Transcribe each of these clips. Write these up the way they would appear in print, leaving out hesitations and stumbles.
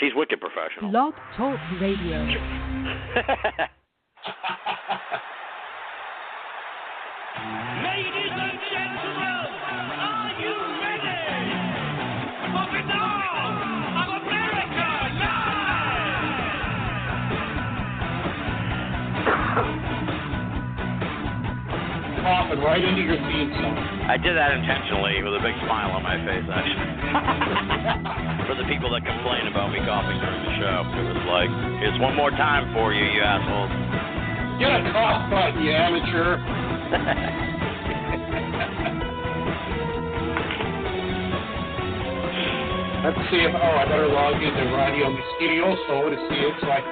She's wicked professional. Log Talk Radio. Ladies and gentlemen, are you ready for the Dawn of America Live? Popping right into your theme song. I did that intentionally with a big smile on my face, actually. For the people that complain about me coughing during the show, it was like, here's one more time for you, you assholes. Get a cough button, you amateur. Let's see if... Oh, I better log into Radio Mosquitoso to see if it's like...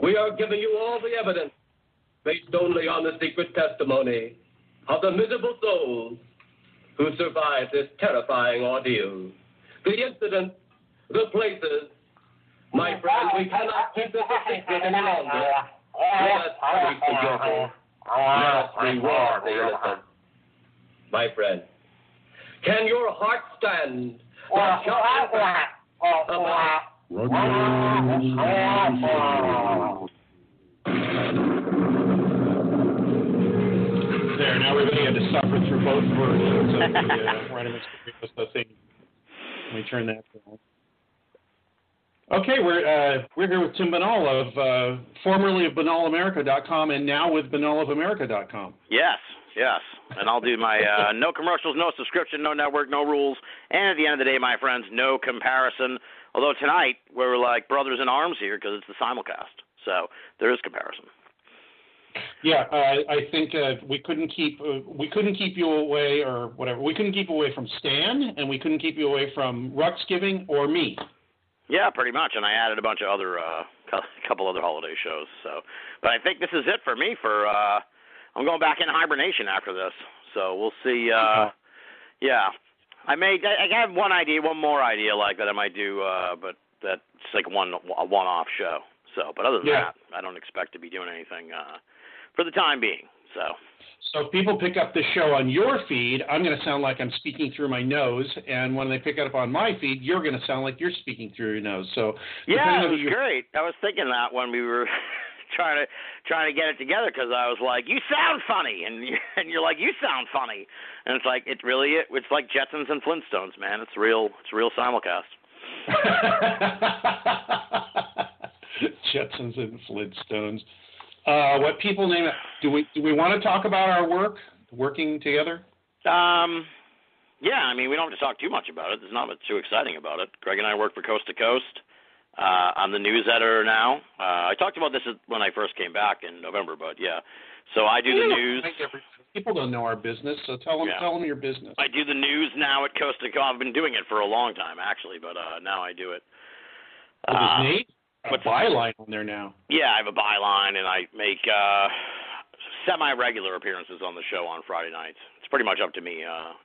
We are giving you all the evidence based only on the secret testimony of the miserable souls who survived this terrifying ordeal. The incidents, the places, my friend, we cannot keep this a secret any longer. Let us treat the guilty. Let us reward the innocent. My friend, can your heart stand? There, now everybody had to suffer through both versions of the thing. Let me turn that down. Okay, we're here with Tim Banal of formerly of BanalOfAmerica.com and now with BanalOfAmerica.com. Yes. Yes, and I'll do my no commercials, no subscription, no network, no rules, and at the end of the day, my friends, no comparison, although tonight we're like brothers in arms here because it's the simulcast, so there is comparison. Yeah, I think we couldn't keep you away or whatever. We couldn't keep away from Stan, and we couldn't keep you away from Ruxgiving or me. Yeah, pretty much, and I added a bunch of other couple other holiday shows. So, but I think this is it for me for – I'm going back in hibernation after this, so we'll see. Yeah, I have one more idea like that I might do, but that's like a one-off show. So, but other than that, I don't expect to be doing anything for the time being. So if people pick up the show on your feed, I'm going to sound like I'm speaking through my nose, and when they pick it up on my feed, you're going to sound like you're speaking through your nose. So yeah, it was great. I was thinking that when we were. Trying to get it together because I was like, you sound funny, and you're like, you sound funny, and it's like it's like Jetsons and Flintstones, man. It's real simulcast. Jetsons and Flintstones. What people name it? Do we want to talk about our work, working together? Yeah, I mean we don't have to talk too much about it. There's not much too exciting about it. Greg and I work for Coast to Coast. I'm the news editor now. I talked about this when I first came back in November, but yeah. So I do the news. People don't know our business, so tell them your business. I do the news now at Coast to Coast. I've been doing it for a long time, actually, but now I do it. What's a byline on there now? Yeah, I have a byline, and I make semi-regular appearances on the show on Friday nights. It's pretty much up to me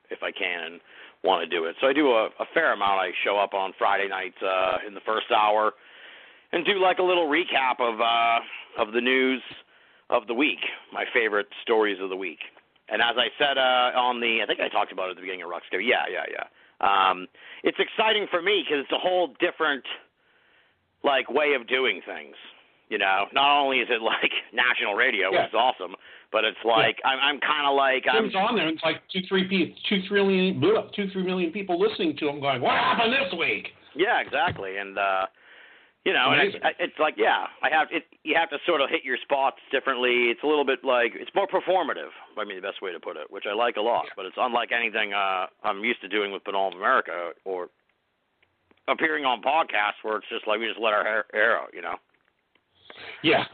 if I can and want to do it. So I do a fair amount. I show up on Friday nights in the first hour and do like a little recap of the news of the week, my favorite stories of the week. And as I said I think I talked about it at the beginning of Rock Scary. Yeah. It's exciting for me because it's a whole different like way of doing things. You know, not only is it like national radio, which is awesome, but it's like I'm kind of like I'm on there. And it's like 2-3 million people listening to them, going, "What happened this week?" Yeah, exactly. And you know, and it's like you have to sort of hit your spots differently. It's a little bit like it's more performative. I mean, the best way to put it, which I like a lot. Yeah. But it's unlike anything I'm used to doing with Banal of America or appearing on podcasts where it's just like we just let our hair out, you know. Yeah,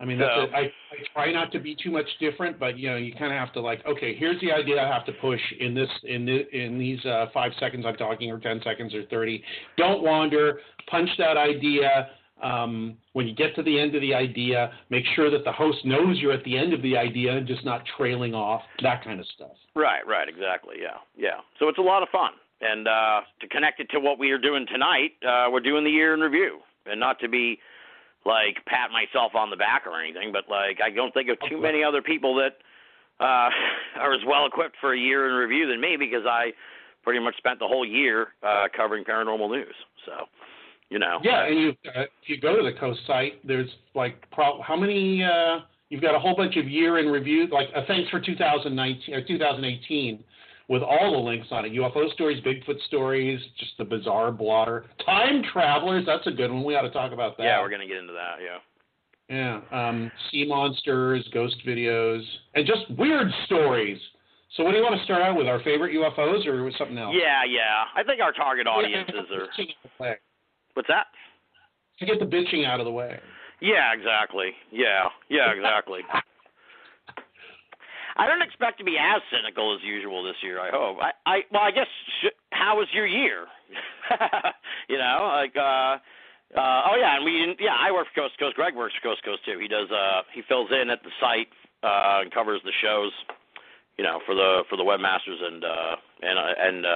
I mean, that's I try not to be too much different, but you know, you kind of have to like, okay, here's the idea I have to push in these 5 seconds I'm talking, or 10 seconds, or 30. Don't wander. Punch that idea. When you get to the end of the idea, make sure that the host knows you're at the end of the idea and just not trailing off. That kind of stuff. Right, exactly. Yeah. So it's a lot of fun, and to connect it to what we are doing tonight, we're doing the year in review, and not to be like pat myself on the back or anything, but like I don't think of too many other people that are as well equipped for a year in review than me, because I pretty much spent the whole year covering paranormal news. So, you know. Yeah, and if you go to the Coast site, there's like how many you've got a whole bunch of year in review, like a thanks for 2019 or 2018 with all the links on it. UFO stories, Bigfoot stories, just the bizarre blotter. Time Travelers, that's a good one. We ought to talk about that. Yeah, we're going to get into that, yeah. Yeah, sea monsters, ghost videos, and just weird stories. So what do you want to start out with, our favorite UFOs or with something else? Yeah. I think our target audiences are... What's that? To get the bitching out of the way. Yeah, exactly. Yeah, exactly. I don't expect to be as cynical as usual this year, I hope. How was your year? You know, like, I work for Coast to Coast. Greg works for Coast to Coast, too. He does, he fills in at the site, and covers the shows, you know, for the webmasters and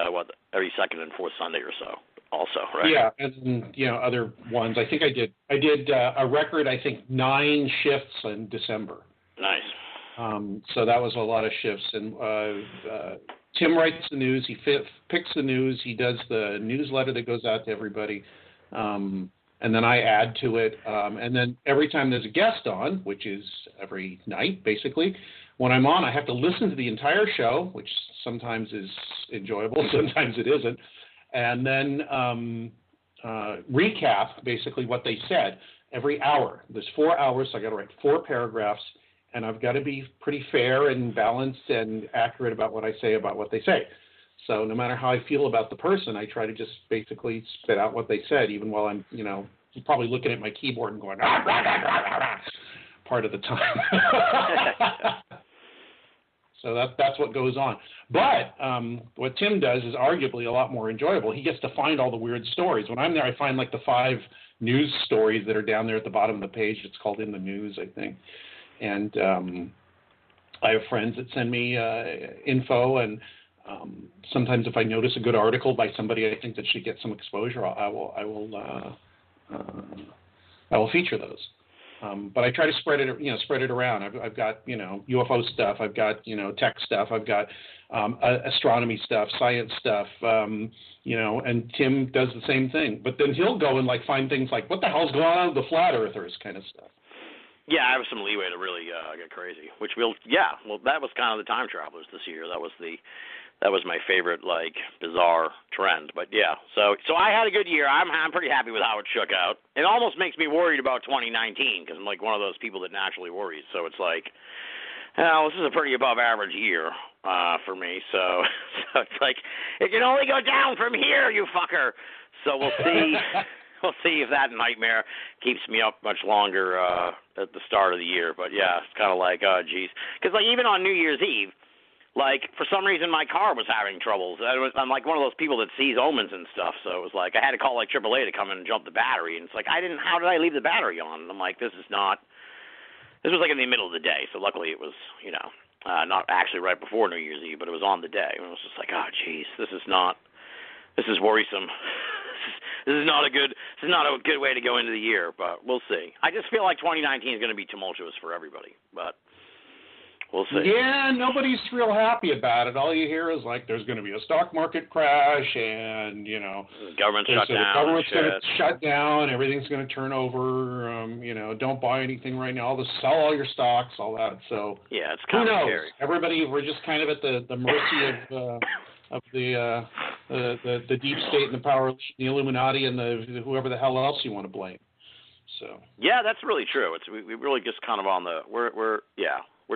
every second and fourth Sunday or so. Also, right? Yeah, and you know, other ones. I think I did a record, I think 9 shifts in December. Nice. So that was a lot of shifts, and Tim writes the news, he picks the news, he does the newsletter that goes out to everybody, and then I add to it, and then every time there's a guest on, which is every night, basically, when I'm on, I have to listen to the entire show, which sometimes is enjoyable, sometimes it isn't, and then recap, basically, what they said every hour. There's 4 hours, so I got to write 4 paragraphs. And I've got to be pretty fair and balanced and accurate about what I say about what they say. So no matter how I feel about the person, I try to just basically spit out what they said, even while I'm, you know, probably looking at my keyboard and going, ah, rah, rah, rah, rah, rah, part of the time. So that's what goes on. But what Tim does is arguably a lot more enjoyable. He gets to find all the weird stories. When I'm there, I find like the 5 news stories that are down there at the bottom of the page. It's called In the News, I think. And I have friends that send me info, and sometimes if I notice a good article by somebody I think that should get some exposure, I will feature those. But I try to spread it around. I've got, you know, UFO stuff, I've got, you know, tech stuff, I've got astronomy stuff, science stuff, you know, and Tim does the same thing. But then he'll go and like find things like what the hell's going on with the flat earthers kind of stuff. Yeah, I have some leeway to really get crazy, which that was kind of the Time Travelers this year. That was my favorite, like, bizarre trend. But yeah, so I had a good year. I'm pretty happy with how it shook out. It almost makes me worried about 2019 because I'm like one of those people that naturally worries. So it's like, this is a pretty above average year for me. So it's like it can only go down from here, you fucker. So we'll see. We'll see if that nightmare keeps me up much longer at the start of the year. But, yeah, it's kind of like, oh, geez. Because, like, even on New Year's Eve, like, for some reason my car was having troubles. I'm like one of those people that sees omens and stuff. So it was like I had to call, like, AAA to come in and jump the battery. And it's like, how did I leave the battery on? And I'm like, this was, like, in the middle of the day. So luckily it was, you know, not actually right before New Year's Eve, but it was on the day. And it was just like, oh, geez, this is worrisome. This is not a good way to go into the year, but we'll see. I just feel like 2019 is going to be tumultuous for everybody, but we'll see. Yeah, nobody's real happy about it. All you hear is, like, there's going to be a stock market crash and, you know, government's going to shut down. Everything's going to turn over. You know, don't buy anything right now. Sell all your stocks, all that. So yeah, it's kind of scary. Everybody, we're just kind of at the mercy of the deep state and the power, the Illuminati and the whoever the hell else you want to blame. So yeah, that's really true. It's we really just kind of on the we're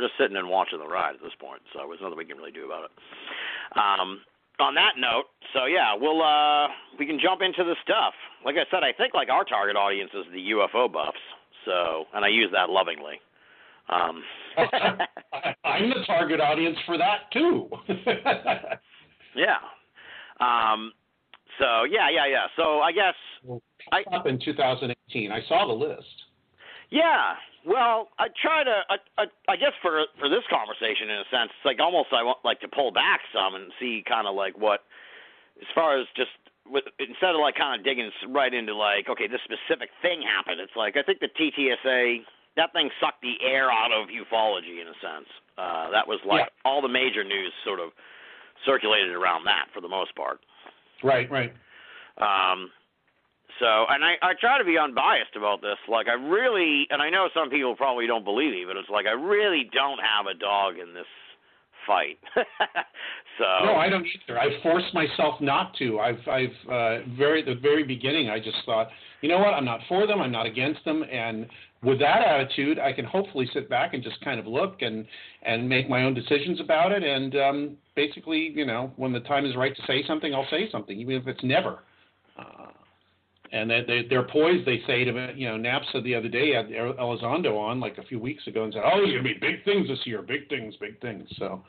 just sitting and watching the ride at this point. So there's nothing we can really do about it. On that note, so yeah, we'll we can jump into the stuff. Like I said, I think like our target audience is the UFO buffs. So and I use that lovingly. I'm the target audience for that too. Yeah. So. So I guess up in 2018, I saw the list. Yeah. Well, I try to. I guess for this conversation, in a sense, it's like almost I want like to pull back some and see kind of like what, as far as just with, instead of like kind of digging right into like okay, this specific thing happened. It's like I think the TTSA that thing sucked the air out of ufology in a sense. That was like all the major news sort of circulated around that for the most part. Right. So, and I try to be unbiased about this. Like, I really, and I know some people probably don't believe me, but it's like I really don't have a dog in this fight. So no, I don't either. I forced myself not to. The very beginning, I just thought, you know what? I'm not for them. I'm not against them. And with that attitude, I can hopefully sit back and just kind of look and make my own decisions about it. And basically, you know, when the time is right to say something, I'll say something, even if it's never. And they're poised, they say, to you know, NAPSA the other day had Elizondo on like a few weeks ago and said, oh, there's going to be big things this year, big things. So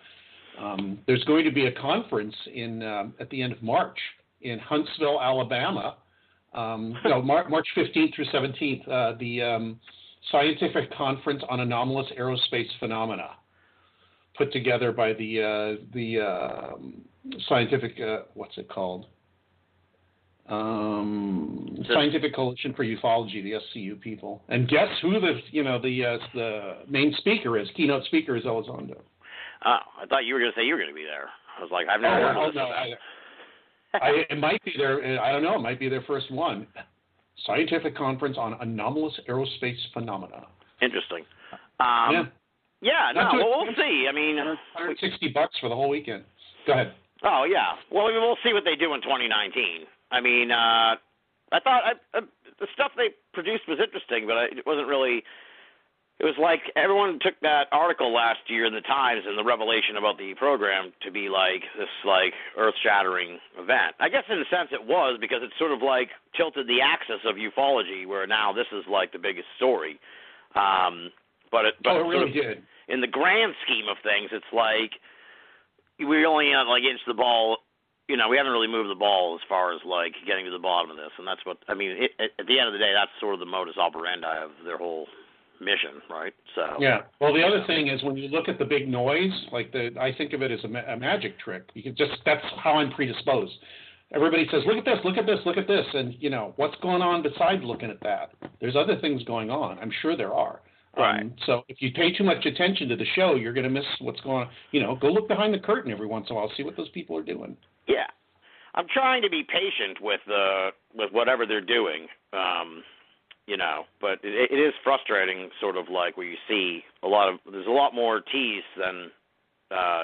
there's going to be a conference in at the end of March in Huntsville, Alabama, March 15th through 17th, the Scientific Conference on Anomalous Aerospace Phenomena put together by the Scientific, what's it called? Scientific Coalition for Ufology, the SCU people, and guess who the main speaker is? Keynote speaker is Elizondo. Oh, I thought you were going to say you were going to be there. I was like, I've never heard of this. It might be there. I don't know. It might be their first one. Scientific Conference on Anomalous Aerospace Phenomena. Interesting. We'll see. I mean, $160 for the whole weekend. Go ahead. Oh yeah. Well, we'll see what they do in 2019. I mean, I thought the stuff they produced was interesting, but it wasn't really – it was like everyone took that article last year in the Times and the revelation about the program to be like this like earth-shattering event. I guess in a sense it was because it sort of like tilted the axis of ufology where now this is like the biggest story. But it really did. In the grand scheme of things, it's like we only like inch the ball – you know, we haven't really moved the ball as far as, like, getting to the bottom of this. And that's what – I mean, at the end of the day, that's sort of the modus operandi of their whole mission, right? So yeah. Well, the other thing is when you look at the big noise, like I think of it as a magic trick. You can just – that's how I'm predisposed. Everybody says, look at this. And, you know, what's going on besides looking at that? There's other things going on. I'm sure there are. Right. So if you pay too much attention to the show, you're going to miss what's going on. You know, go look behind the curtain every once in a while, see what those people are doing. Yeah, I'm trying to be patient with whatever they're doing, you know. But it is frustrating, sort of like where you see there's a lot more tease than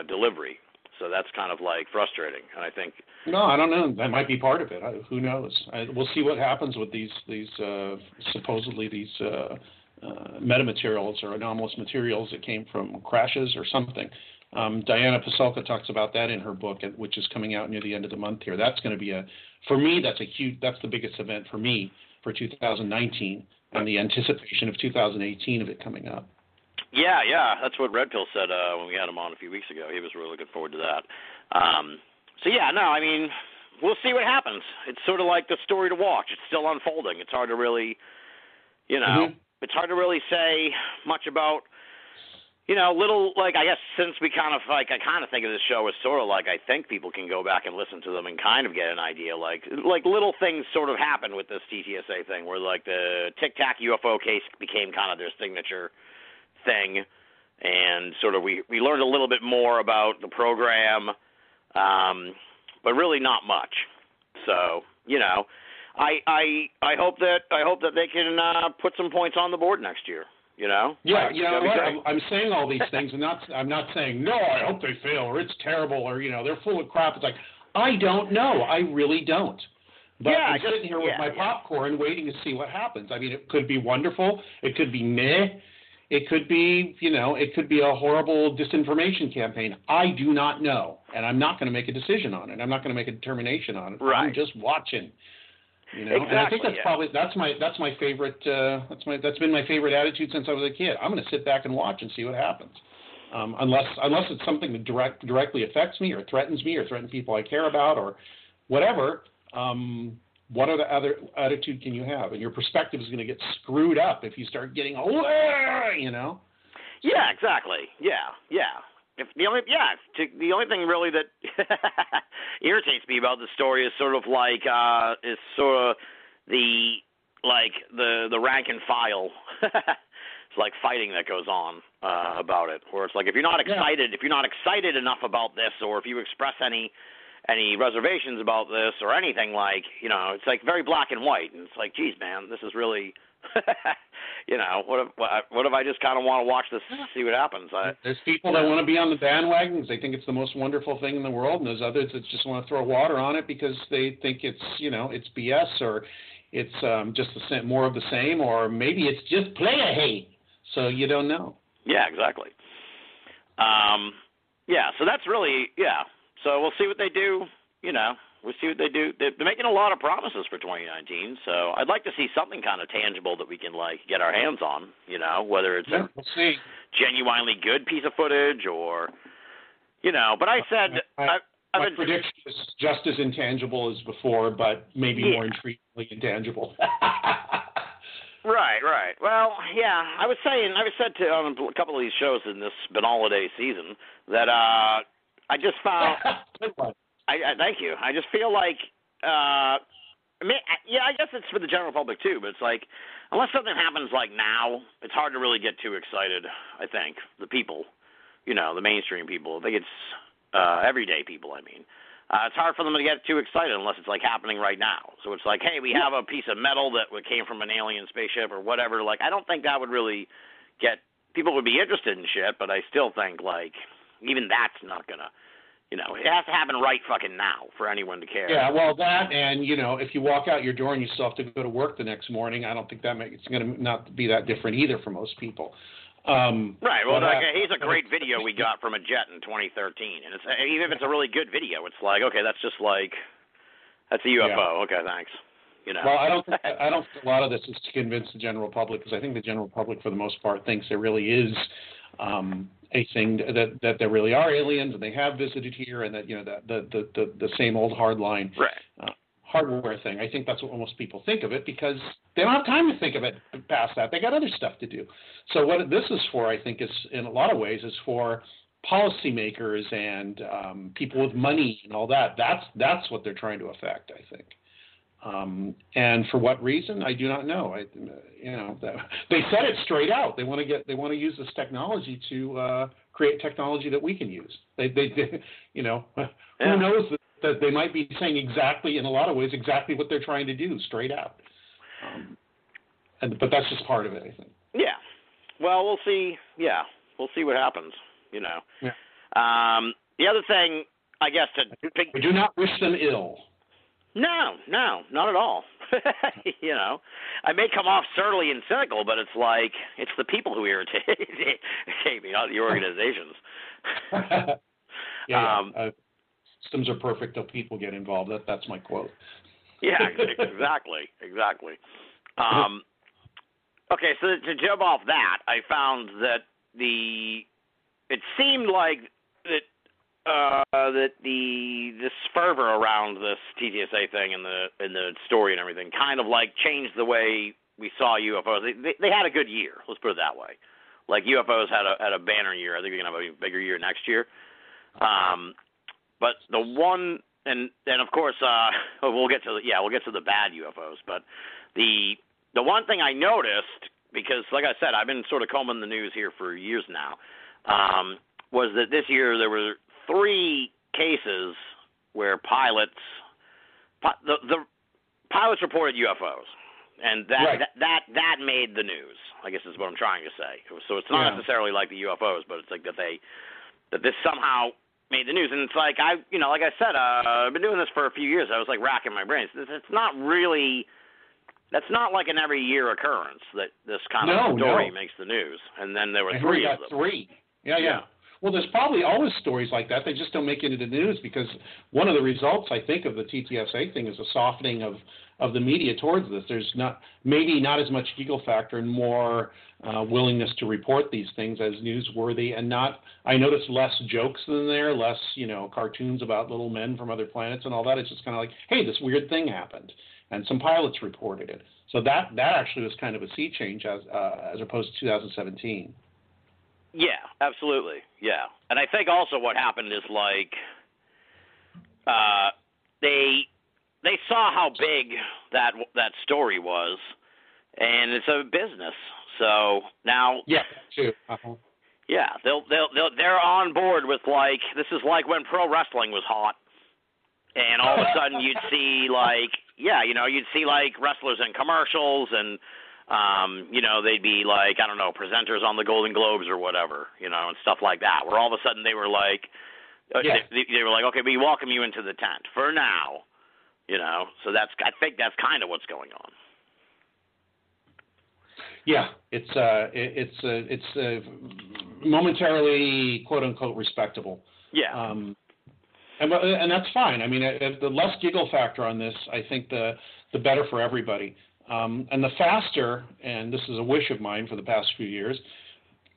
delivery, so that's kind of like frustrating. And I think I don't know. That might be part of it. Who knows? We'll see what happens with these supposedly metamaterials or anomalous materials that came from crashes or something. Diana Pasolka talks about that in her book, which is coming out near the end of the month here. That's going to be that's the biggest event for me for 2019 and the anticipation of 2018 of it coming up. Yeah, that's what Red Pill said when we had him on a few weeks ago. He was really looking forward to that. I mean, we'll see what happens. It's sort of like the story to watch. It's still unfolding. It's hard to really, it's hard to really say much about, I guess since we I kind of think of this show as sort of like, I think people can go back and listen to them and kind of get an idea. Like little things sort of happen with this TTSA thing where like the Tic Tac UFO case became kind of their signature thing, and sort of we learned a little bit more about the program, but really not much. So I hope that they can put some points on the board next year. I'm saying all these things, and I'm not saying no. I hope they fail, or it's terrible, or they're full of crap. It's like I don't know. I really don't. But I'm sitting here with my popcorn, waiting to see what happens. I mean, it could be wonderful. It could be meh. It could be, it could be a horrible disinformation campaign. I do not know, and I'm not going to make a decision on it. I'm not going to make a determination on it. Right. I'm just watching. Exactly, and I think that's probably that's my favorite. That's been my favorite attitude since I was a kid. I'm going to sit back and watch and see what happens, unless it's something that directly affects me or threatens me or threatens people I care about or whatever. What other attitude can you have? And your perspective is going to get screwed up if you start getting, Yeah, exactly. Yeah. The only thing really that irritates me about the story is the rank and file. It's like fighting that goes on about it, where it's like if you're not excited, if you're not excited enough about this, or if you express any reservations about this or anything it's like very black and white. And it's like, geez, man, this is really, what if I just kind of want to watch this and see what happens? There's people that want to be on the bandwagon because they think it's the most wonderful thing in the world. And there's others that just want to throw water on it because they think it's, it's BS or it's just more of the same, or maybe it's just player hate. So you don't know. Yeah, exactly. So that's really, So we'll see what they do, We'll see what they do. They're making a lot of promises for 2019, so I'd like to see something kind of tangible that we can, get our hands on, whether it's a genuinely good piece of footage or, But I said – my prediction is just as intangible as before, but maybe more intriguingly intangible. Right. Well, I said on a couple of these shows in this Banal Day season that I just found. I thank you. I just feel like, I guess it's for the general public too. But it's like, unless something happens now, it's hard to really get too excited. I think the people, the mainstream people. I think it's everyday people. It's hard for them to get too excited unless it's happening right now. So it's like, hey, we have a piece of metal that came from an alien spaceship or whatever. I don't think that would really get people would be interested in shit. But I still think even that's not going to, it has to happen right fucking now for anyone to care. Yeah, well, that and, if you walk out your door and you still have to go to work the next morning, I don't think it's going to not be that different either for most people. Right. Well, here's a great video we got from a jet in 2013. And it's, even if it's a really good video, it's okay, that's just that's a UFO. Yeah. Okay, thanks. Well, I don't think a lot of this is to convince the general public, because I think the general public for the most part thinks there really is a thing that there really are aliens and they have visited here, and that the same old hardline hardware thing. I think that's what most people think of it, because they don't have time to think of it past that. They got other stuff to do. So what this is for, I think, is in a lot of ways is for policymakers and people with money and all that. That's what they're trying to affect, I think. And for what reason, I do not know. They said it straight out. They want to use this technology to create technology that we can use. Who knows that they might be saying exactly, in a lot of ways, exactly what they're trying to do straight out. But that's just part of it, I think. Yeah. Well, we'll see. Yeah. We'll see what happens, Yeah. The other thing, I guess, I do not wish them ill. No, not at all. I may come off surly and cynical, but it's it's the people who irritate me, not the organizations. Systems are perfect till people get involved. That's my quote. Yeah, exactly. Okay, so to jump off that, I found that it seemed like this fervor around this TTSA thing and the story and everything kind of like changed the way we saw UFOs. They had a good year. Let's put it that way. Like UFOs had a banner year. I think we're gonna have a bigger year next year. But the one, and of course, we'll get to the bad UFOs. But the one thing I noticed, because like I said, I've been sort of combing the news here for years now, was that this year there were 3 cases where pilots reported UFOs, and that, right, that made the news, I guess is what I'm trying to say. So it's not necessarily like the UFOs, but it's like that this somehow made the news. And it's like, I've been doing this for a few years. I was like racking my brains. It's not really, that's not like an every year occurrence that this kind of story makes the news. And then there were 3 of them. 3. Yeah. Well, there's probably always stories like that. They just don't make it into the news because one of the results, I think, of the TTSA thing is a softening of the media towards this. There's maybe not as much giggle factor and more willingness to report these things as newsworthy, and I noticed less jokes in there, less, cartoons about little men from other planets and all that. It's just kind of like, hey, this weird thing happened, and some pilots reported it. So that actually was kind of a sea change as opposed to 2017. Yeah, absolutely. Yeah. And I think also what happened is like they saw how big that story was, and it's a business. So now true. Uh-huh. Yeah, they're on board with, like, this is like when pro wrestling was hot. And all of a sudden you'd see like wrestlers in commercials, and they'd be like, I don't know, presenters on the Golden Globes or whatever, and stuff like that, where all of a sudden they were like, they were like, okay, we welcome you into the tent for now, so I think that's kind of what's going on. Yeah. It's momentarily quote unquote respectable. Yeah. And that's fine. I mean, the less giggle factor on this, I think the better for everybody. And the faster, and this is a wish of mine for the past few years,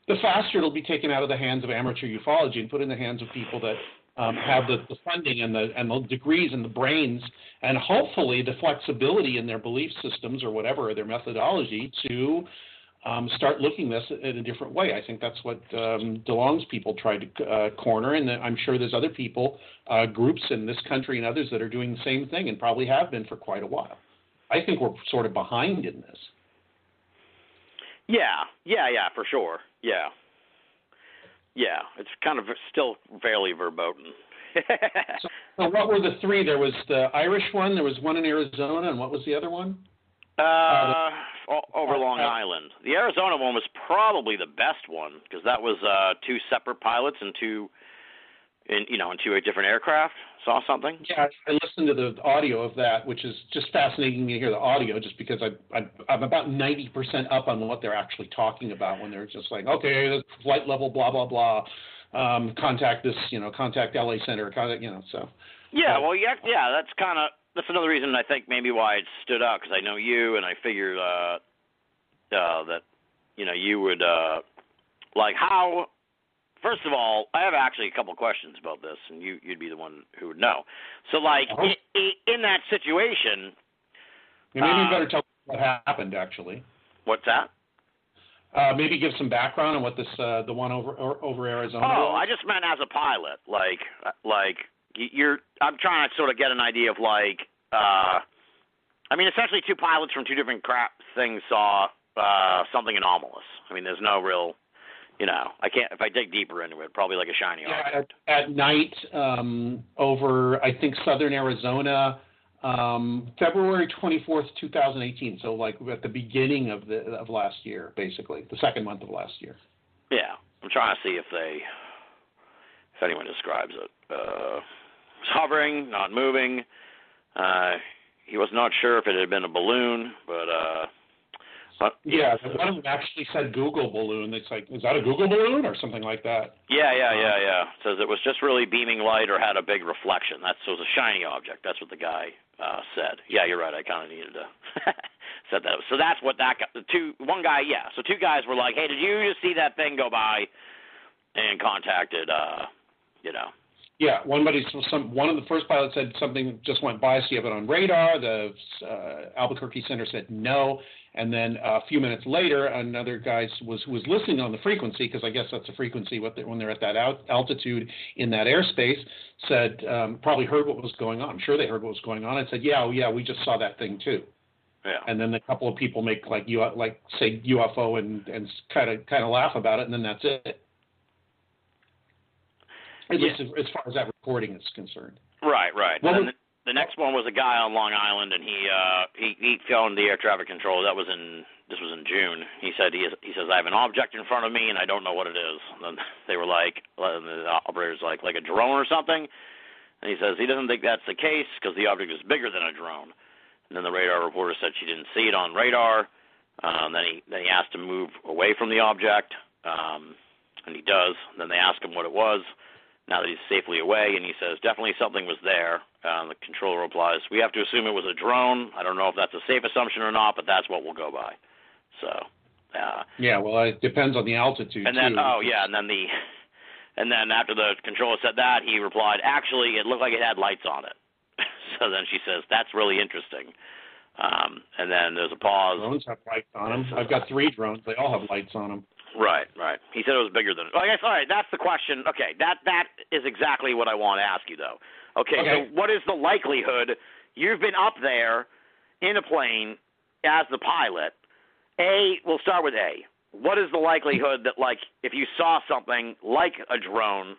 the faster it'll be taken out of the hands of amateur ufology and put in the hands of people that have the funding and the degrees and the brains and hopefully the flexibility in their belief systems or whatever, or their methodology to start looking this in a different way. I think that's what DeLong's people tried to corner, and I'm sure there's other people, groups in this country and others that are doing the same thing and probably have been for quite a while. I think we're sort of behind in this. Yeah, for sure. Yeah, it's kind of still fairly verboten. So what were the 3? There was the Irish one, there was one in Arizona, and what was the other one? Over Long Island. The Arizona one was probably the best one, because that was 2 separate pilots and 2... in 2 different aircraft, saw something? Yeah, I listened to the audio of that, which is just fascinating to hear the audio, just because I'm about 90% up on what they're actually talking about when they're just like, okay, the flight level, blah, blah, blah, contact LA Center, so. Yeah, that's kind of, that's another reason I think maybe why it stood out, because I know you, and I figured that, you would, first of all, I have actually a couple questions about this, and you'd be the one who would know. So, in that situation... maybe you better tell us what happened, actually. What's that? Maybe give some background on what this, the one over Arizona was. I just meant as a pilot. I'm trying to sort of get an idea of, essentially 2 pilots from 2 different things saw something anomalous. I mean, there's no real... I can't, if I dig deeper into it, probably like a shiny object. At night, over, I think, southern Arizona, February 24th, 2018. So, at the beginning of last year, basically, the second month of last year. Yeah. I'm trying to see if anyone describes it. It was hovering, not moving. He was not sure if it had been a balloon, but, one of them actually said Google balloon. It's like, is that a Google balloon or something like that? Yeah. It says it was just really beaming light or had a big reflection. That was a shiny object. That's what the guy said. Yeah, you're right. I kind of needed to said that. So that's what that guy, So two guys were like, hey, did you just see that thing go by? And contacted, Yeah, one of the first pilots said something just went by, so you have it on radar. The Albuquerque Center said no. And then a few minutes later, another guy was listening on the frequency, because I guess that's a frequency when they're at that altitude in that airspace, said probably heard what was going on. I'm sure they heard what was going on. And said, yeah, we just saw that thing too. Yeah. And then a couple of people make say UFO and kind of laugh about it, and then that's it. At least as far as that recording is concerned. Right. Well, and then the next one was a guy on Long Island, and he phoned the air traffic control. This was in June. He said he says I have an object in front of me, and I don't know what it is. And then they were like, the operator's like a drone or something. And he says he doesn't think that's the case because the object is bigger than a drone. And then the radar reporter said she didn't see it on radar. Then he asked to move away from the object, and he does. And then they ask him what it was. Now that he's safely away, and he says, definitely something was there. The controller replies, we have to assume it was a drone. I don't know if that's a safe assumption or not, but that's what we'll go by. So, it depends on the altitude, and then, too. And then after the controller said that, he replied, actually, it looked like it had lights on it. So then she says, that's really interesting. And then there's a pause. Drones have lights on them. I've got 3 drones. They all have lights on them. Right. He said it was bigger than it. I guess, all right, that's the question. Okay, that is exactly what I want to ask you, though. Okay, so what is the likelihood you've been up there in a plane as the pilot? We'll start with A. What is the likelihood that, if you saw something like a drone,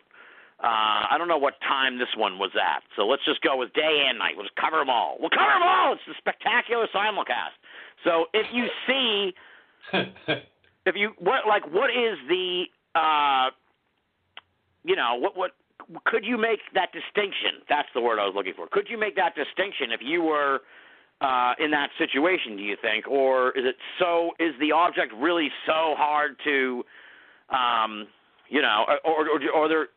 I don't know what time this one was at, so let's just go with day and night. We'll just cover them all. We'll cover them all. It's a spectacular simulcast. So if you see... what is the, could you make that distinction? That's the word I was looking for. Could you make that distinction if you were in that situation, do you think? Or is the object really so hard to, or there, is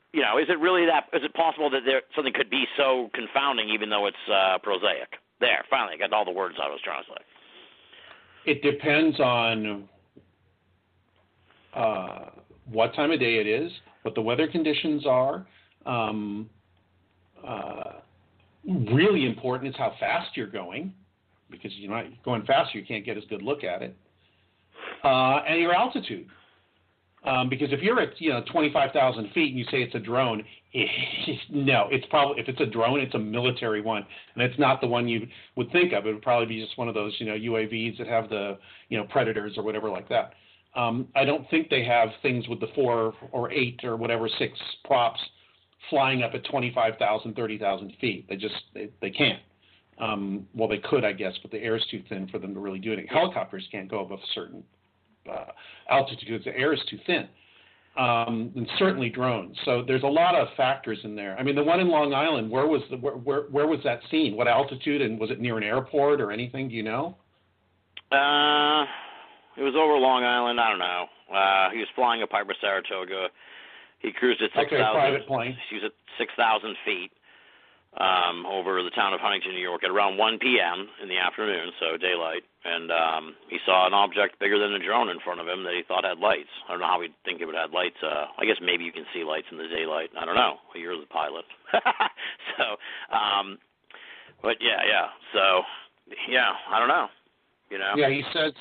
it really is it possible that something could be so confounding even though it's prosaic? There, finally, I got all the words I was trying to say. It depends on... what time of day it is, what the weather conditions are. Really important is how fast you're going, because you're not going faster, you can't get as good look at it. And your altitude. Because if you're at 25,000 feet and you say it's a drone, if it's a drone, it's a military one, and it's not the one you would think of. It would probably be just one of those UAVs that have the predators or whatever like that. I don't think they have things with the 4 or 8 or whatever 6 props flying up at 25,000, 30,000 feet. They can't. They could, I guess, but the air is too thin for them to really do anything. Helicopters can't go above a certain altitude. The air is too thin. And certainly drones. So there's a lot of factors in there. I mean, the one in Long Island, where was that scene? What altitude, and was it near an airport or anything? Do you know? It was over Long Island. I don't know. He was flying a Piper Saratoga. He cruised at 6,000 feet over the town of Huntington, New York, at around 1 p.m. in the afternoon, so daylight. And he saw an object bigger than a drone in front of him that he thought had lights. I don't know how he'd think it would have lights. I guess maybe you can see lights in the daylight. I don't know. You're the pilot. I don't know. Yeah, he says,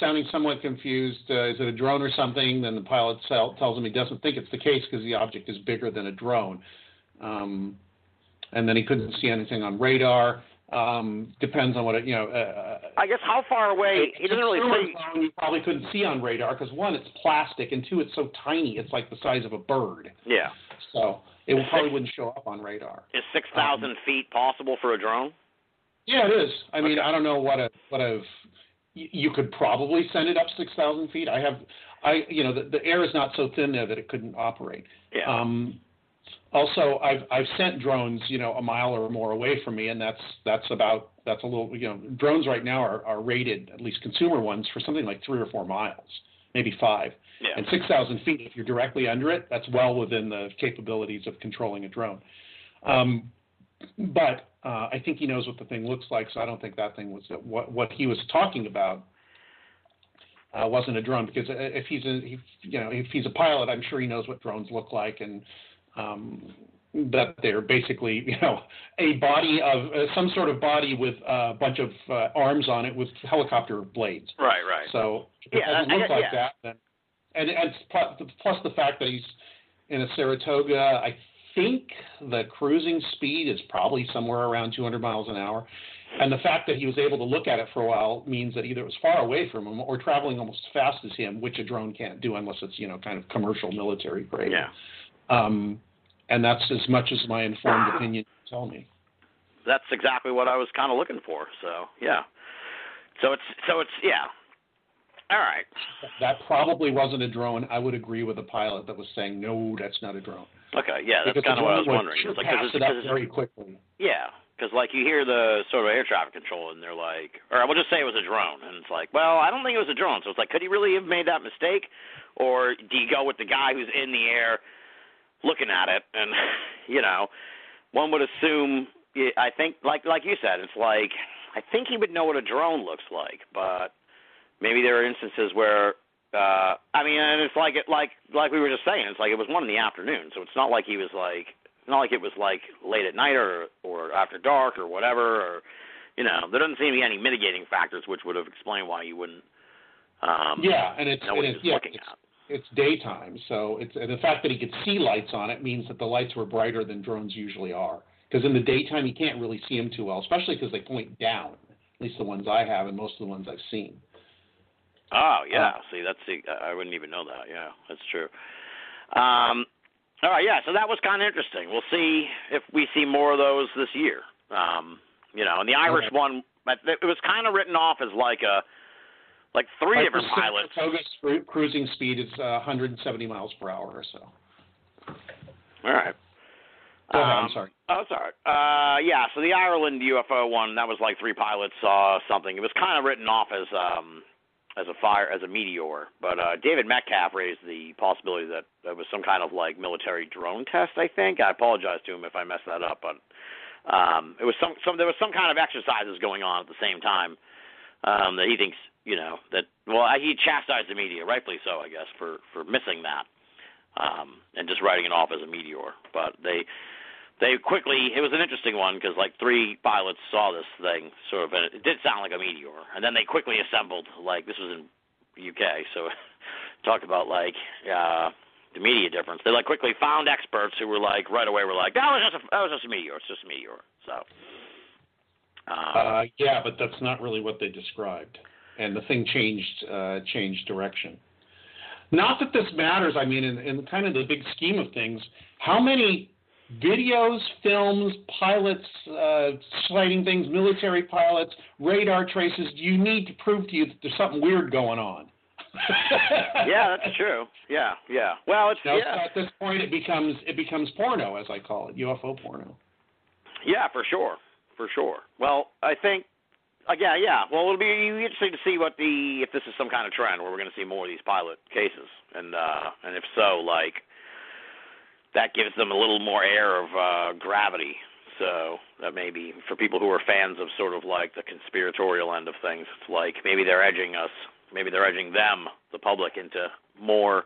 sounding somewhat confused, is it a drone or something? Then the pilot tells him he doesn't think it's the case because the object is bigger than a drone. And then he couldn't see anything on radar. Depends on what it, I guess how far away, he doesn't really say. You probably couldn't see on radar because, 1, it's plastic, and 2, it's so tiny, it's like the size of a bird. Yeah. So it probably wouldn't show up on radar. Is 6,000 feet possible for a drone? Yeah, it is. I mean, I don't know what you could probably send it up 6,000 feet. The air is not so thin there that it couldn't operate. Yeah. Also, I've sent drones, a mile or more away from me, and that's a little, drones right now are rated, at least consumer ones, for something like 3 or 4 miles, maybe 5. Yeah. And 6,000 feet, if you're directly under it, that's well within the capabilities of controlling a drone. But I think he knows what the thing looks like, so I don't think that thing was what he was talking about wasn't a drone, because if he's a pilot, I'm sure he knows what drones look like, and that they're basically a body of some sort of body with a bunch of arms on it with helicopter blades. Right, right. So if it doesn't look like that, then and plus the fact that he's in a Saratoga, I think the cruising speed is probably somewhere around 200 miles an hour. And the fact that he was able to look at it for a while means that either it was far away from him or traveling almost as fast as him, which a drone can't do unless it's, kind of commercial military grade. Yeah. And that's as much as my informed opinion can tell me. That's exactly what I was kind of looking for. So, yeah. So it's yeah. All right. That probably wasn't a drone. I would agree with the pilot that was saying, no, that's not a drone. Okay, yeah, that's kind of what I was wondering. It's like, passed it up very quickly. Yeah, because like you hear the sort of air traffic control, and they're like, or I will just say it was a drone, and it's like, well, I don't think it was a drone. So it's like, could he really have made that mistake, or do you go with the guy who's in the air looking at it? And one would assume. I think, like you said, it's like I think he would know what a drone looks like, but maybe there are instances where. And it's like we were just saying, it's like it was 1 in the afternoon, so it's not like he was like, not like it was like late at night or after dark or whatever, or there doesn't seem to be any mitigating factors which would have explained why you wouldn't. It's daytime, so it's, and the fact that he could see lights on it means that the lights were brighter than drones usually are, because in the daytime you can't really see them too well, especially because they point down. At least the ones I have, and most of the ones I've seen. Oh, yeah. See, I wouldn't even know that. Yeah, that's true. All right, yeah, so that was kind of interesting. We'll see if we see more of those this year. And the Irish one, it was kind of written off as like three different pilots. Saratoga's cruising speed is 170 miles per hour or so. All right. I'm sorry. Oh, sorry. So the Ireland UFO one, that was like 3 pilots saw something. It was kind of written off as a meteor, but David Metcalf raised the possibility that there was some kind of like military drone test. I think I apologize to him if I messed that up, but it was there was some kind of exercises going on at the same time that he thinks he chastised the media, rightfully so, I guess, for missing that and just writing it off as a meteor. But they quickly, it was an interesting one because like 3 pilots saw this thing sort of, and it did sound like a meteor. And then they quickly assembled, like this was in UK, so talk about like the media difference. They like quickly found experts who were like right away were like, that was just a meteor. It's just a meteor. So but that's not really what they described. And the thing changed direction. Not that this matters. I mean, in kind of the big scheme of things, how many videos, films, pilots, sliding things, military pilots, radar traces, you need to prove to you that there's something weird going on. Yeah, that's true. Yeah, yeah. Well, it's at this point it becomes porno, as I call it, UFO porno. Yeah, for sure. For sure. Well, I think well, it'll be interesting to see if this is some kind of trend where we're going to see more of these pilot cases. And if so, like that gives them a little more air of gravity. So that maybe for people who are fans of sort of like the conspiratorial end of things, it's like maybe they're edging us, maybe they're edging them, the public, into more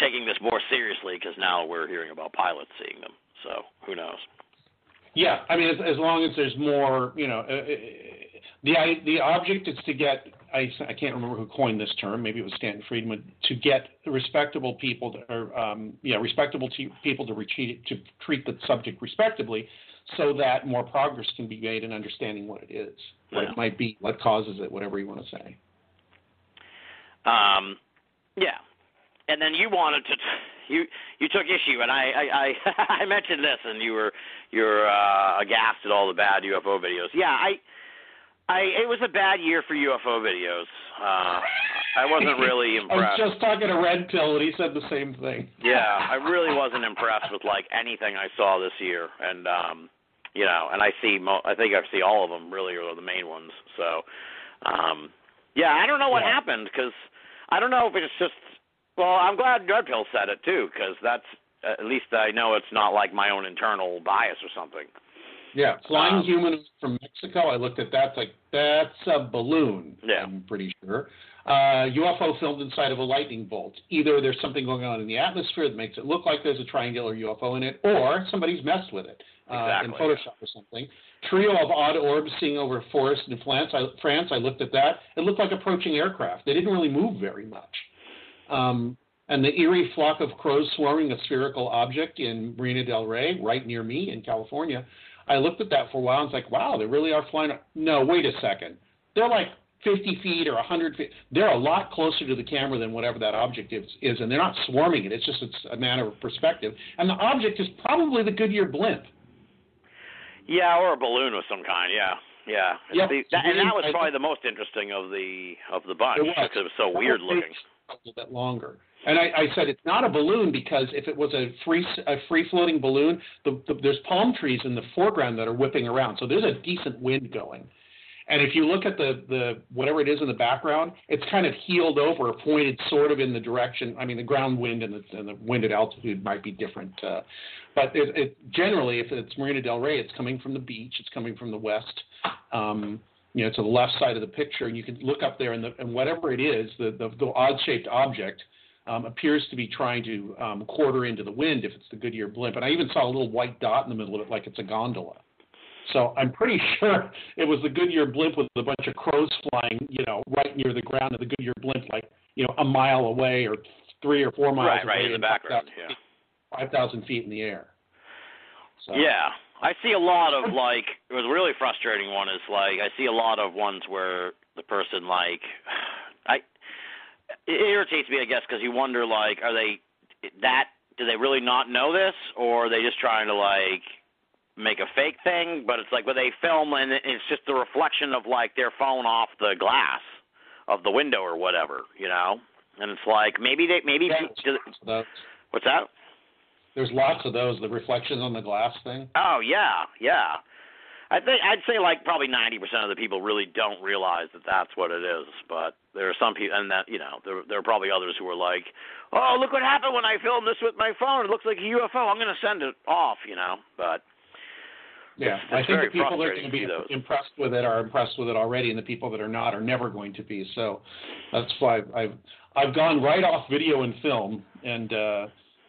taking this more seriously because now we're hearing about pilots seeing them. So who knows? Yeah, I mean, as long as there's more, the object is to get, I can't remember who coined this term, maybe it was Stanton Friedman, to get respectable people to treat the subject respectably, so that more progress can be made in understanding what it is, what it might be, what causes it, whatever you want to say. Yeah, and then you wanted to. You took issue, and I mentioned this, and you were aghast at all the bad UFO videos. Yeah, it was a bad year for UFO videos. I wasn't really impressed. I was just talking to Red Pill, and he said the same thing. Yeah, I really wasn't impressed with like anything I saw this year, and and I think I see all of them really, or the main ones. So, I don't know what happened, because I don't know if it's just. Well, I'm glad Red Pill said it, too, because that's at least I know it's not like my own internal bias or something. Yeah, flying human from Mexico. I looked at that. It's like, that's a balloon, yeah. I'm pretty sure. UFO filmed inside of a lightning bolt. Either there's something going on in the atmosphere that makes it look like there's a triangular UFO in it, or somebody's messed with it in Photoshop or something. Trio of odd orbs seen over a forest in France. I looked at that. It looked like approaching aircraft. They didn't really move very much. And the eerie flock of crows swarming a spherical object in Marina del Rey, right near me in California. I looked at that for a while and it's like, wow, they really are flying. No, wait a second. They're like 50 feet or 100 feet. They're a lot closer to the camera than whatever that object is, and they're not swarming it. It's just a matter of perspective. And the object is probably the Goodyear blimp. Yeah, or a balloon of some kind, yeah. Yeah. Yep. And that was probably the most interesting of the bunch because it was so weird looking. A little bit longer. And I said it's not a balloon because if it was a free floating balloon, there's palm trees in the foreground that are whipping around, so there's a decent wind going. And if you look at the whatever it is in the background, it's kind of heeled over, pointed sort of in the direction. I mean, the ground wind and the wind at altitude might be different, but it generally, if it's Marina del Rey, it's coming from the beach, it's coming from the west. To the left side of the picture, and you can look up there, and whatever it is, the odd-shaped object appears to be trying to quarter into the wind if it's the Goodyear blimp. And I even saw a little white dot in the middle of it like it's a gondola. So I'm pretty sure it was the Goodyear blimp with a bunch of crows flying, right near the ground of the Goodyear blimp, like, a mile away or 3 or 4 miles away. Right, in the background, 5,000 feet in the air. So. Yeah. I see a lot of, it was a really frustrating one is, I see a lot of ones where the person, it irritates me, I guess, because you wonder, do they really not know this, or are they just trying to, make a fake thing? But it's where they film, and it's just the reflection of, their phone off the glass of the window or whatever, And it's maybe... What's that? There's lots of those, the reflections on the glass thing. Oh, yeah. I'd say probably 90% of the people really don't realize that that's what it is. But there are some people, and that, there are probably others who are oh, look what happened when I filmed this with my phone. It looks like a UFO. I'm going to send it off, But yeah, I think the people that are going to be impressed with it are impressed with it already, and the people that are not are never going to be. So that's why I've gone right off video and film and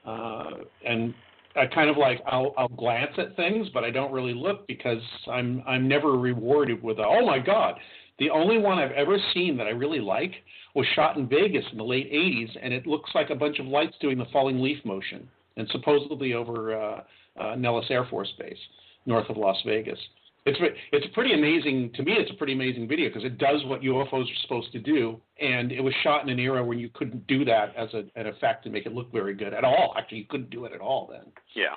I kind of I'll glance at things, but I don't really look because I'm never rewarded with oh my God. The only one I've ever seen that I really like was shot in Vegas in the late 80s, and it looks like a bunch of lights doing the falling leaf motion, and supposedly over Nellis Air Force Base, north of Las Vegas. It's pretty amazing to me. It's a pretty amazing video because it does what UFOs are supposed to do, and it was shot in an era when you couldn't do that as an effect and make it look very good at all. Actually, you couldn't do it at all then. Yeah.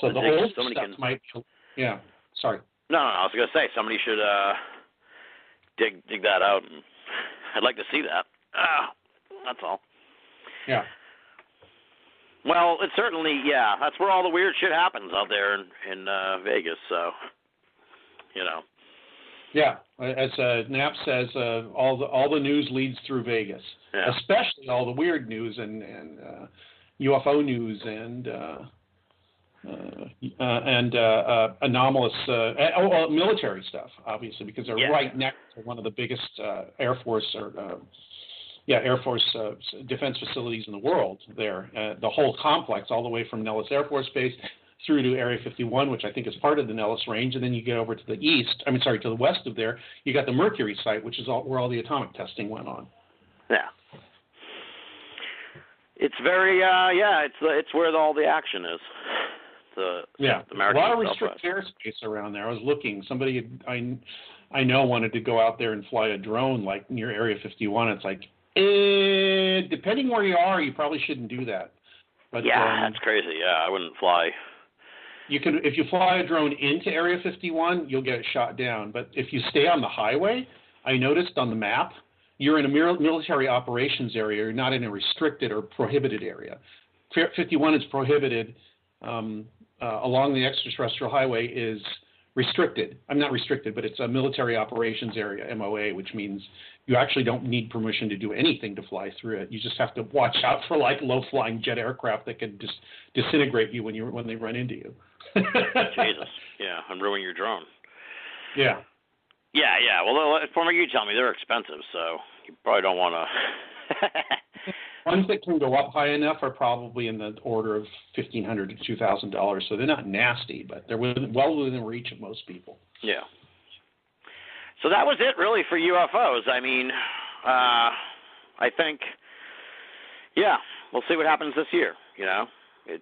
So the whole stuff might. Yeah. Sorry. No, I was going to say somebody should dig that out. And I'd like to see that. That's all. Yeah. Well, it's certainly, yeah, that's where all the weird shit happens out there in Vegas, so, Yeah, as Knapp says, all the news leads through Vegas, yeah. Especially all the weird news and UFO news and anomalous military stuff, obviously, because they're right next to one of the biggest Air Force or Air Force defense facilities in the world there, the whole complex, all the way from Nellis Air Force Base through to Area 51, which I think is part of the Nellis Range, and then you get over to the to the west of there, you got the Mercury site, which is where all the atomic testing went on. Yeah. It's very, it's where all the action is. A lot of restricted airspace around there. I was looking, somebody I know wanted to go out there and fly a drone, near Area 51, it's depending where you are, you probably shouldn't do that. But, that's crazy. Yeah, I wouldn't fly. You can, if you fly a drone into Area 51, you'll get it shot down. But if you stay on the highway, I noticed on the map, you're in a military operations area. You're not in a restricted or prohibited area. 51 is prohibited. Along the extraterrestrial highway is restricted. I'm not restricted, but it's a military operations area, MOA, which means you actually don't need permission to do anything to fly through it. You just have to watch out for like low-flying jet aircraft that can just disintegrate you when they run into you. Jesus, yeah, and ruin your drone. Yeah. Yeah, yeah. Well, from what you tell me, they're expensive, so you probably don't want to. Ones that can go up high enough are probably in the order of $1,500 to $2,000, so they're not nasty, but they're well within reach of most people. Yeah. So that was it, really, for UFOs. I mean, I think, yeah, we'll see what happens this year. You know,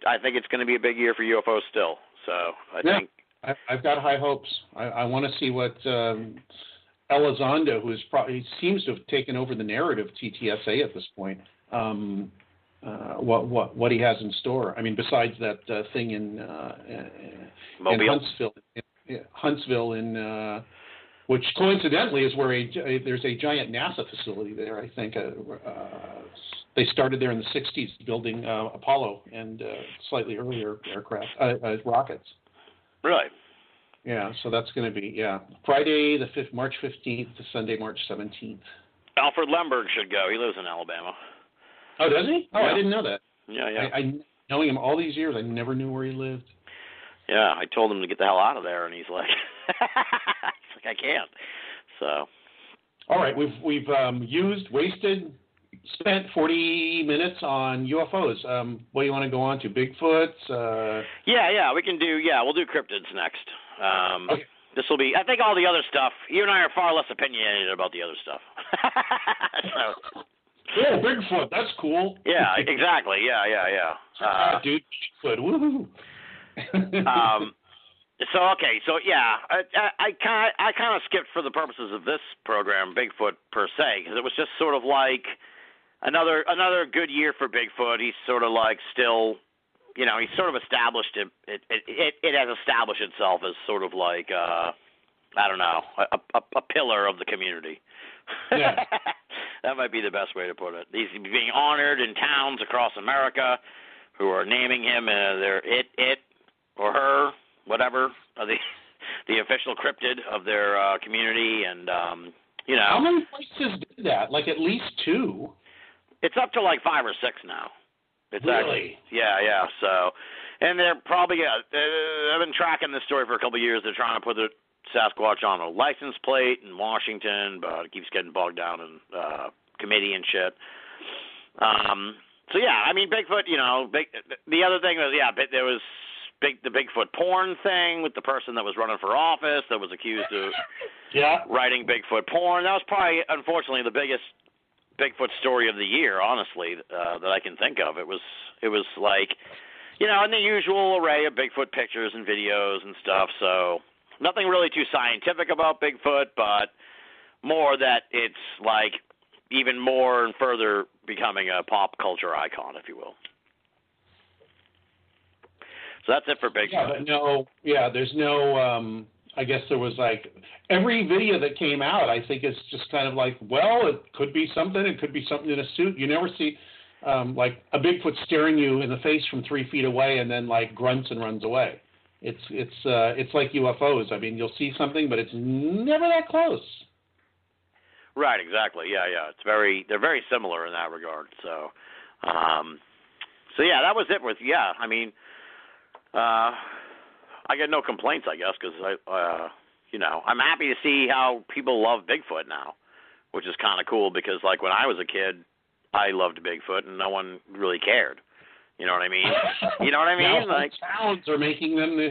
I think it's going to be a big year for UFOs still. So I think I've got high hopes. I want to see what. Elizondo, who is probably seems to have taken over the narrative of TTSA at this point, what he has in store. I mean, besides that thing in Huntsville, which coincidentally is where there's a giant NASA facility there. I think they started there in the '60s, building Apollo and slightly earlier aircraft rockets. Really. Yeah, so that's going to be, Friday, the 5th, March 15th to Sunday, March 17th. Alfred Lemberg should go. He lives in Alabama. Oh, does he? Oh, yeah. I didn't know that. Yeah, yeah. Knowing him all these years, I never knew where he lived. Yeah, I told him to get the hell out of there, and he's like, it's like, I can't. So. All right, we've spent 40 minutes on UFOs. What do you want to go on to? Bigfoots? We'll do cryptids next. Okay. This will be, I think, all the other stuff. You and I are far less opinionated about the other stuff. So. Oh, Bigfoot, that's cool. Yeah, exactly. Yeah. Dude, Bigfoot, woohoo. I kind of skipped for the purposes of this program Bigfoot per se, because it was just sort of like another good year for Bigfoot. He's sort of like still. You know, he's sort of established it has established itself as sort of like, a pillar of the community. Yeah. That might be the best way to put it. He's being honored in towns across America who are naming him their it, or her, whatever, the official cryptid of their community. And, you know. How many places did that? Like at least two? It's up to like 5 or 6 now. It's really? Actually, yeah. So, and they're probably, I've been tracking this story for a couple of years. They're trying to put the Sasquatch on a license plate in Washington, but it keeps getting bogged down in committee and shit. So yeah, I mean, Bigfoot. You know, the other thing was, there was the Bigfoot porn thing with the person that was running for office that was accused of writing Bigfoot porn. That was probably, unfortunately, the biggest Bigfoot story of the year, honestly, that I can think of. It was like, you know, in the usual array of Bigfoot pictures and videos and stuff. So nothing really too scientific about Bigfoot, but more that it's like even more and further becoming a pop culture icon, if you will. So that's it for Bigfoot. There's no. I guess there was like every video that came out, I think it's just kind of like, well, it could be something. It could be something in a suit. You never see like a Bigfoot staring you in the face from 3 feet away and then like grunts and runs away. It's like UFOs. I mean, you'll see something, but it's never that close. Right. Exactly. Yeah. They're very similar in that regard. So, that was it with, I mean, I got no complaints, I guess, because I'm happy to see how people love Bigfoot now, which is kind of cool because, like, when I was a kid, I loved Bigfoot and no one really cared. You know what I mean? Now like towns are making them the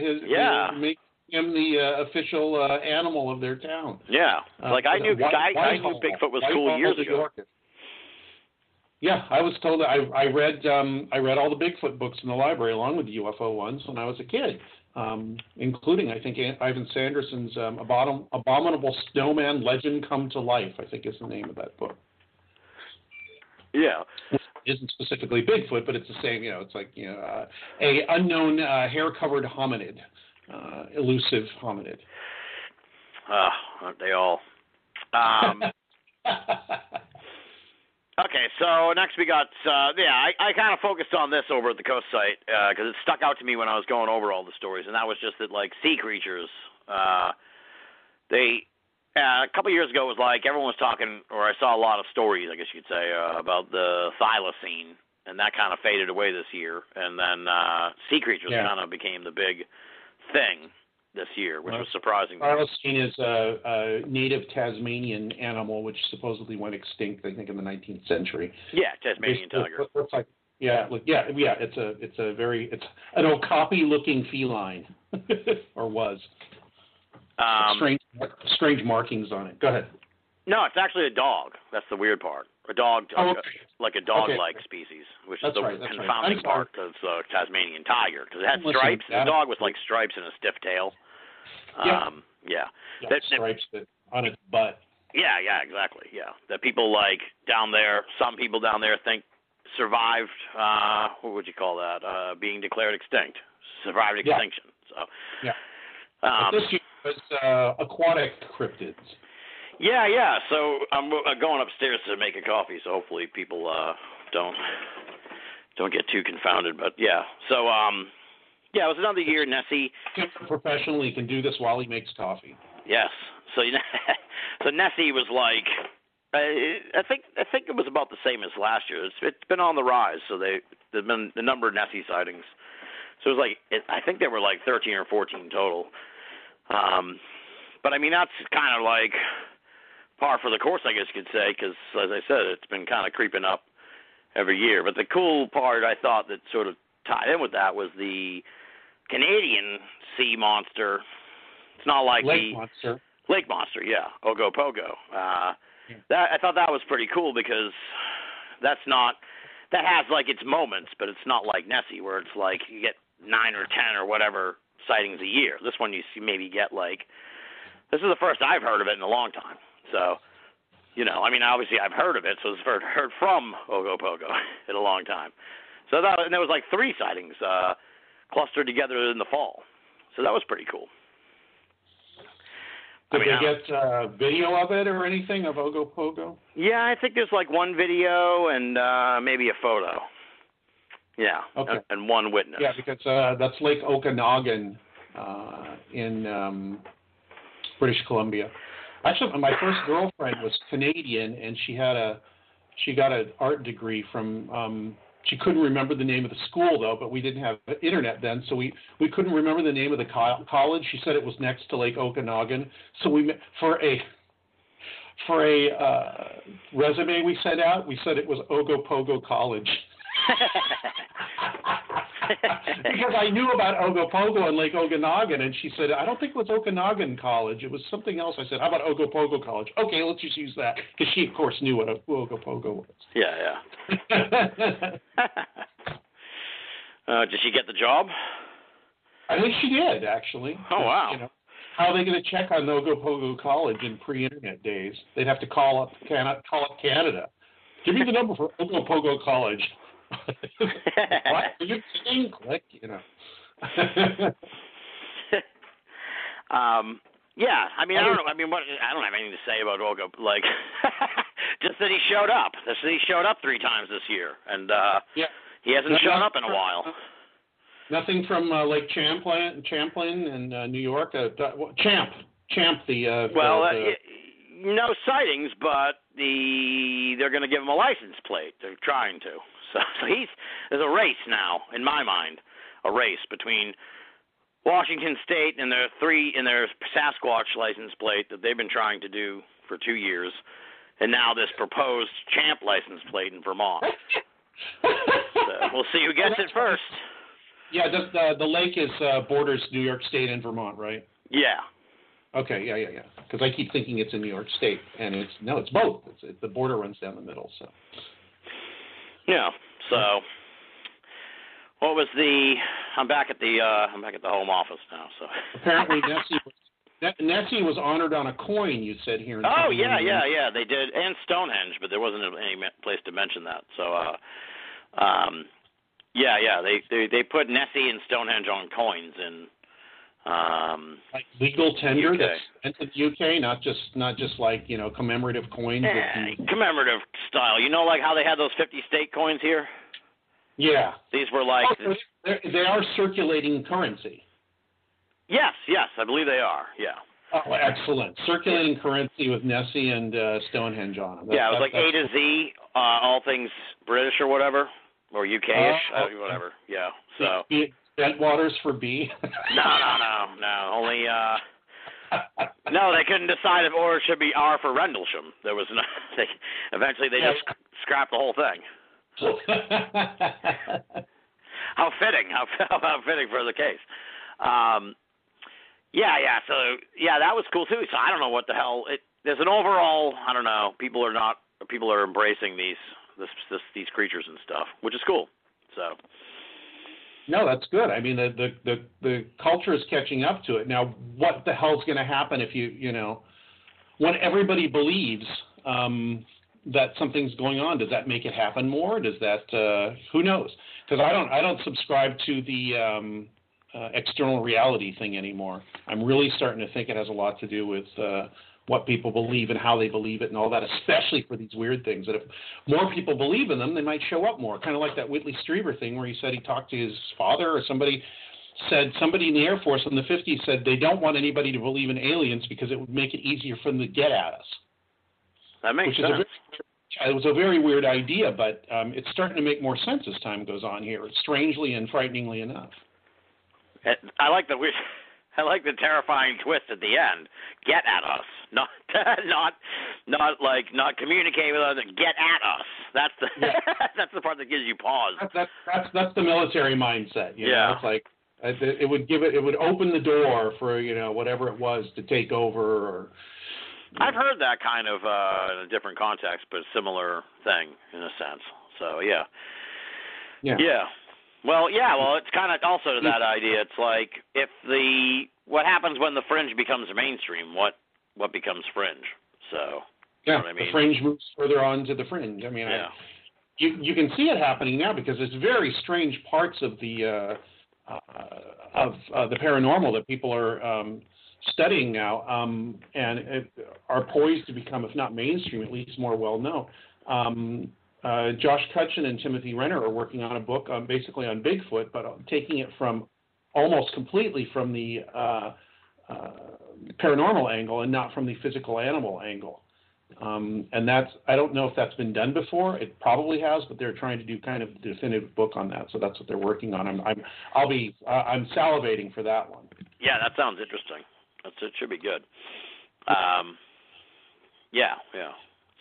official animal of their town. Yeah, like I knew Bigfoot was cool years ago. Yeah, I was told that I read all the Bigfoot books in the library along with the UFO ones when I was a kid. Including, I think, Ivan Sanderson's Abominable Snowman Legend Come to Life, I think is the name of that book. Yeah. It isn't specifically Bigfoot, but it's the same, you know, it's like, you know, a unknown hair-covered hominid, elusive hominid. Aren't they all? Okay, so next we got, I kind of focused on this over at the Coast site because it stuck out to me when I was going over all the stories, and that was just that, like, sea creatures, a couple years ago it was like everyone was talking, or I saw a lot of stories, I guess you could say, about the thylacine, and that kind of faded away this year, and then sea creatures kind of became the big thing this year, which was surprising. Thylacine is a native Tasmanian animal which supposedly went extinct, I think, in the 19th century. Yeah, Tasmanian tiger. It's like, it's an okapi-looking feline, or was. Strange markings on it. Go ahead. No, it's actually a dog. That's the weird part. A dog, like a dog-like species, which is confounding part of the Tasmanian tiger, because it had stripes. The dog was like stripes and a stiff tail. Stripes on its butt. Yeah, exactly. Yeah, that people like down there. Some people down there think survived. What would you call that? Being declared extinct, survived extinction. Yeah. So, yeah. This year was aquatic cryptids. Yeah. So I'm going upstairs to make a coffee, so hopefully people don't get too confounded. But yeah, so it was another year. Nessie, professionally, can do this while he makes coffee. Yes. So so Nessie was like, I think it was about the same as last year. It's been on the rise. So there's been the number of Nessie sightings. So it was like I think there were like 13 or 14 total. But I mean that's kind of like par for the course, I guess you could say, because, as I said, it's been kind of creeping up every year. But the cool part, I thought, that sort of tied in with that was the Canadian sea monster. It's not like Lake monster, yeah, Ogopogo. That I thought that was pretty cool because that has, like, its moments, but it's not like Nessie, where it's like you get 9 or 10 or whatever sightings a year. This one you see maybe get, like, this is the first I've heard of it in a long time. So, you know, I mean, obviously I've heard of it, so I've heard from Ogopogo in a long time. So that, and there was like 3 sightings clustered together in the fall. So that was pretty cool. Did they get video of it or anything of Ogopogo? Yeah, I think there's like 1 video and maybe a photo. Yeah, okay. And 1 witness. Yeah, because that's Lake Okanagan in British Columbia. Actually, my first girlfriend was Canadian, and she got an art degree from. She couldn't remember the name of the school though, but we didn't have internet then, so we couldn't remember the name of the college. She said it was next to Lake Okanagan, so we for a resume we sent out, we said it was Ogopogo College. Because I knew about Ogopogo and Lake Okanagan, and she said, I don't think it was Okanagan College. It was something else. I said, how about Ogopogo College? Okay, let's just use that. Because she, of course, knew what Ogopogo was. Yeah. Did she get the job? I think she did, actually. Oh, wow. You know, how are they going to check on Ogopogo College in pre-internet days? They'd have to call up Canada. Give me the number for Ogopogo College. What? You think? Like, you know. I don't have anything to say about Olga. Like, just that he showed up. Just that he showed up 3 times this year, and he hasn't shown up in a while. Nothing from Lake Champlain, and New York. Champ. No sightings, but they're going to give him a license plate. They're trying to. So there's a race now, in my mind, a race between Washington State and their Sasquatch license plate that they've been trying to do for 2 years, and now this proposed Champ license plate in Vermont. So we'll see who gets it first. Yeah, the lake is borders New York State and Vermont, right? Yeah. Okay, yeah. Because I keep thinking it's in New York State, and it's both. It's the border runs down the middle, so. Yeah. So, I'm back at the home office now. So apparently Nessie was honored on a coin. You said here. Yeah. They did, and Stonehenge, but there wasn't any place to mention that. So, They put Nessie and Stonehenge on coins in Like legal tender UK. That's sent to the UK, not just like, you know, commemorative coins. Commemorative style. You know, like how they had those 50 state coins here? Yeah. These were like... Oh, they are circulating currency. Yes, I believe they are, yeah. Oh, excellent. Circulating currency with Nessie and Stonehenge on them. It was like A to Z, all things British or whatever, or UK-ish, whatever, yeah. So... Bentwaters for B? No. Only, no, they couldn't decide if or it should be R for Rendlesham. There was no, eventually they just scrapped the whole thing. How fitting for the case. So that was cool too. So I don't know what the hell, there's an overall, I don't know, people are embracing these creatures and stuff, which is cool, so. No, that's good. I mean, the culture is catching up to it. Now, what the hell's going to happen if when everybody believes that something's going on? Does that make it happen more? Does that who knows? Because I don't subscribe to the external reality thing anymore. I'm really starting to think it has a lot to do with what people believe and how they believe it and all that, especially for these weird things. That if more people believe in them, they might show up more. Kind of like that Whitley Strieber thing where he said he talked to his father or somebody in the Air Force in the 50s said they don't want anybody to believe in aliens because it would make it easier for them to get at us. That makes sense. It was a very weird idea, but it's starting to make more sense as time goes on here, strangely and frighteningly enough. I like the terrifying twist at the end. Get at us, not communicate with us. Get at us. That's the part that gives you pause. That's the military mindset. You know? It's like it would open the door for whatever it was to take over. Or, I've heard that kind of in a different context, but a similar thing in a sense. So yeah. Well, it's kind of also to that idea. It's like what happens when the fringe becomes mainstream? What becomes fringe? So you know what I mean? The fringe moves further on to the fringe. I mean, you can see it happening now because there's very strange parts of the paranormal that people are studying now and are poised to become, if not mainstream, at least more well known. Josh Cutchin and Timothy Renner are working on a book basically on Bigfoot, but taking it from almost completely from the paranormal angle and not from the physical animal angle. And I don't know if that's been done before. It probably has, but they're trying to do kind of a definitive book on that. So that's what they're working on. I'm salivating for that one. Yeah, that sounds interesting. It should be good.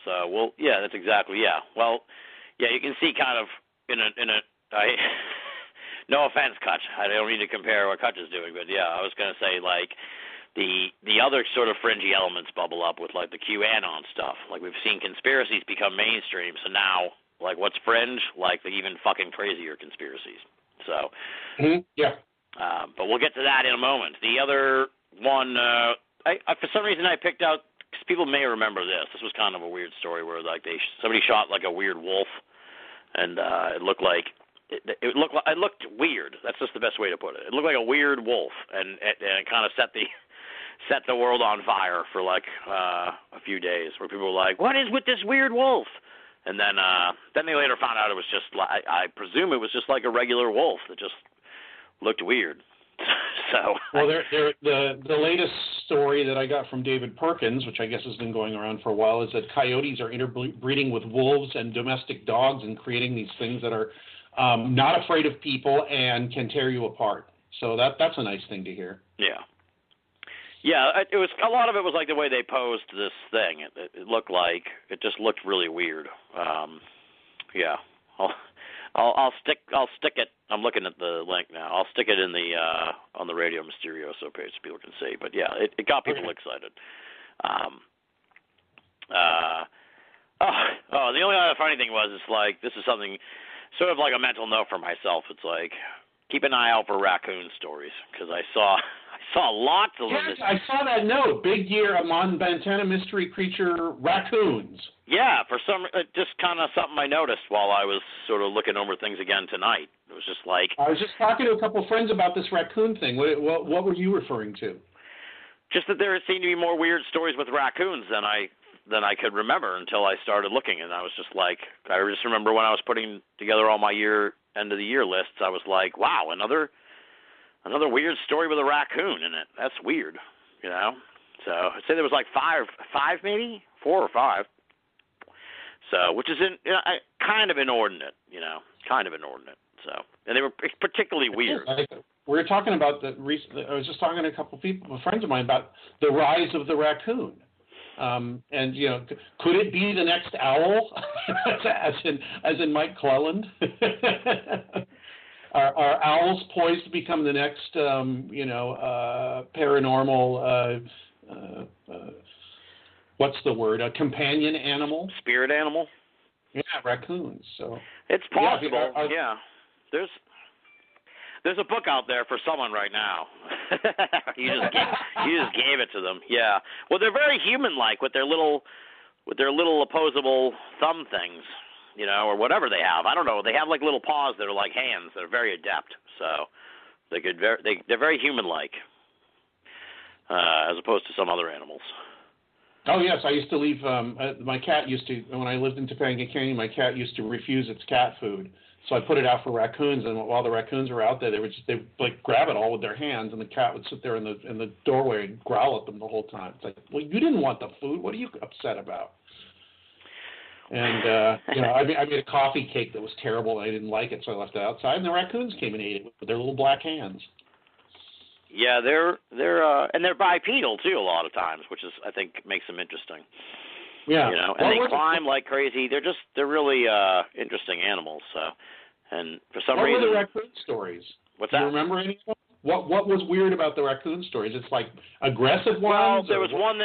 So that's exactly you can see kind of no offense, Kutch, I don't need to compare what Kutch is doing, but I was gonna say like the other sort of fringy elements bubble up with like the QAnon stuff. Like we've seen conspiracies become mainstream, so now like what's fringe? Like the even fucking crazier conspiracies. So but we'll get to that in a moment. The other one, I for some reason I picked out. People may remember this. This was kind of a weird story where like somebody shot like a weird wolf, and it looked like it looked weird. That's just the best way to put it. It looked like a weird wolf, and it kind of set the world on fire for like a few days, where people were like, "What is with this weird wolf?" And then they later found out it was just I presume it was just like a regular wolf that just looked weird. So the latest story that I got from David Perkins, which I guess has been going around for a while, is that coyotes are interbreeding with wolves and domestic dogs and creating these things that are not afraid of people and can tear you apart. So that's a nice thing to hear. Yeah, it was a lot of it was like the way they posed this thing. It looked like it just looked really weird. I'll stick it. I'm looking at the link now. I'll stick it in the on the Radio Mysterioso page so people can see. But yeah, it got people excited. The only other funny thing was it's like this is something sort of like a mental note for myself. It's like keep an eye out for raccoon stories because I saw lots of them. Yes, I saw that note. Big year among Montana mystery creature raccoons. Yeah, for some, just kind of something I noticed while I was sort of looking over things again tonight. It was just like... I was just talking to a couple of friends about this raccoon thing. What were you referring to? Just that there seemed to be more weird stories with raccoons than I could remember until I started looking. And I was just like... I just remember when I was putting together all my end-of-the-year lists, I was like, wow, another weird story with a raccoon in it. That's weird, you know? So I'd say there was like five maybe? 4 or 5. So, which is kind of inordinate, you know? Kind of inordinate. So, and they were particularly weird. We were talking about I was just talking to a couple of people, friends of mine, about the rise of the raccoon. And you know, could it be the next owl, as in Mike Cleland? Are owls poised to become the next, paranormal? What's the word? A companion animal? Spirit animal? Yeah, raccoons. So it's possible. Yeah, there's a book out there for someone right now. you just gave it to them. Yeah. Well, they're very human-like with their little opposable thumb things, you know, or whatever they have. I don't know. They have like little paws that are like hands that are very adept. So they're very human-like, as opposed to some other animals. Oh, yes. I used to leave my cat used to, when I lived in Topanga Canyon, my cat used to refuse its cat food. So I put it out for raccoons, and while the raccoons were out there, they would like grab it all with their hands, and the cat would sit there in the doorway and growl at them the whole time. It's like, well, you didn't want the food. What are you upset about? And I made a coffee cake that was terrible, and I didn't like it, so I left it outside, and the raccoons came and ate it with their little black hands. Yeah, and they're bipedal too a lot of times, which is, I think, makes them interesting. Yeah, you know, and they climb like crazy. They're really interesting animals. So, and for some reason, what were the raccoon stories? What's that? Do you remember any of them? What was weird about the raccoon stories? It's like aggressive ones. Well, there was one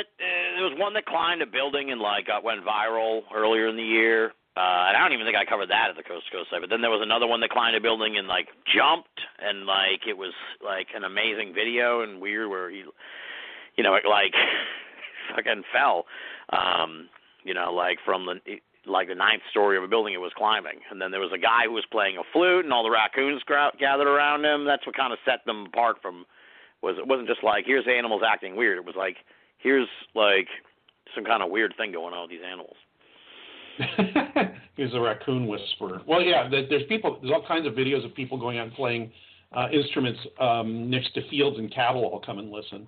that climbed a building and like went viral earlier in the year. And I don't even think I covered that at the Coast to Coast site. But then there was another one that climbed a building and like jumped, and like it was like an amazing video and weird where he, you know, it like fucking fell. You know, like from the ninth story of a building it was climbing. And then there was a guy who was playing a flute, and all the raccoons gathered around him. That's what kind of set them apart from it wasn't just like, here's animals acting weird. It was like, here's like some kind of weird thing going on with these animals. Here's a raccoon whisperer. Well, yeah, there's all kinds of videos of people going out and playing instruments next to fields, and cattle all come and listen.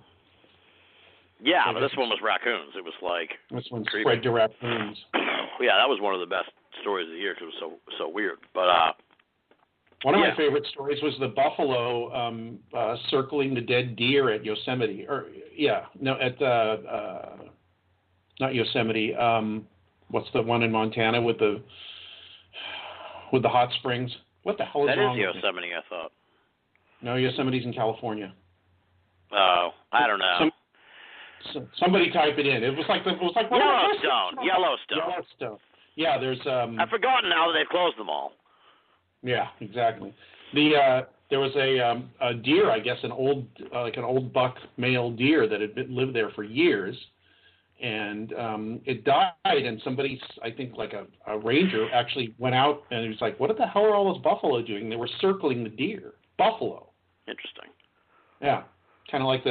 Yeah, but this one was raccoons. It was like this one creepy. Spread to raccoons. Yeah, that was one of the best stories of the year because it was so weird. But one of my favorite stories was the buffalo circling the dead deer at Yosemite. Not Yosemite. What's the one in Montana with the hot springs? What the hell is that? That is Yosemite, I thought. No, Yosemite's in California. Oh, I don't know. Somebody type it in. It was like Yellowstone. Yeah, there's. I've forgotten now that they've closed them all. Yeah, exactly. There was a deer, I guess, an old buck male deer that had lived there for years, and it died. And somebody, I think, like a ranger, actually went out and he was like, "What the hell are all those buffalo doing?" They were circling the deer. Buffalo. Interesting. Yeah. Kind of like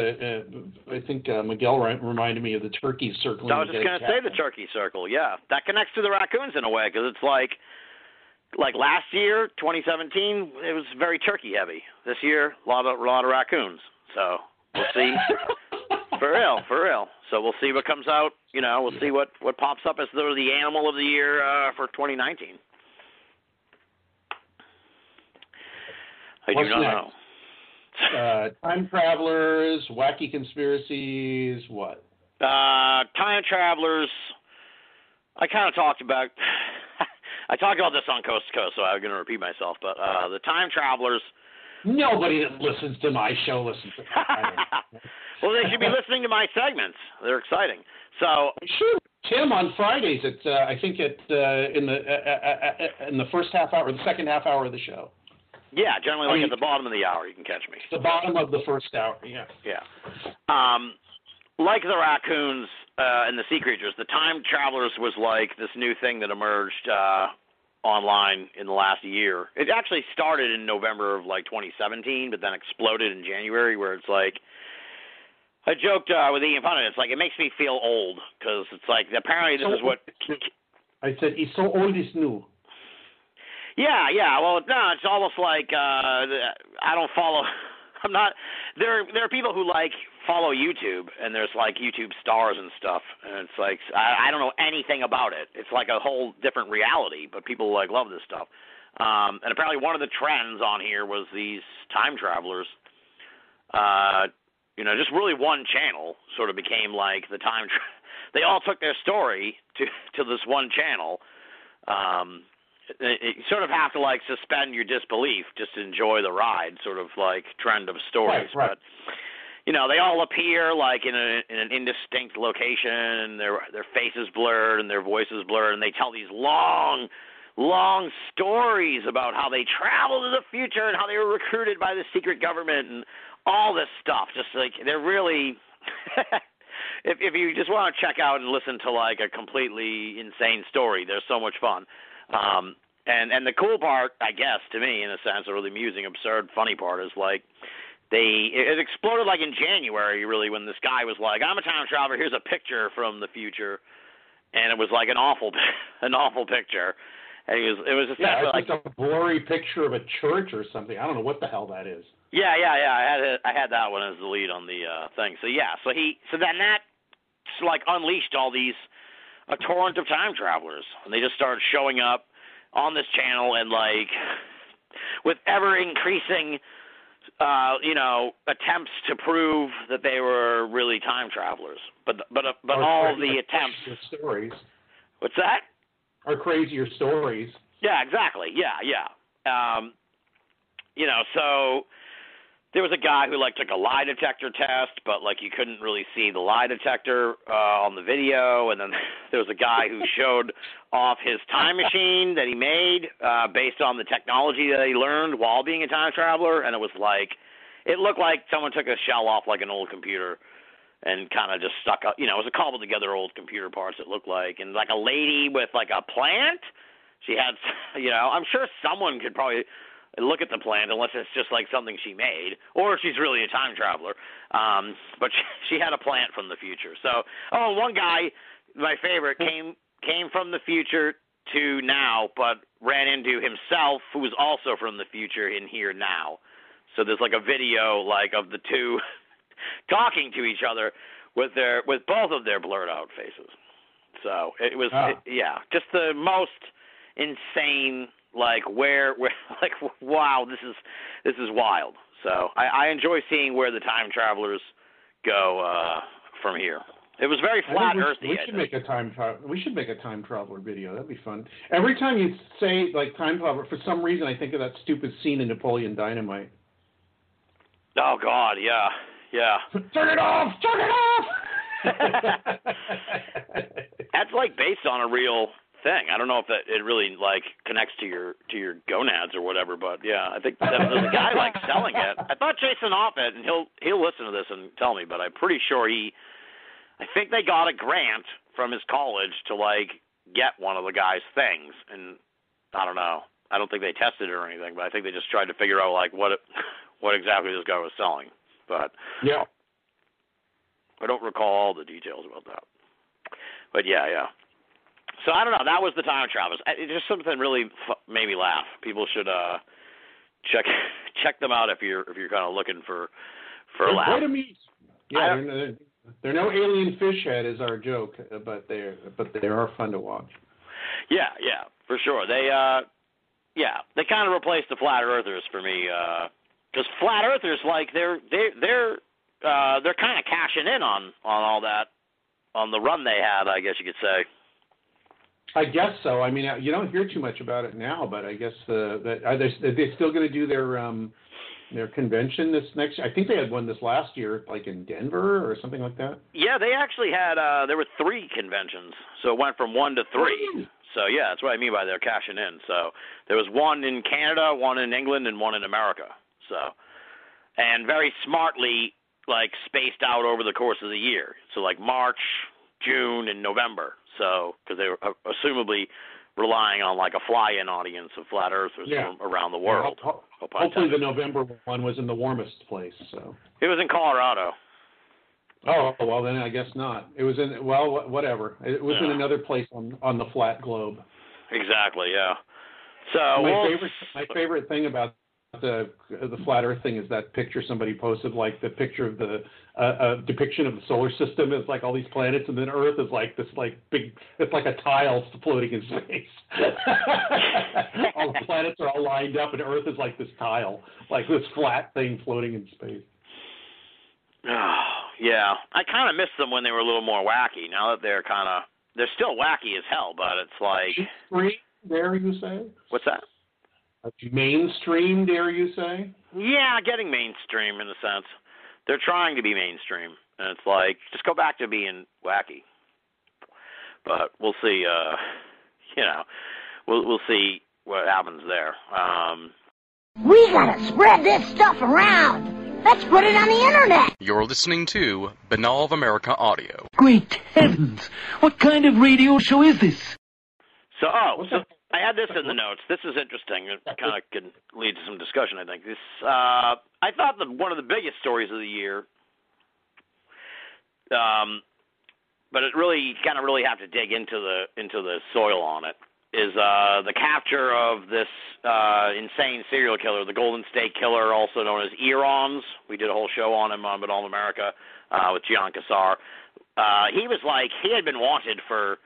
Miguel reminded me of the turkey circle. So I was just going to say the turkey circle, yeah. That connects to the raccoons in a way because it's like last year, 2017, it was very turkey heavy. This year, a lot of raccoons. So we'll see. For real. So we'll see what comes out. You know, we'll see what pops up as the animal of the year for 2019. I do not know. Time travelers, wacky conspiracies, what? Time travelers, I kind of talked about, I talked about this on Coast to Coast, so I'm going to repeat myself, but the time travelers. Nobody that listens to my show listens to my Well, they should be listening to my segments. They're exciting. So. Sure. Tim on Fridays at, I think at, in the first half hour, the second half hour of the show. Yeah, generally at the bottom of the hour you can catch me. The bottom of the first hour, yeah. Yeah. Like the raccoons and the sea creatures, the time travelers was like this new thing that emerged online in the last year. It actually started in November of, like, 2017, but then exploded in January, where it's like, I joked with Ian Punnett, it's like, it makes me feel old, because it's like, apparently this is what... I said, it's so old, it's new. Yeah, yeah, well, no, it's almost like, I don't follow... I'm not... There are people who, like, follow YouTube, and there's, like, YouTube stars and stuff, and it's like, I don't know anything about it. It's like a whole different reality, but people, like, love this stuff. And apparently one of the trends on here was these time travelers. You know, just really one channel sort of became, like, the time... They all took their story to this one channel. You sort of have to, like, suspend your disbelief, just enjoy the ride, sort of, like, trend of stories. Right, right. But, you know, they all appear, like, in an indistinct location, and their faces blurred and their voices blurred, and they tell these long, long stories about how they traveled to the future and how they were recruited by the secret government and all this stuff. Just, like, they're really... If you just want to check out and listen to, like, a completely insane story, there's so much fun. And the cool part, I guess, to me, in a sense, the really amusing, absurd, funny part is, like, it exploded, like, in January, really, when this guy was like, I'm a time traveler, here's a picture from the future. And it was, like, an awful picture. And it was just like a blurry picture of a church or something. I don't know what the hell that is. Yeah. I had that one as the lead on the thing. So yeah, so then that like unleashed all these a torrent of time travelers, and they just started showing up on this channel and like with ever increasing you know attempts to prove that they were really time travelers. But all the attempts stories. What's that? Are crazier stories. Yeah, exactly. Yeah. You know, so there was a guy who, like, took a lie detector test, but, like, you couldn't really see the lie detector on the video. And then there was a guy who showed off his time machine that he made based on the technology that he learned while being a time traveler. And it was, like, it looked like someone took a shell off, like, an old computer and kind of just stuck up, you know, it was a cobbled together old computer parts, it looked like. And, like, a lady with, like, a plant. She had, you know, I'm sure someone could probably look at the plant unless it's just, like, something she made. Or if she's really a time traveler. But she had a plant from the future. So, oh, one guy, my favorite, came from the future to now, but ran into himself, who was also from the future in here now. So there's, like, a video, like, of the two talking to each other with both of their blurred out faces. So it was just the most insane, like where like wow, this is wild. So I enjoy seeing where the time travelers go from here. It was very flat earthy. We should make a time traveler video. That'd be fun. Every time you say like time traveler, for some reason I think of that stupid scene in Napoleon Dynamite. Oh God, yeah. Yeah. Turn it off! Turn it off! That's like based on a real thing. I don't know if it really like connects to your gonads or whatever, but yeah, I think there's a guy like selling it. I thought Jason Offit, and he'll listen to this and tell me, but I'm pretty sure I think they got a grant from his college to like get one of the guy's things, and I don't know. I don't think they tested it or anything, but I think they just tried to figure out like what exactly this guy was selling. But yeah, I don't recall all the details about that. But yeah. So I don't know. That was the time travelers. It's just something really made me laugh. People should check them out if you're kind of looking for a laugh. Quite amusing. Yeah, they're no alien fish head is our joke, but they are fun to watch. Yeah, for sure. They kind of replaced the flat earthers for me. Because flat earthers, like they're kind of cashing in on all that on the run they had, I guess you could say. I guess so. I mean, you don't hear too much about it now, but I guess are they still going to do their convention this next year? I think they had one this last year, like in Denver or something like that. Yeah, they actually had there were three conventions, so it went from one to three. So yeah, that's what I mean by they're cashing in. So there was one in Canada, one in England, and one in America. So, and very smartly, like, spaced out over the course of the year. So, like, March, June, and November. So, because they were, assumably relying on like a fly-in audience of flat earthers from around the world. Yeah, hopefully the November one was in the warmest place. So it was in Colorado. Oh, well, then I guess not. It was in, well, whatever. It was in another place on the flat globe. Exactly, yeah. So my favorite thing about the flat Earth thing is that picture somebody posted, like the picture of the depiction of the solar system is like all these planets, and then Earth is like this like big, it's like a tile floating in space. All the planets are all lined up, and Earth is like this tile, like this flat thing floating in space. Oh, yeah, I kind of missed them when they were a little more wacky. Now that they're still wacky as hell, but it's like free. Dare you say? What's that? Mainstream, dare you say? Yeah, getting mainstream in a sense. They're trying to be mainstream, and it's like just go back to being wacky. But we'll see. We'll see what happens there. We gotta spread this stuff around. Let's put it on the internet. You're listening to Banal of America Audio. Great heavens! What kind of radio show is this? So I had this in the notes. This is interesting. It kind of can lead to some discussion, I think. I thought one of the biggest stories of the year, but it really have to dig into the soil on it, is the capture of this insane serial killer, the Golden State Killer, also known as EAR-ONS. We did a whole show on him on Banal of America with Gian Cassar. He had been wanted for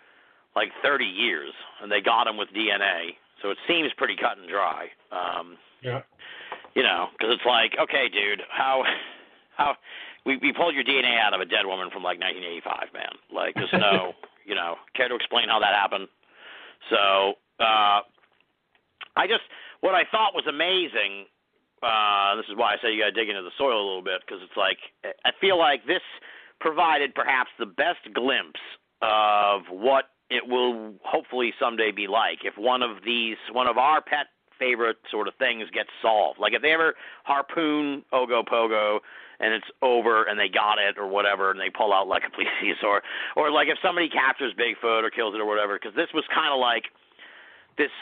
like 30 years, and they got him with DNA, so it seems pretty cut and dry. Because it's like, okay, dude, how we pulled your DNA out of a dead woman from like 1985, man. Like, there's no, care to explain how that happened? So, what I thought was amazing. This is why I say you got to dig into the soil a little bit, because it's like I feel like this provided perhaps the best glimpse of what it will hopefully someday be like if one of our pet favorite sort of things gets solved. Like if they ever harpoon Ogopogo and it's over and they got it or whatever and they pull out like a plesiosaur, or like if somebody captures Bigfoot or kills it or whatever, because this was kind of like this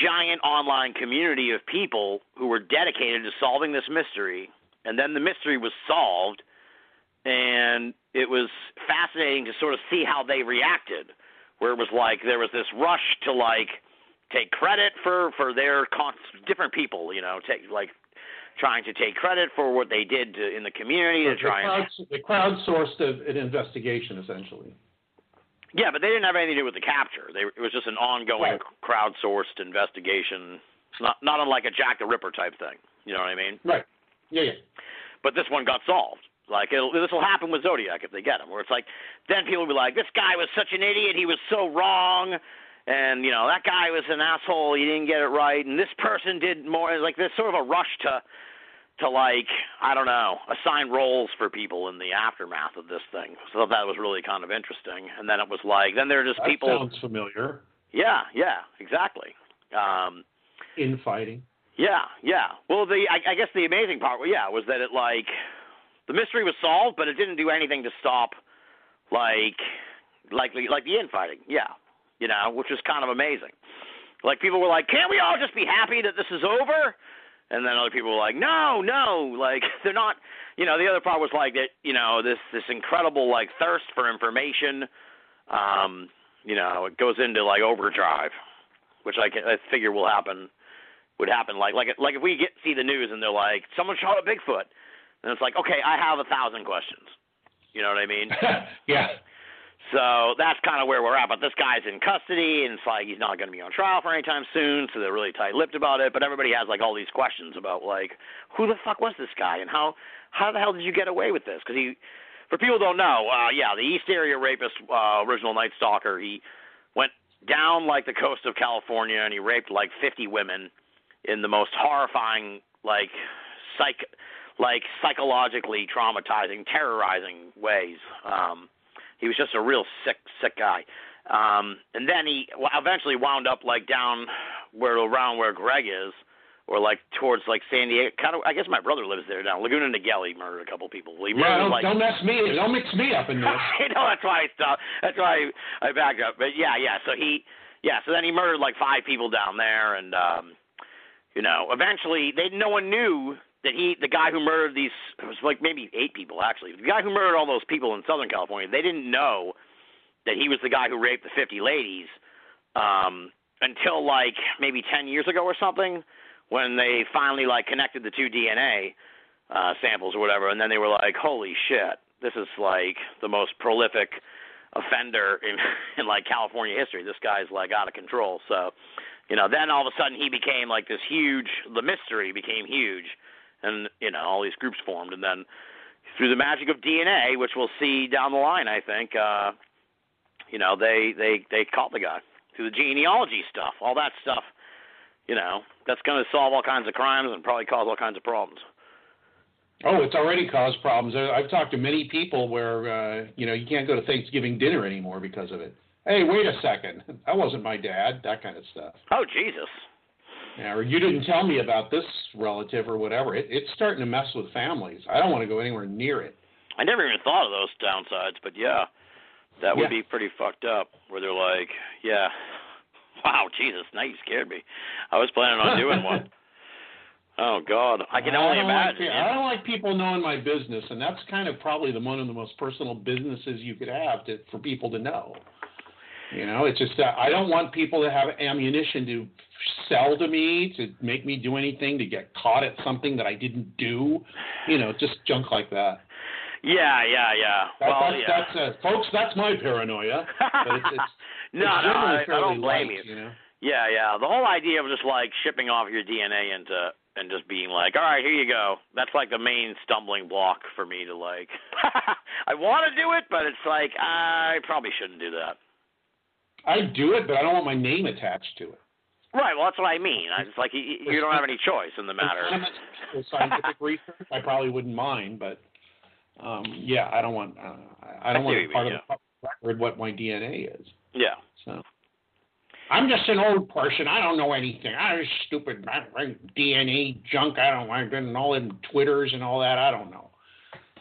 giant online community of people who were dedicated to solving this mystery, and then the mystery was solved, and it was fascinating to sort of see how they reacted. Where it was like there was this rush to like take credit for their different people, trying to take credit for what they did in the community to try and they crowdsourced an investigation essentially. Yeah, but they didn't have anything to do with the capture. It was just an ongoing crowdsourced investigation. It's not unlike a Jack the Ripper type thing. You know what I mean? Right. Yeah. But this one got solved. Like, this will happen with Zodiac if they get him, where it's like, then people will be like, this guy was such an idiot, he was so wrong, and, that guy was an asshole, he didn't get it right, and this person did more. Like, there's sort of a rush to like, I don't know, assign roles for people in the aftermath of this thing. So that was really kind of interesting. And then it was like, then there are just that people. Sounds familiar. Yeah, exactly. Infighting. Yeah. Well, I guess the amazing part, was that it, like, the mystery was solved, but it didn't do anything to stop, like the infighting, which was kind of amazing. Like, people were like, can't we all just be happy that this is over? And then other people were like, no, like, they're not, the other part was like that, this incredible, like, thirst for information, it goes into, like, overdrive, which I figure would happen, like if we see the news and they're like, someone shot a Bigfoot. And it's like, okay, I have 1,000 questions. You know what I mean? Yeah. So that's kind of where we're at. But this guy's in custody, and it's like he's not going to be on trial for any time soon, so they're really tight-lipped about it. But everybody has, like, all these questions about, like, who the fuck was this guy, and how the hell did you get away with this? Because for people who don't know, the East Area Rapist, original Night Stalker, he went down, like, the coast of California, and he raped, like, 50 women in the most horrifying, like, psychologically traumatizing, terrorizing ways. He was just a real sick guy. And then he eventually wound up like down around where Greg is, or like towards like San Diego. Kind of, I guess my brother lives there now. Laguna Niguel, he murdered a couple people. Don't mix me up in this. I know, that's why I backed up. But yeah. So he yeah, so then he murdered like 5 people down there, and you know, eventually no one knew that the guy who murdered these, it was like maybe 8 people actually. The guy who murdered all those people in Southern California, they didn't know that he was the guy who raped the 50 ladies until like maybe 10 years ago or something, when they finally like connected the 2 DNA samples or whatever, and then they were like, holy shit, this is like the most prolific offender in like California history. This guy's like out of control. So, you know, then all of a sudden he became like this huge, the mystery became huge, and, you know, all these groups formed. And then through the magic of DNA, which we'll see down the line, I think, you know, they caught the guy through the genealogy stuff, all that stuff. You know, that's going to solve all kinds of crimes and probably cause all kinds of problems. Oh, it's already caused problems. I've talked to many people where, you know, you can't go to Thanksgiving dinner anymore because of it. Hey, wait a second. That wasn't my dad, that kind of stuff. Oh, Jesus. Yeah, or you didn't tell me about this relative or whatever. It's starting to mess with families. I don't want to go anywhere near it. I never even thought of those downsides, but yeah, that would be pretty fucked up where they're like, yeah, wow, Jesus, now you scared me. I was planning on doing one. Oh, God. I can only imagine. I don't like people knowing my business, and that's kind of probably one of the most personal businesses you could have for people to know. You know, it's just that I don't want people to have ammunition to sell to me, to make me do anything, to get caught at something that I didn't do. You know, just junk like that. Yeah. Folks, that's my paranoia. But it's no, I don't blame you. You know? Yeah. The whole idea of just, like, shipping off your DNA and just being like, all right, here you go. That's like the main stumbling block for me to like, I want to do it, but it's like, I probably shouldn't do that. I do it, but I don't want my name attached to it. Right. Well, that's what I mean. It's like, you don't have any choice in the matter. With scientific research, I probably wouldn't mind, but yeah, I don't want part of the public record what my DNA is. Yeah. So. I'm just an old person. I don't know anything. I'm just stupid. I write DNA junk. I didn't all them Twitters and all that. I don't know.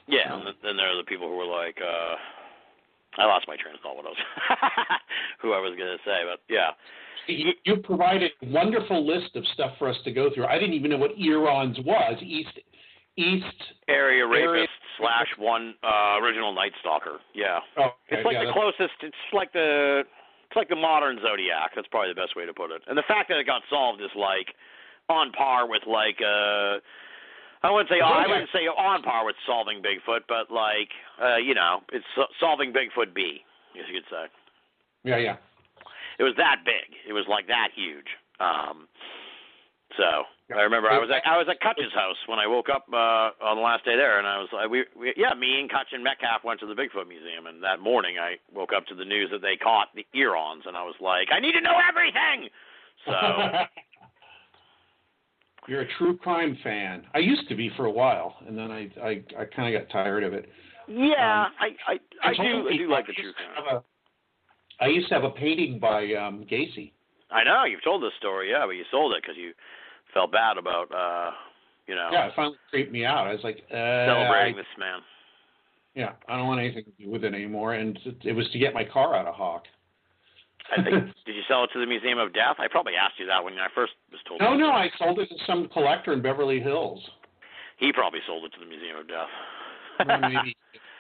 Yeah, and then there are the people who were like, I lost my train of thought. Who I was going to say, but yeah. You provided a wonderful list of stuff for us to go through. I didn't even know what EAR-ONS was. East Area Rapist / One Original Night Stalker. Yeah. Oh, okay. It's like the closest. It's like the modern Zodiac. That's probably the best way to put it. And the fact that it got solved is like on par with like I wouldn't say on par with solving Bigfoot, but like you know, it's solving Bigfoot B, as you could say. Yeah. It was that big. It was like that huge. I remember I was at Cutchin's house when I woke up on the last day there, and I was like, me and Cutchin Metcalf went to the Bigfoot Museum, and that morning I woke up to the news that they caught the EAR-ONS, and I was like, I need to know everything. So you're a true crime fan. I used to be for a while, and then I kind of got tired of it. Yeah, I do like the true crime. I used to have a painting by Gacy. I know, you've told this story, yeah, but you sold it because you felt bad about, you know. Yeah, it finally creeped me out. I was like, celebrating this man. Yeah, I don't want anything to do with it anymore, and it was to get my car out of Hawk. I think, did you sell it to the Museum of Death? I probably asked you that when I first was told. No, I sold it to some collector in Beverly Hills. He probably sold it to the Museum of Death. Well, maybe.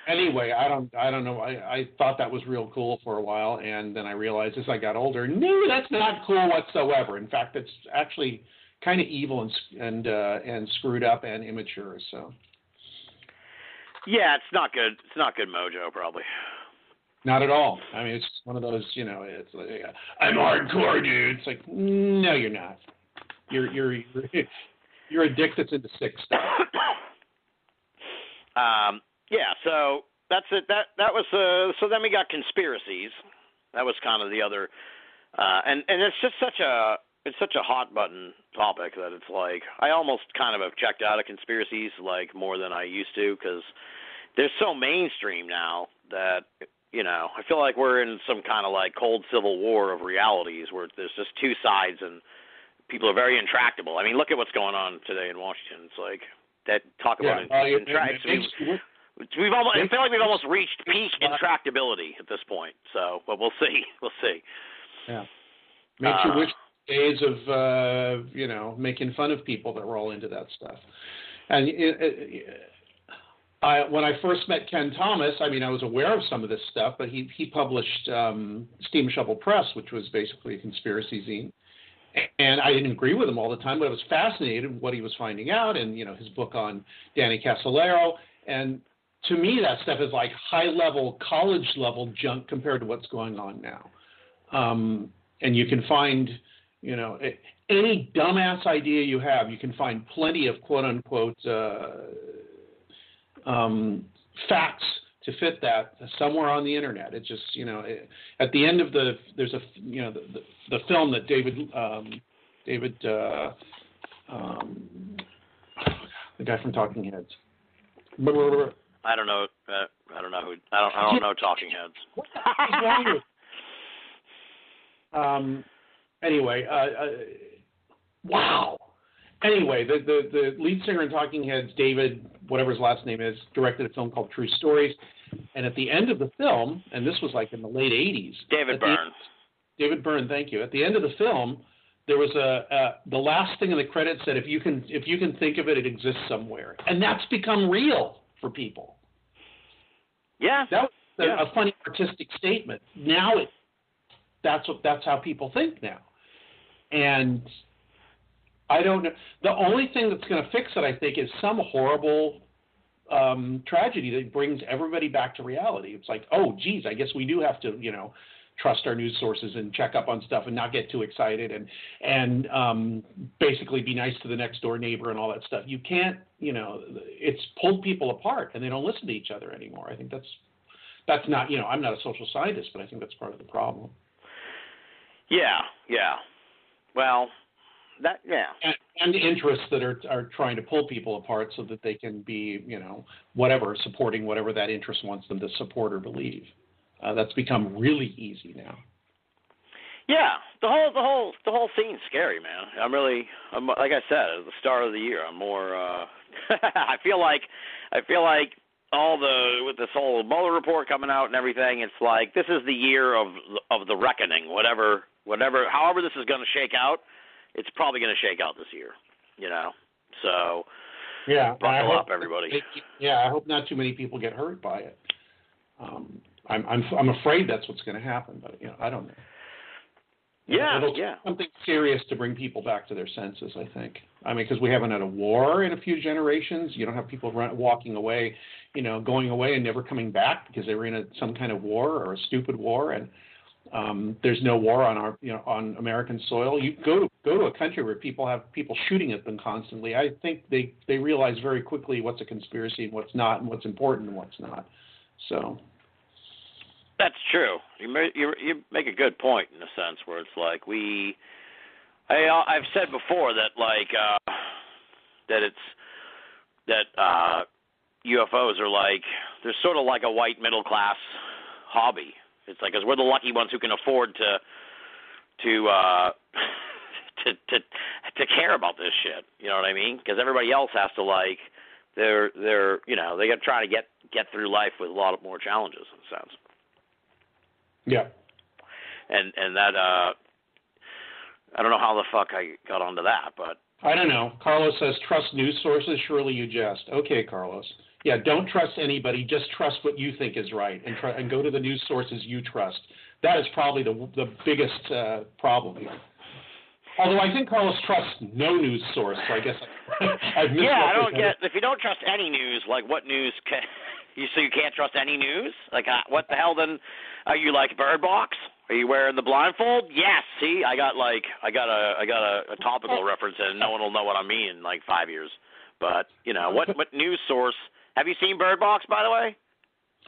Anyway, I don't know. I thought that was real cool for a while, and then I realized as I got older, no, that's not cool whatsoever. In fact, it's actually kind of evil and screwed up and immature. So, yeah, it's not good. It's not good mojo, probably. Not at all. I mean, it's one of those. You know, it's like I'm hardcore, dude. It's like, no, you're not. You're addicted to the sick stuff. Yeah, so that's it. That was so then we got conspiracies. That was kind of the other, and it's just such a hot button topic that it's like I almost kind of have checked out of conspiracies like more than I used to because they're so mainstream now that you know I feel like we're in some kind of like cold civil war of realities where there's just two sides and people are very intractable. I mean, look at what's going on today in Washington. It's like that talk about intractability. I feel like we've almost reached peak intractability at this point. So, but we'll see. Yeah. Makes you wish days of, you know, making fun of people that were all into that stuff. And when I first met Ken Thomas, I mean, I was aware of some of this stuff, but he published Steam Shovel Press, which was basically a conspiracy zine. And I didn't agree with him all the time, but I was fascinated with what he was finding out and, you know, his book on Danny Casolaro. And to me, that stuff is like high-level, college-level junk compared to what's going on now. And you can find, you know, any dumbass idea you have, you can find plenty of quote-unquote facts to fit that somewhere on the internet. It just, you know, at the end of the, there's a, you know, the film that the guy from Talking Heads. I don't know. I don't know who. I don't know Talking Heads. What the heck is wrong with? Anyway. Wow. Anyway, the lead singer in Talking Heads, David, whatever his last name is, directed a film called True Stories. And at the end of the film, and this was like in the late 80s. David Byrne. David Byrne, thank you. At the end of the film, there was the last thing in the credits said, if you can think of it, it exists somewhere. And that's become real for people. Yeah. That was a funny artistic statement. Now that's how people think now. And I don't know. The only thing that's going to fix it, I think, is some horrible tragedy that brings everybody back to reality. It's like, oh, geez, I guess we do have to, you know, trust our news sources and check up on stuff and not get too excited and basically be nice to the next door neighbor and all that stuff. You can't, you know, it's pulled people apart and they don't listen to each other anymore. I think that's not, you know, I'm not a social scientist, but I think that's part of the problem. Yeah. Well. And interests that are trying to pull people apart so that they can be, you know, whatever, supporting whatever that interest wants them to support or believe. That's become really easy now. Yeah, the whole scene's scary, man. I'm like I said, at the start of the year, I'm more. I feel like all the with this whole Mueller report coming out and everything, it's like this is the year of the reckoning. Whatever, however this is going to shake out. It's probably going to shake out this year, you know. So, yeah, buckle up, everybody. I hope not too many people get hurt by it. I'm afraid that's what's going to happen, but you know, I don't know. Something serious to bring people back to their senses, I think. I mean, because we haven't had a war in a few generations. You don't have people walking away, you know, going away and never coming back because they were in some kind of war or a stupid war and. There's no war on on American soil. You go to a country where people have people shooting at them constantly. I think they realize very quickly what's a conspiracy and what's not, and what's important and what's not. So that's true. You make a good point in a sense where it's like I've said before that UFOs are like they're sort of like a white middle class hobby. It's like, 'cause we're the lucky ones who can afford to care about this shit. You know what I mean? Because everybody else has to like, they're you know, they got to try to get through life with a lot of more challenges in a sense. Yeah. And that I don't know how the fuck I got onto that, but I don't know. Carlos says trust news sources. Surely you jest. Okay, Carlos. Yeah, don't trust anybody. Just trust what you think is right, and go to the news sources you trust. That is probably the biggest problem here. Although I think Carlos trusts no news source, so I guess I've missed. Yeah, I don't get if you don't trust any news. Like, what news? So you can't trust any news? Like, what the hell? Then are you like Bird Box? Are you wearing the blindfold? Yes. See, I got a topical reference, and no one will know what I mean in like 5 years. But you know what news source? Have you seen Bird Box, by the way?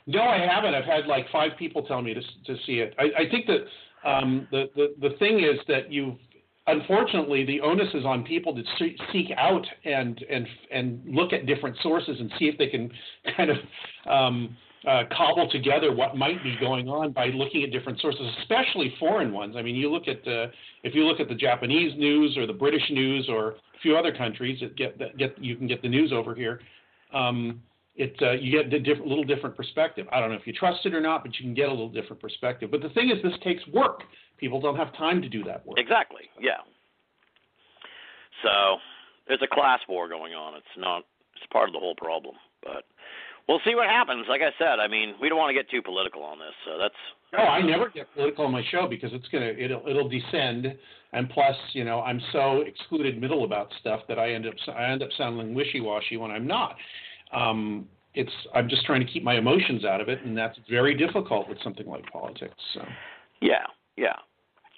No, I haven't. I've had like 5 people tell me to see it. I think that the thing is that unfortunately, the onus is on people to seek out and look at different sources and see if they can kind of cobble together what might be going on by looking at different sources, especially foreign ones. I mean, you look at if you look at the Japanese news or the British news or a few other countries, you can get the news over here. you get a little different perspective. I don't know if you trust it or not, but you can get a little different perspective. But the thing is, this takes work. People don't have time to do that work. Exactly, yeah. So there's a class war going on. It's part of the whole problem. But we'll see what happens. Like I said, I mean, we don't want to get too political on this. So that's – No, I never get political on my show because it's going to – it'll descend. And plus, you know, I'm so excluded middle about stuff that I end up sounding wishy-washy when I'm not. I'm just trying to keep my emotions out of it, and that's very difficult with something like politics. So. Yeah.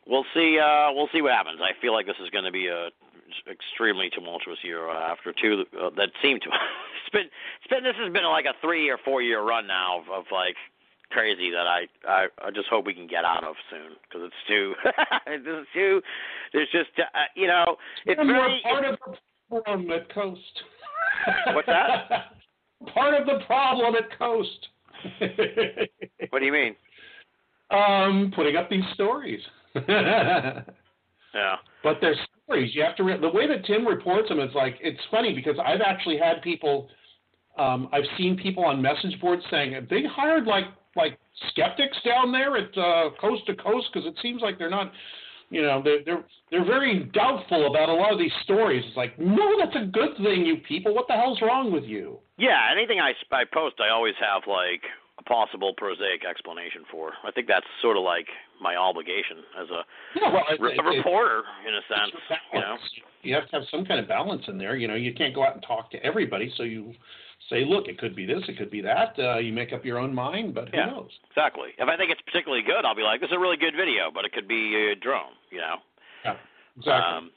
We'll see what happens. I feel like this is going to be a extremely tumultuous year after two that seemed to. This has been like a 3 or 4 year run now of like crazy that I just hope we can get out of soon because it's too. This is too. There's just you know it's very part of the problem at Coast. What's that? Part of the problem at Coast. What do you mean? Putting up these stories. Yeah. But they're stories. You have to the way that Tim reports them, it's like, it's funny because I've actually had people, I've seen people on message boards saying, they hired like skeptics down there at Coast to Coast because it seems like they're not, you know, they're very doubtful about a lot of these stories. It's like, no, that's a good thing, you people. What the hell's wrong with you? Yeah, anything I post, I always have like a possible prosaic explanation for. I think that's sort of like my obligation as a reporter, in a sense. You know? You have to have some kind of balance in there. You know, you can't go out and talk to everybody, so you say, look, it could be this, it could be that. You make up your own mind, but who knows? Exactly. If I think it's particularly good, I'll be like, this is a really good video, but it could be a drone, you know? Yeah, exactly.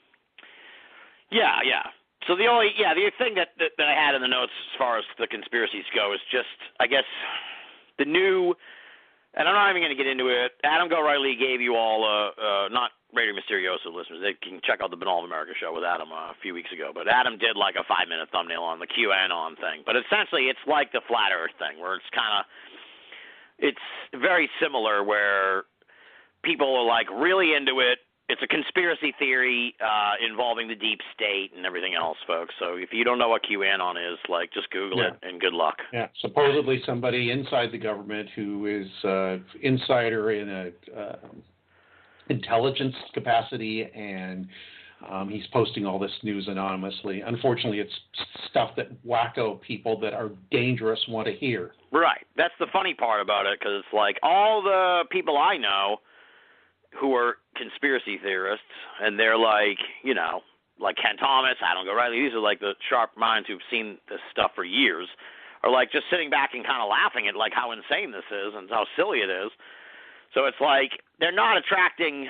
So the thing that I had in the notes as far as the conspiracies go is just, I guess, the new, and I'm not even going to get into it, Adam Go-Reilly gave you all, not Radio Mysterioso listeners, they can check out the Banal of America show with Adam a few weeks ago, but Adam did like a 5-minute thumbnail on the QAnon thing, but essentially it's like the flat earth thing where it's kind of, it's very similar where people are like really into it. It's a conspiracy theory involving the deep state and everything else, folks. So if you don't know what QAnon is, like, just Google it and good luck. Yeah, supposedly somebody inside the government who is insider in a intelligence capacity, and he's posting all this news anonymously. Unfortunately, it's stuff that wacko people that are dangerous want to hear. Right. That's the funny part about it because it's like all the people I know who are conspiracy theorists, and they're like, you know, like Ken Thomas, Adam Go-Reilly, these are like the sharp minds who've seen this stuff for years, are like just sitting back and kind of laughing at like how insane this is and how silly it is. So it's like they're not attracting,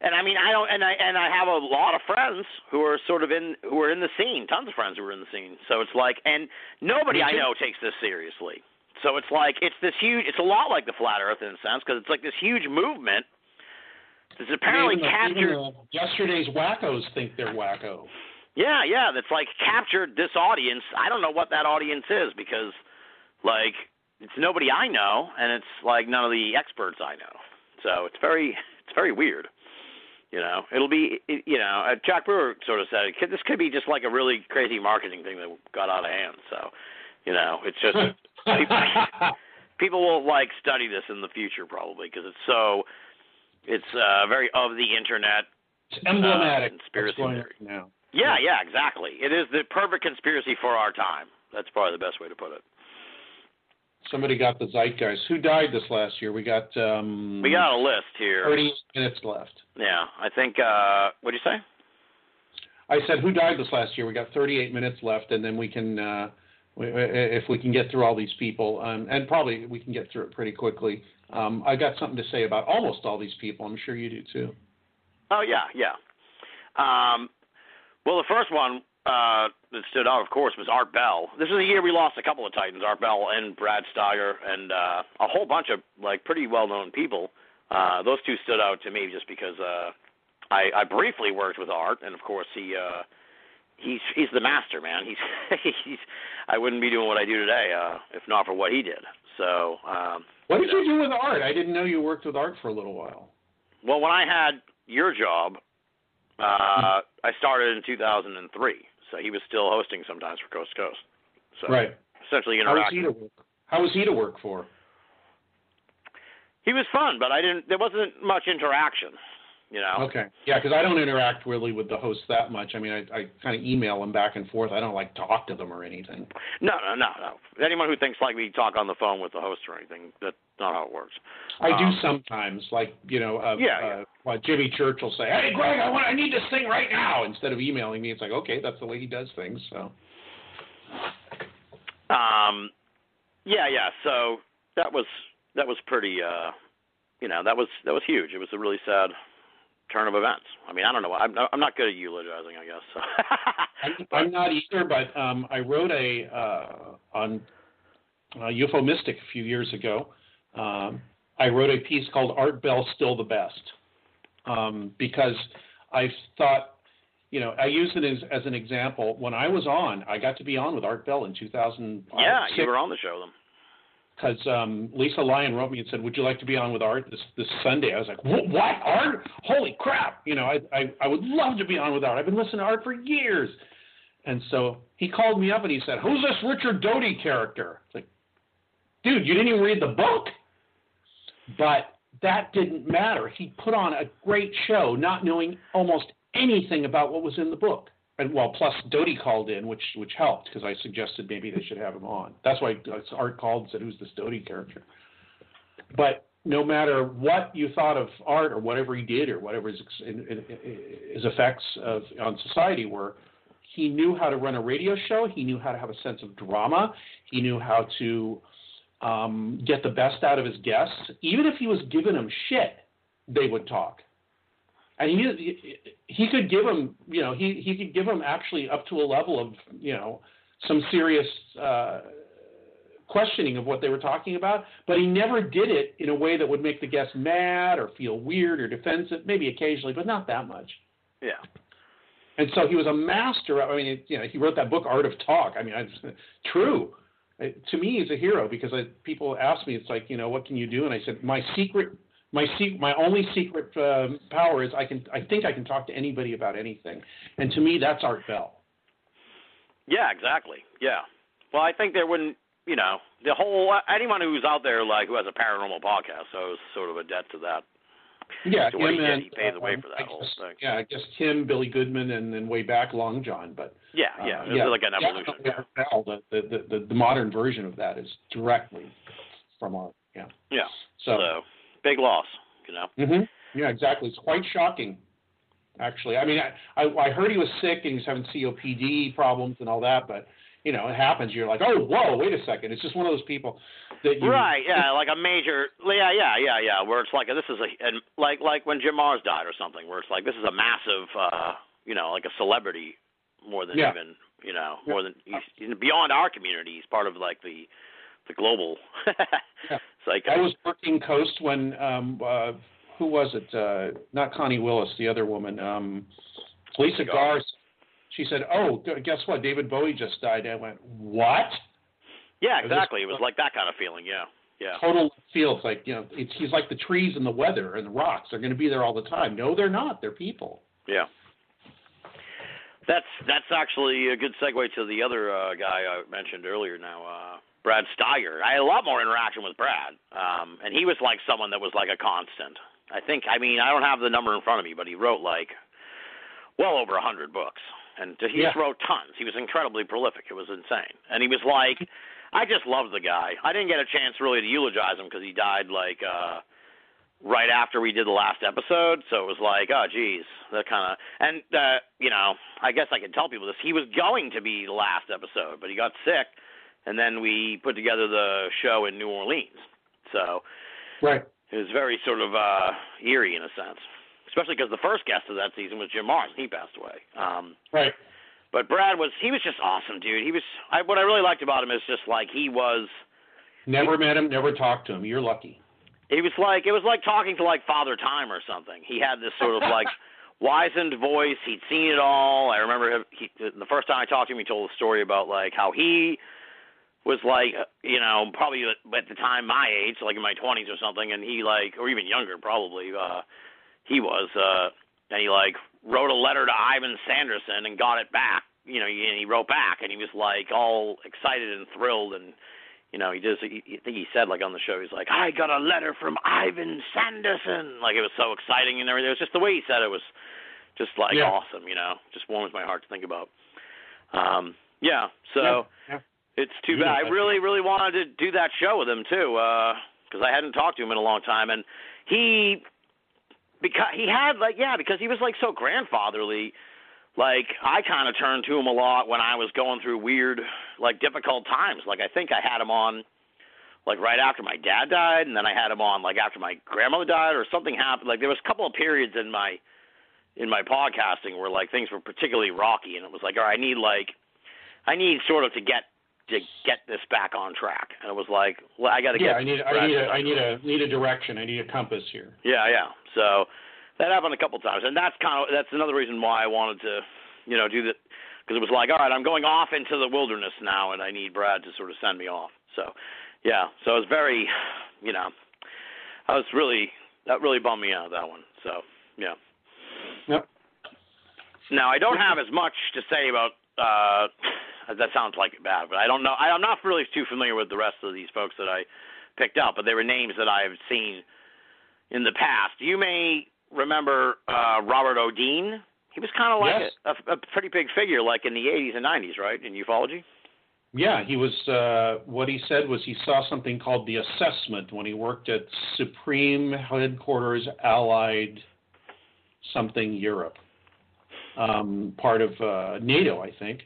and I mean I have a lot of friends who are in the scene, tons of friends who are in the scene. So it's like, and nobody I know takes this seriously. So it's like it's a lot like the flat earth in a sense because it's like this huge movement. It's apparently captured. Yesterday's wackos think they're wacko. Yeah, that's like captured this audience. I don't know what that audience is because, like, it's nobody I know, and it's like none of the experts I know. So it's very weird. You know, it'll be, you know, Jack Brewer sort of said this could be just like a really crazy marketing thing that got out of hand. So, you know, it's just people will like study this in the future probably because it's so. It's very of the internet. It's emblematic conspiracy theory. Now. Yeah, exactly. It is the perfect conspiracy for our time. That's probably the best way to put it. Somebody got the zeitgeist. Who died this last year? We got a list here. 30 minutes left. Yeah, I think. What did you say? I said who died this last year. We got 38 minutes left, and then we can, if we can get through all these people, and probably we can get through it pretty quickly. I got something to say about almost all these people. I'm sure you do too. Oh yeah. Well, the first one that stood out, of course, was Art Bell. This is the year we lost a couple of Titans, Art Bell and Brad Steiger, and a whole bunch of like pretty well-known people. Those two stood out to me just because I briefly worked with Art, and of course he. He's the master, man. He's I wouldn't be doing what I do today if not for what he did. So what did you do with Art? I didn't know you worked with Art for a little while. Well, when I had your job, I started in 2003. So he was still hosting sometimes for Coast to Coast. So, right. essentially interacting. How was he to work for? He was fun, but I didn't. There wasn't much interaction, you know. Okay. Yeah, because I don't interact really with the hosts that much. I mean, I kind of email them back and forth. I don't like talk to them or anything. No. Anyone who thinks like we talk on the phone with the host or anything, that's not how it works. I do sometimes, like Jimmy Church will say, "Hey, Greg, I need this thing right now." Instead of emailing me, it's like, okay, that's the way he does things. So. So that was pretty, that was huge. It was a really sad turn of events. I mean, I don't know. I'm not good at eulogizing, I guess. So. I'm not either, but I wrote on UFO Mystic a few years ago. I wrote a piece called "Art Bell Still the Best," because I thought, I use it as an example. When I was on, I got to be on with Art Bell in 2005. Yeah, you were on the show with him. Because Lisa Lyon wrote me and said, "Would you like to be on with Art this Sunday?" I was like, "What, Art? Holy crap! I would love to be on with Art. I've been listening to Art for years." And so he called me up and he said, "Who's this Richard Doty character?" It's like, dude, you didn't even read the book. But that didn't matter. He put on a great show, not knowing almost anything about what was in the book. And, well, plus Doty called in, which helped, because I suggested maybe they should have him on. That's why Art called and said, "Who's this Doty character?" But no matter what you thought of Art or whatever he did or whatever his effects on society were, he knew how to run a radio show. He knew how to have a sense of drama. He knew how to get the best out of his guests. Even if he was giving them shit, they would talk. And he could give him, he could give him actually up to a level of, some serious questioning of what they were talking about. But he never did it in a way that would make the guest mad or feel weird or defensive, maybe occasionally, but not that much. Yeah. And so he was a master. He wrote that book, Art of Talk. True. To me, he's a hero because people ask me, it's like, what can you do? And I said, my only secret power is I think I can talk to anybody about anything. And to me, that's Art Bell. Yeah, exactly. Yeah. Well, I think there wouldn't, anyone who's out there, who has a paranormal podcast, so it's sort of a debt to that. Yeah. To what he pays away for that whole thing. Yeah, I guess him, Billy Goodman, and then way back, Long John. But yeah. It's like an evolution. Art Bell, the modern version of that is directly from Art. Yeah. Yeah. So big loss, Mm-hmm. Yeah, exactly. It's quite shocking, actually. I heard he was sick and he was having COPD problems and all that, but, it happens. You're like, oh, whoa, wait a second. It's just one of those people that Right, yeah, like a major – yeah, where it's like this is like when Jim Mars died or something, where it's like this is a massive, like a celebrity more than even, more than – he's beyond our community. He's part of, the global psycho. I was working Coast when who was it? Not Connie Willis, the other woman. Lisa Garza. She said, "Oh, guess what? David Bowie just died." I went, "What?" Yeah, exactly. It was like that kind of feeling. Yeah, yeah. Total feels like he's like the trees and the weather and the rocks. They're going to be there all the time. No, they're not. They're people. Yeah. That's actually a good segue to the other guy I mentioned earlier. Now. Brad Steiger. I had a lot more interaction with Brad, and he was like someone that was like a constant. I think, I don't have the number in front of me, but he wrote well over 100 books, and he just wrote tons. He was incredibly prolific. It was insane, and he was like, I just loved the guy. I didn't get a chance really to eulogize him because he died right after we did the last episode, so it was like, oh, geez, that kind of, and I guess I can tell people this. He was going to be the last episode, but he got sick. And then we put together the show in New Orleans. So It was very sort of eerie in a sense, especially because the first guest of that season was Jim Mars. He passed away. But Brad was just awesome, dude. What I really liked about him is just like he was. Never met him, never talked to him. You're lucky. It was like talking to Father Time or something. He had this sort of wizened voice. He'd seen it all. I remember the first time I talked to him, he told a story about how he was probably at the time my age, in my 20s or something, and he or even younger probably, he was, and he wrote a letter to Ivan Sanderson and got it back you know, and he wrote back, and he was, like, all excited and thrilled, and, you know, I think he said, like, on the show, he's like, I got a letter from Ivan Sanderson. Like, it was so exciting and everything. It was just the way he said it was just, like, awesome, you know. Just warms my heart to think about. It's too bad. I really wanted to do that show with him, too, because I hadn't talked to him in a long time. And because he was, like, so grandfatherly, like, I kind of turned to him a lot when I was going through weird, like, difficult times. Like, I think I had him on, like, right after my dad died, and then I had him on, like, after my grandmother died or something happened. Like, there was a couple of periods in my podcasting where, like, things were particularly rocky, and it was like, all right, I need sort of to get this back on track. And it was like, well, I got to get... Yeah, I need a direction. I need a compass here. Yeah. So that happened a couple times. And that's another reason why I wanted to, you know, do that. Because it was like, all right, I'm going off into the wilderness now, and I need Brad to sort of send me off. So, yeah. So it was very, you know, that really bummed me out, that one. So, yeah. Yep. Now, I don't have as much to say about... that sounds like bad, but I don't know. I'm not really too familiar with the rest of these folks that I picked up, but they were names that I've seen in the past. You may remember Robert O'Dean. He was kind of like a pretty big figure, like in the 80s and 90s, right, in ufology? Yeah, he was. What he said was he saw something called the assessment when he worked at Supreme Headquarters Allied something Europe, part of NATO, I think.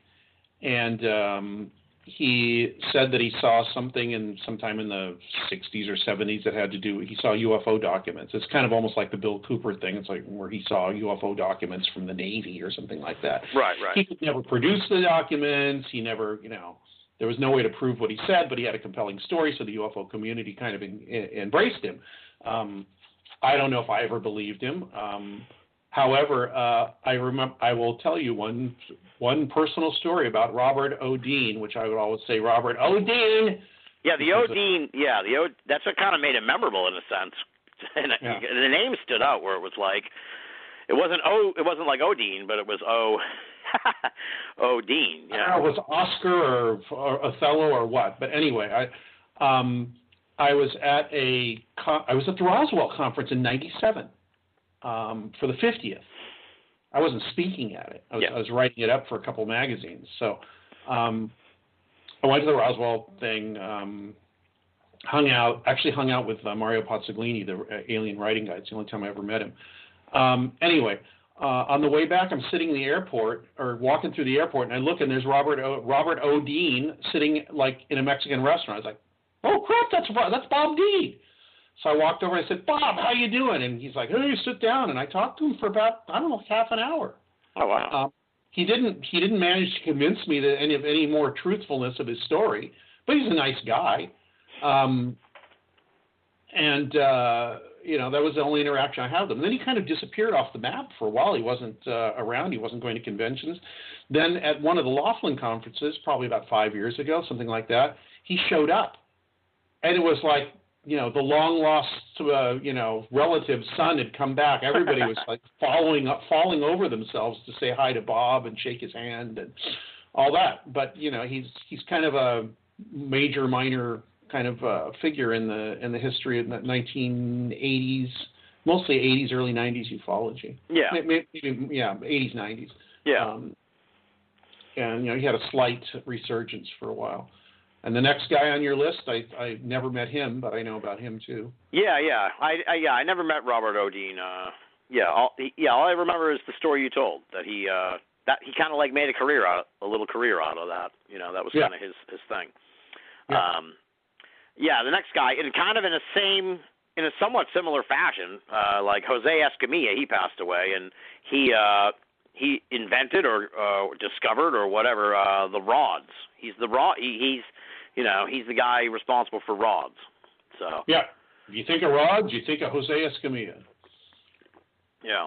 And he said that he saw something sometime in the 60s or 70s that had to do – he saw UFO documents. It's kind of almost like the Bill Cooper thing. It's like where he saw UFO documents from the Navy or something like that. Right. He could never produce the documents. He never – you know, there was no way to prove what he said, but he had a compelling story, so the UFO community kind of embraced him. I don't know if I ever believed him. However, I will tell you one personal story about Robert O'Dean, which I would always say Robert O'Dean. Yeah, that's what kind of made it memorable in a sense. The name stood out where it was like it wasn't like O'Dean, but it was O'Dean. Yeah, I don't know, it was Oscar or Othello or what? But anyway, I was at the Roswell conference in '97. For the 50th. I wasn't speaking at it. I was writing it up for a couple magazines. So I went to the Roswell thing, hung out with Mario Pozzoglini, the alien writing guy. It's the only time I ever met him. On the way back, I'm sitting in the airport or walking through the airport, and I look, and there's Robert O'Dean sitting like in a Mexican restaurant. I was like, oh, crap, that's Bob Dean. So I walked over and I said, Bob, how you doing? And he's like, hey, sit down. And I talked to him for about, I don't know, half an hour. Oh, wow. He didn't manage to convince me that any more truthfulness of his story, but he's a nice guy. You know, that was the only interaction I had with him. And then he kind of disappeared off the map for a while. He wasn't around. He wasn't going to conventions. Then at one of the Laughlin conferences, probably about 5 years ago, something like that, he showed up. And it was like, you know, the long-lost, relative son had come back. Everybody was, like, falling over themselves to say hi to Bob and shake his hand and all that. But, you know, he's kind of a major, minor kind of figure in the history of the 1980s, mostly 80s, early 90s ufology. Yeah. Maybe 80s, 90s. Yeah. And, you know, he had a slight resurgence for a while. And the next guy on your list, I never met him, but I know about him too. Yeah. I never met Robert O'Dean. All I remember is the story you told that he kind of like made a little career out of that. You know, that was kind of his thing. Yeah. The next guy, and kind of in a somewhat similar fashion, like Jose Escamilla, he passed away, and he invented or discovered or whatever the rods. He's the guy responsible for rods. So yeah, if you think of rods, you think of Jose Escamilla. Yeah.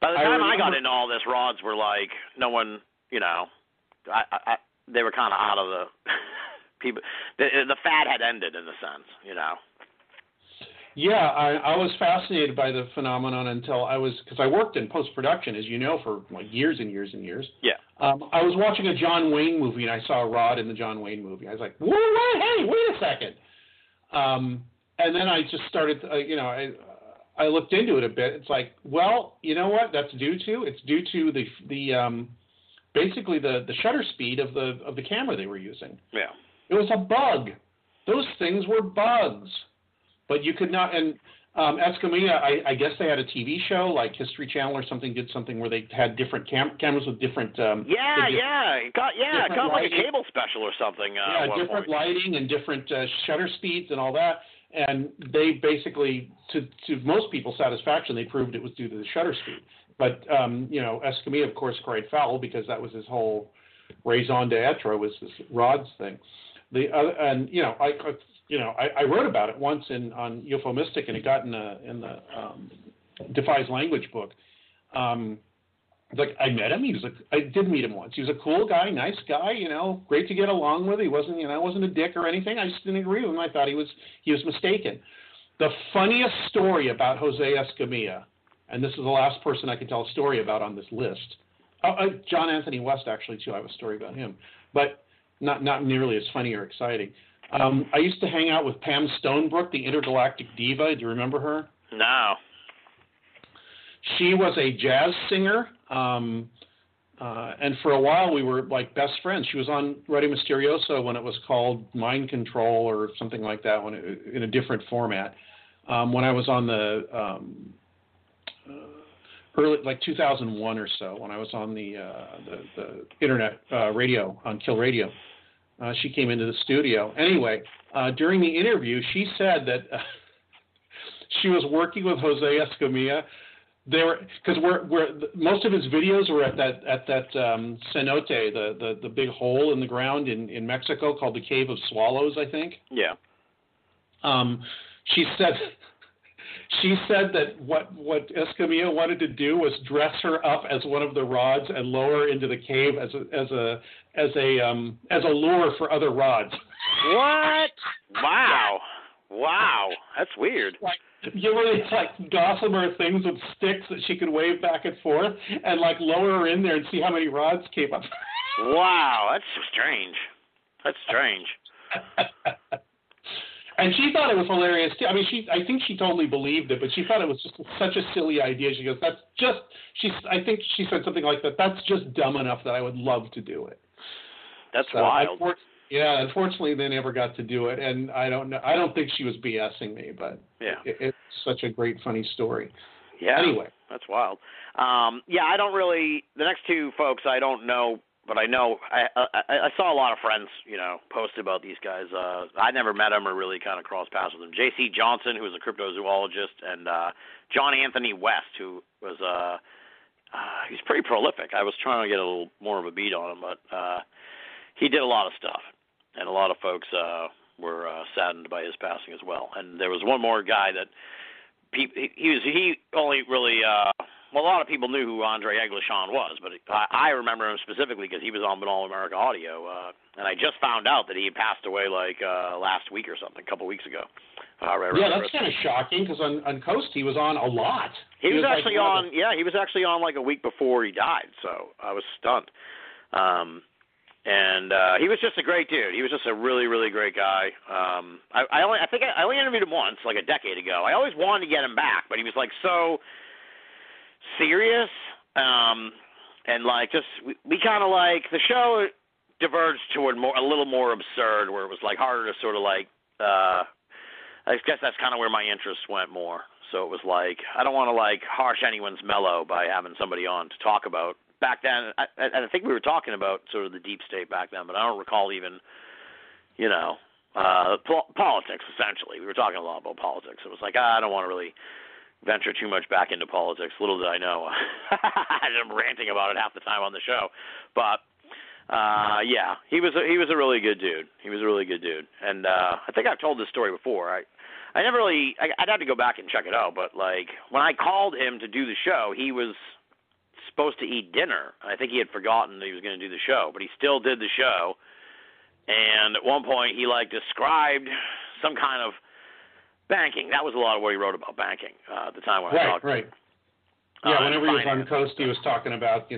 By the time I got into all this, rods were like no one. You know, they were kind of out of the people. The fad had ended in a sense. You know. Yeah, I was fascinated by the phenomenon because I worked in post-production, as you know, for like years and years and years. Yeah. I was watching a John Wayne movie, and I saw Rod in the John Wayne movie. I was like, what? Hey, wait a second. And then I just started, I looked into it a bit. It's like, well, you know what that's due to? It's due to the shutter speed of the camera they were using. Yeah. It was a bug. Those things were bugs. But you could not, and Escamilla, I guess they had a TV show, like History Channel or something, did something where they had different cameras with different. It got like a cable special or something. Different lighting and different shutter speeds and all that. And they basically, to most people's satisfaction, they proved it was due to the shutter speed. But, Escamilla, of course, cried foul because that was his whole raison d'etre was this Rod's thing. I wrote about it once on UFO Mystic, and it got in the Defies Language book. I met him. I did meet him once. He was a cool guy, nice guy, great to get along with. He wasn't, wasn't a dick or anything. I just didn't agree with him. I thought he was mistaken. The funniest story about Jose Escamilla, and this is the last person I can tell a story about on this list. John Anthony West, actually, too. I have a story about him, but not nearly as funny or exciting. I used to hang out with Pam Stonebrook, the intergalactic diva. Do you remember her? No. She was a jazz singer, and for a while we were like best friends. She was on Ruddy Mysterioso when it was called Mind Control or something like that, in a different format. When I was on the early, like 2001 or so, when I was on the internet radio on Kill Radio. She came into the studio. Anyway, during the interview, she said that she was working with Jose Escamilla. Because most of his videos were at that cenote, the big hole in the ground in Mexico called the Cave of Swallows, I think. Yeah. She said that what Escamilla wanted to do was dress her up as one of the rods and lower her into the cave as a lure for other rods. What? Wow. Wow. That's weird. Like gossamer things with sticks that she could wave back and forth and like lower her in there and see how many rods came up. Wow. That's strange. That's strange. And she thought it was hilarious too. I mean, I think she totally believed it, but she thought it was just such a silly idea. She goes, I think she said something like that. That's just dumb enough that I would love to do it. That's wild. Yeah. Unfortunately, they never got to do it. And I don't know. I don't think she was BSing me, but yeah, it's such a great, funny story. Yeah. Anyway, that's wild. I don't really, the next two folks, I don't know. But I know I saw a lot of friends, post about these guys. I never met them or really kind of crossed paths with them. J.C. Johnson, who was a cryptozoologist, and John Anthony West, who was he's pretty prolific. I was trying to get a little more of a beat on him, but he did a lot of stuff, and a lot of folks were saddened by his passing as well. And there was one more guy that he only really. Well, a lot of people knew who Andre Aglichon was, but I remember him specifically because he was on Banal America Audio, and I just found out that he had passed away last week or something, a couple weeks ago. That's kind of shocking because on Coast he was on a lot. He was actually on like a week before he died, so I was stunned. And he was just a great dude. He was just a really, really great guy. I think I only interviewed him once, like a decade ago. I always wanted to get him back, but he was like so serious, and like just we kind of like the show diverged toward a little more absurd, where it was like harder to sort of like I guess that's kind of where my interest went more. So it was like I don't want to like harsh anyone's mellow by having somebody on to talk about back then. I think we were talking about sort of the deep state back then, but I don't recall even politics. Essentially, we were talking a lot about politics. It was like I don't want to really venture too much back into politics. Little did I know. I'm ranting about it half the time on the show. But he was a really good dude. He was a really good dude. And I think I've told this story before. I never really I'd have to go back and check it out, but like when I called him to do the show, he was supposed to eat dinner. I think he had forgotten that he was going to do the show, but he still did the show. And at one point he like described some kind of Banking. That was a lot of what he wrote about banking at the time when I talked to him. Yeah, whenever he was on Coast, he was talking about,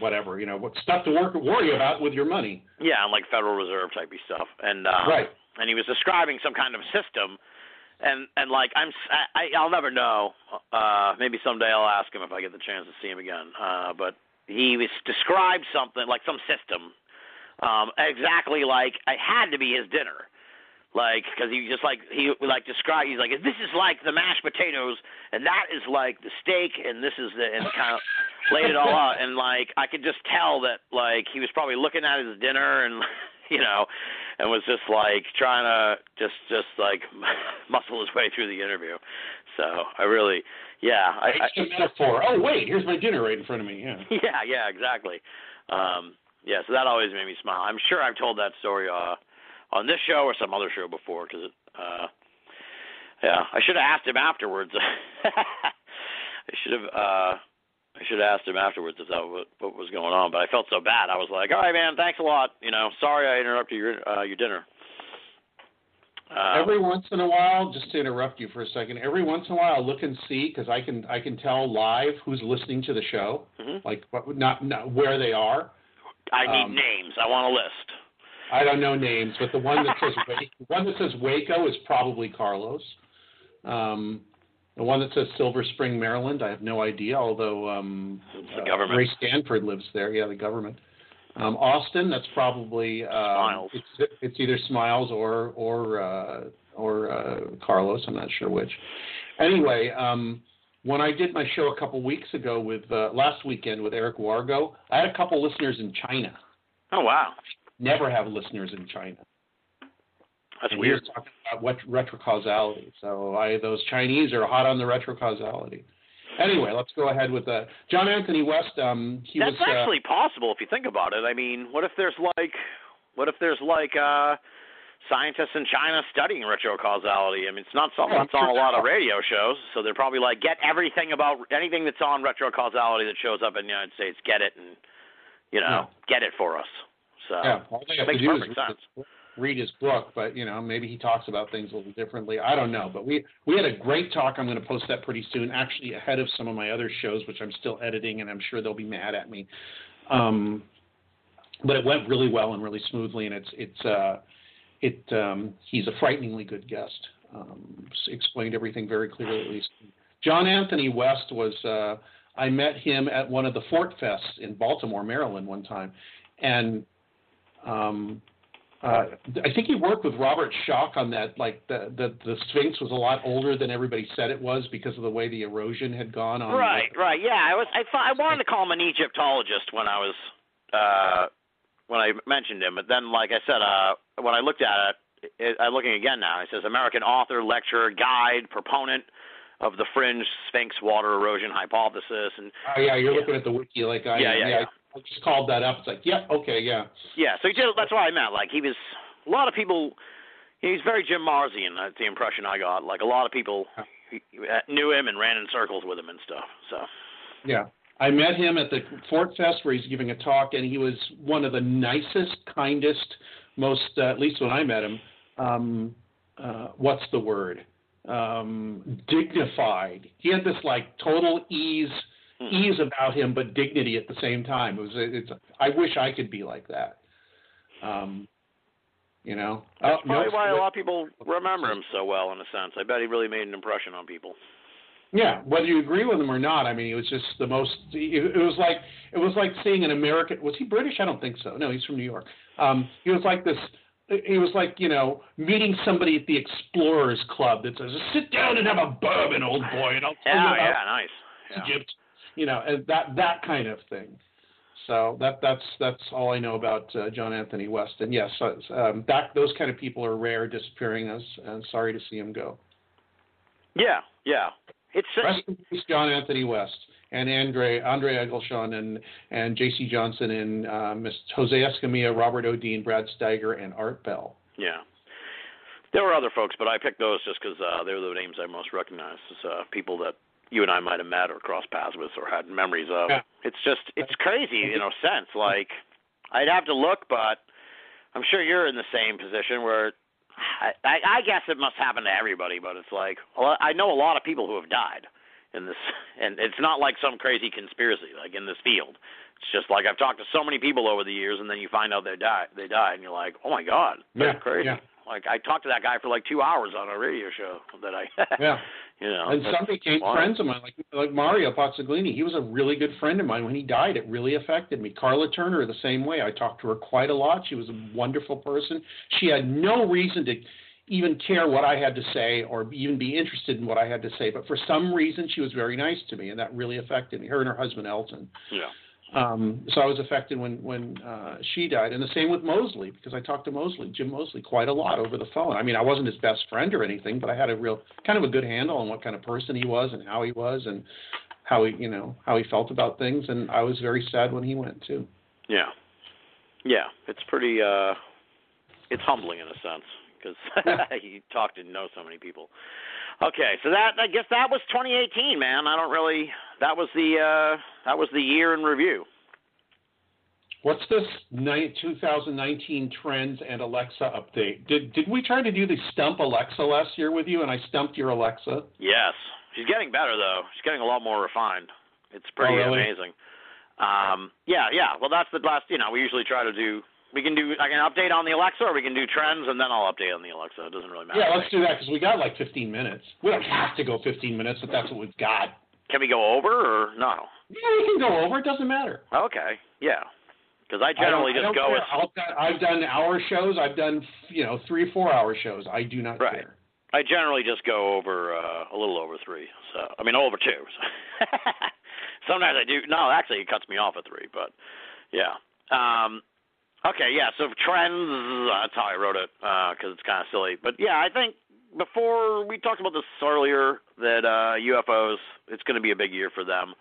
whatever, what stuff to worry about with your money. Yeah, and like Federal Reserve type of stuff. And and he was describing some kind of system. And like, I'll never know. Maybe someday I'll ask him if I get the chance to see him again. But he was described something, like some system, exactly like it had to be his dinner. Like, because he described, he's like, this is like the mashed potatoes, and that is like the steak, and this is the, and kind of laid it all out. And like, I could just tell that, like, he was probably looking at his dinner and, and was just like trying to just like muscle his way through the interview. So I really, it's a metaphor. Oh, wait, here's my dinner right in front of me. Yeah. Yeah, exactly. So that always made me smile. I'm sure I've told that story, on this show or some other show before, because I should have asked him afterwards. I should have asked him afterwards if that was what was going on. But I felt so bad. I was like, "All right, man, thanks a lot. Sorry I interrupted your dinner." Every once in a while, just to interrupt you for a second. Every once in a while, I'll look and see, because I can tell live who's listening to the show, like not where they are. I need names. I want a list. I don't know names, but the one that says Waco is probably Carlos. The one that says Silver Spring, Maryland, I have no idea, although Ray Stanford lives there. Yeah, the government. Austin, that's probably Smiles. It's either Smiles or Carlos. I'm not sure which. Anyway, when I did my show a couple weeks ago last weekend with Eric Wargo, I had a couple listeners in China. Oh wow. Never have listeners in China. That's weird. He was talking about what retrocausality. So those Chinese are hot on the retrocausality. Anyway, let's go ahead with John Anthony West. That's actually possible if you think about it. I mean, what if there's scientists in China studying retrocausality? I mean, it's not something that's on a lot of radio shows, so they're probably like, get everything about anything that's on retrocausality that shows up in the United States, get it and get it for us. So, all they have to do is read his book, but maybe he talks about things a little differently. I don't know, but we had a great talk. I'm going to post that pretty soon, actually ahead of some of my other shows, which I'm still editing, and I'm sure they'll be mad at me. But it went really well and really smoothly, and he's a frighteningly good guest. Explained everything very clearly, at least. John Anthony West was I met him at one of the Fort Fests in Baltimore, Maryland, one time, and. I think he worked with Robert Schoch on that. Like the Sphinx was a lot older than everybody said it was because of the way the erosion had gone on. Right. Yeah, I wanted to call him an Egyptologist when I mentioned him, but then, like I said, when I looked at it, I'm looking again now. It says American author, lecturer, guide, proponent of the fringe Sphinx water erosion hypothesis. And you're looking at the wiki like I am. Yeah. I just called that up. It's like, yeah, okay, yeah. Yeah, so he did. That's what I meant. Like, he was a lot of people. He's very Jim Marzian. That's the impression I got. Like, a lot of people knew him and ran in circles with him and stuff. So. Yeah, I met him at the Fort Fest where he's giving a talk, and he was one of the nicest, kindest, most. At least when I met him, what's the word? Dignified. He had this like total ease about him, but dignity at the same time. I wish I could be like that. That's probably why a lot of people remember him so well, in a sense. I bet he really made an impression on people. Yeah, whether you agree with him or not, I mean, it was just the most. It was like seeing an American. Was he British? I don't think so. No, he's from New York. He was like this. It was like, meeting somebody at the Explorers Club that says, "Sit down and have a bourbon, old boy, and I'll tell you about nice Egypt." And that kind of thing. So that's all I know about John Anthony West. And yes, those kind of people are rare, disappearing. I'm sorry to see him go. Yeah. Rest in peace, John Anthony West, and Andre Eggleshawn, and J.C. Johnson, and Jose Escamilla, Robert O'Dean, Brad Steiger, and Art Bell. Yeah. There were other folks, but I picked those just because they were the names I most recognized as people that you and I might have met or crossed paths with or had memories of. Yeah. It's crazy in a sense. Like, I'd have to look, but I'm sure you're in the same position where I guess it must happen to everybody, but it's like, well, I know a lot of people who have died in this, and it's not like some crazy conspiracy like in this field. It's just like I've talked to so many people over the years, and then you find out they died, and you're like, oh my god, that's crazy. Yeah. Like I talked to that guy for like 2 hours on a radio show that I, you know, and some became friends of mine, like Mario Pozzoglini. He was a really good friend of mine. When he died, it really affected me. Carla Turner, the same way. I talked to her quite a lot. She was a wonderful person. She had no reason to even care what I had to say or even be interested in what I had to say, but for some reason she was very nice to me, and that really affected me. Her and her husband Elton. Yeah. So I was affected when she died, and the same with Mosley, because I talked to Jim Mosley quite a lot over the phone. I mean, I wasn't his best friend or anything, but I had a real kind of a good handle on what kind of person he was and how he was and how he, you know, how he felt about things. And I was very sad when he went too. Yeah. Yeah. It's pretty, it's humbling in a sense, because you talked and know so many people. Okay, so that, I guess that was 2018, man. I don't really. That was the year in review. What's this 2019 trends and Alexa update? Did we try to do the stump Alexa last year with you, and I stumped your Alexa? Yes, she's getting better though. She's getting a lot more refined. It's pretty amazing. Yeah. Well, that's the last. You know, we usually try to do. We can do like an update on the Alexa, or we can do trends, and then I'll update on the Alexa. It doesn't really matter. Yeah, let's do that, because we got like 15 minutes. We don't have to go 15 minutes, but that's what we've got. Can we go over or no? Yeah, we can go over. It doesn't matter. Okay, yeah. Because I generally I just go care. With... I've done hour shows. I've done, 3 or 4 hour shows. I do not care. I generally just go over a little over three. So over two. So. Sometimes I do. No, actually, it cuts me off at three, but yeah. Okay, yeah, so trends, that's how I wrote it, because it's kind of silly. But, yeah, I think before we talked about this earlier, that UFOs, it's going to be a big year for them.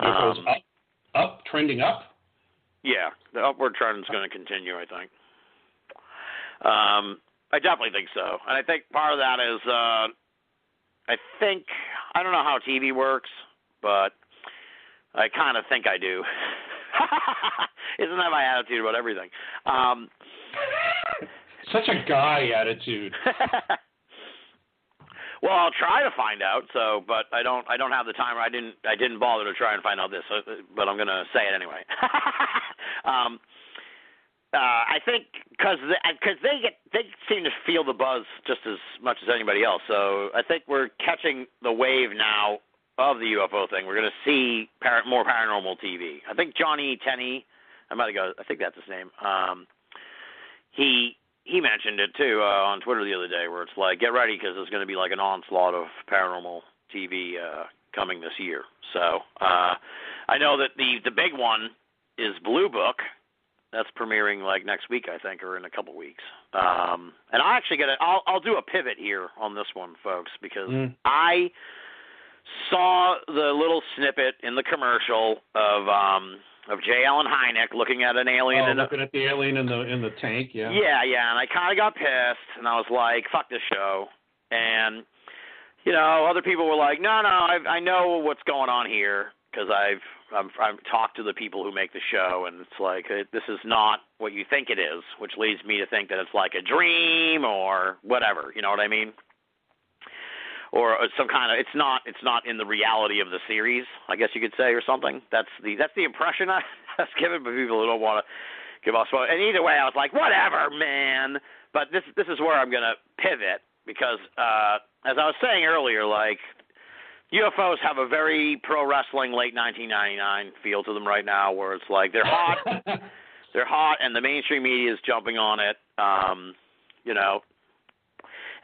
UFOs up, trending up? Yeah, the upward trend is going to continue, I think. I definitely think so. And I think part of that is, I don't know how TV works, but I kind of think I do. Isn't that my attitude about everything? Such a guy attitude. Well, I'll try to find out. So, but I don't have the time. I didn't bother to try and find out this. So, but I'm gonna say it anyway. I think because they seem to feel the buzz just as much as anybody else. So I think we're catching the wave now of the UFO thing. We're going to see more paranormal TV. I think Johnny Tenney, I think that's his name. He mentioned it too on Twitter the other day, where it's like, get ready because there's going to be like an onslaught of paranormal TV coming this year. So I know that the big one is Blue Book. That's premiering like next week, I think, or in a couple weeks. And I actually I'll do a pivot here on this one, folks, because I saw the little snippet in the commercial of J. Allen Hynek looking at an alien. Looking at the alien in the tank, yeah. Yeah, and I kind of got pissed, and I was like, fuck this show. And, other people were like, no, I know what's going on here, because I've talked to the people who make the show, and it's like, this is not what you think it is, which leads me to think that it's like a dream or whatever, you know what I mean? Or some kind of it's not in the reality of the series, I guess you could say, or something. That's the impression I was given by people who don't want to give off spoilers. And either way, I was like, whatever, man. But this is where I'm gonna pivot, because as I was saying earlier, like UFOs have a very pro wrestling late 1999 feel to them right now, where it's like they're hot, and the mainstream media is jumping on it. And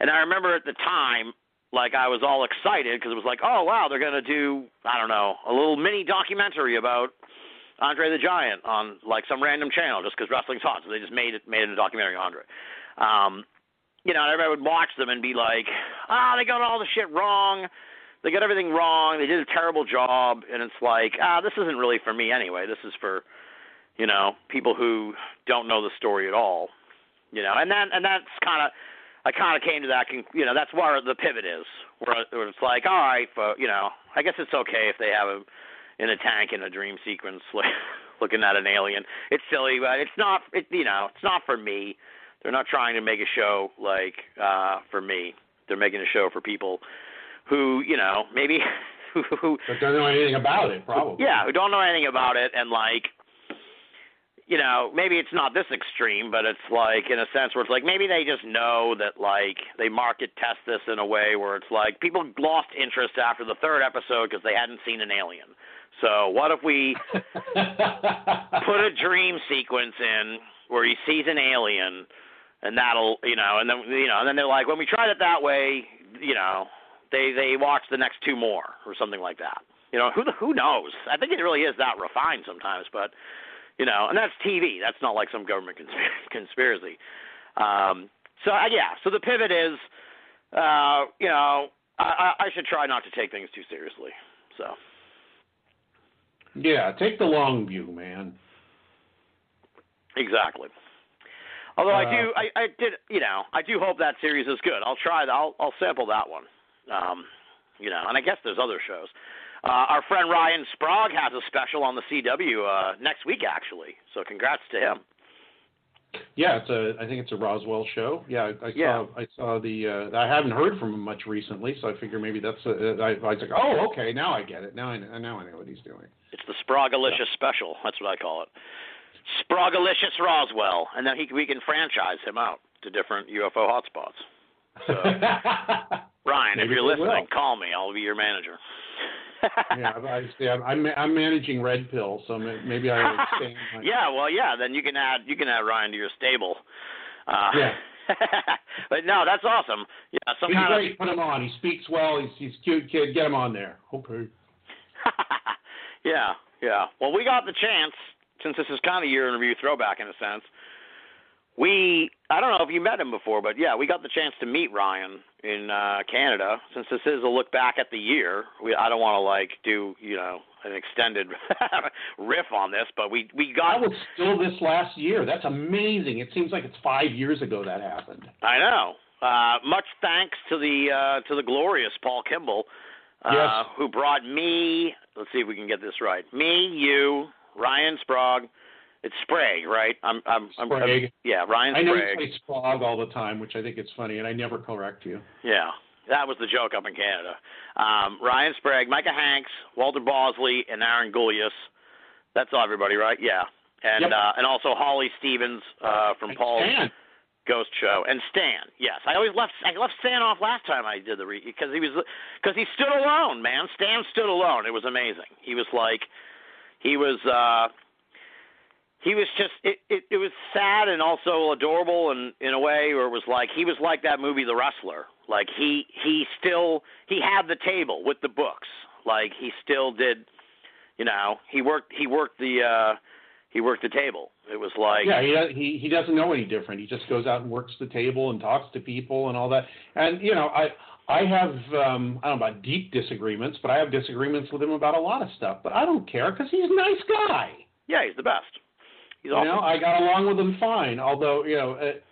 I remember at the time, like, I was all excited because it was like, oh, wow, they're going to do, I don't know, a little mini documentary about Andre the Giant on, like, some random channel just because wrestling's hot. So they just made it a documentary on Andre. And everybody would watch them and be like, they got all the shit wrong. They got everything wrong. They did a terrible job. And it's like, this isn't really for me anyway. This is for, people who don't know the story at all. And that's kind of... I kind of came to that, that's where the pivot is, where it's like, all right, I guess it's okay if they have him in a tank in a dream sequence, like, looking at an alien. It's silly, but it's not for me. They're not trying to make a show like for me. They're making a show for people who, you know, maybe who don't know anything about it, probably. Yeah, who don't know anything about it, and like, you know, maybe it's not this extreme, but it's like in a sense where it's like maybe they just know that like they market test this in a way where it's like people lost interest after the third episode because they hadn't seen an alien. So what if we put a dream sequence in where he sees an alien, and that'll, you know, and then, you know, and then they're like, when we tried it that way, you know, they watch the next two more or something like that. You know, who knows? I think it really is that refined sometimes, but. You know, and that's TV. That's not like some government conspiracy. So the pivot is, you know, I should try not to take things too seriously. So. Yeah, take the long view, man. Exactly. Although I do hope that series is good. I'll try. I'll sample that one. You know, and I guess there's other shows. Our friend Ryan Sprague has a special on the CW next week, actually. So congrats to him. Yeah, I think it's a Roswell show. Yeah, I saw the I haven't heard from him much recently, so I figure maybe that's I was like, oh, okay, now I get it. Now I know what he's doing. It's the Spragalicious special. That's what I call it. Spragalicious Roswell, and then we can franchise him out to different UFO hotspots. So, Ryan, maybe if you're listening, call me. I'll be your manager. Yeah, I'm managing Red Pill, so maybe I would expand. Then you can add Ryan to your stable. Yeah. But no, that's awesome. Yeah, some kind of, put him on. He speaks well. He's a cute kid. Get him on there. Okay. Yeah. Well, we got the chance, since this is kind of year in review throwback in a sense. I don't know if you met him before, but yeah, we got the chance to meet Ryan in Canada. Since this is a look back at the year, I don't want to do an extended riff on this, but we got. That was still this last year. That's amazing. It seems like it's 5 years ago that happened. I know. Much thanks to the glorious Paul Kimball, yes, who brought me. Let's see if we can get this right. Me, you, Ryan Sprague. It's Sprague, right? Ryan Sprague. I know you say Sprague all the time, which I think is funny, and I never correct you. Yeah, that was the joke up in Canada. Ryan Sprague, Micah Hanks, Walter Bosley, and Aaron Goulias. That's everybody, right? Yeah. And yep. And also Holly Stevens from Paul's Stan. Ghost Show. And Stan, yes. I left Stan off last time I did the read, because he stood alone, man. Stan stood alone. It was amazing. He was just it was sad and also adorable, and in a way where it was like he was like that movie The Wrestler. Like he had the table with the books. Like he still did, he worked the table. It was like he doesn't know any different. He just goes out and works the table and talks to people and all that. And I have, I don't know about deep disagreements, but I have disagreements with him about a lot of stuff. But I don't care because he's a nice guy. Yeah, he's the best. I got along with him fine, although,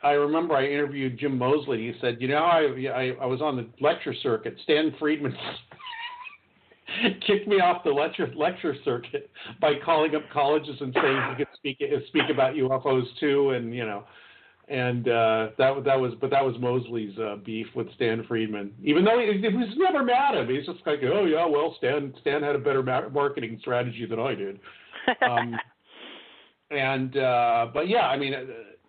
I remember I interviewed Jim Mosley. He said, I was on the lecture circuit. Stan Friedman kicked me off the lecture circuit by calling up colleges and saying he could speak about UFOs too, and, that was Mosley's beef with Stan Friedman. Even though he was never mad at him. He's just like, oh, yeah, well, Stan had a better marketing strategy than I did.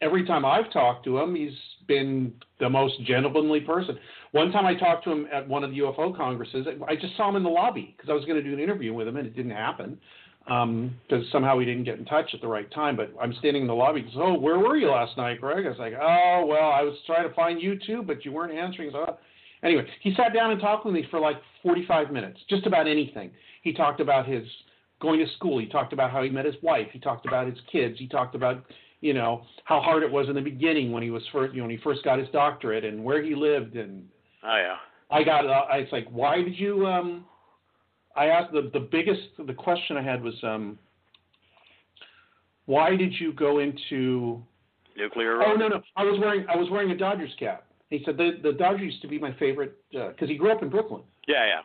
Every time I've talked to him, he's been the most gentlemanly person. One time I talked to him at one of the UFO congresses. I just saw him in the lobby because I was going to do an interview with him, and it didn't happen because somehow we didn't get in touch at the right time. But I'm standing in the lobby. He goes, oh, where were you last night, Greg? I was like, oh, well, I was trying to find you too, but you weren't answering. So anyway, he sat down and talked with me for 45 minutes, just about anything. He talked about his going to school. He talked about how he met his wife. He talked about his kids. He talked about, how hard it was in the beginning when he was first got his doctorate and where he lived. And oh yeah, it's like, why did you? I asked the question I had was, why did you go into nuclear? Rock? Oh no, I was wearing a Dodgers cap. He said the Dodgers used to be my favorite because he grew up in Brooklyn. Yeah.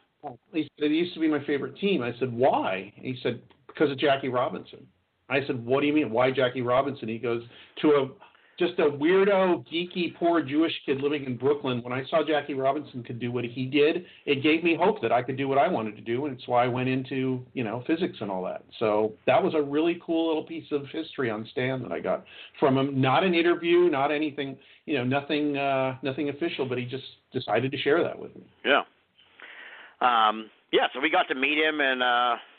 He said, it used to be my favorite team. I said, why? He said, because of Jackie Robinson. I said, what do you mean? Why Jackie Robinson? He goes, to just a weirdo, geeky, poor Jewish kid living in Brooklyn, when I saw Jackie Robinson could do what he did, it gave me hope that I could do what I wanted to do, and it's why I went into, you know, physics and all that. So that was a really cool little piece of history on Stan that I got from him. Not an interview, not anything, you know, nothing official, but he just decided to share that with me. Yeah. Yeah, so we got to meet him, and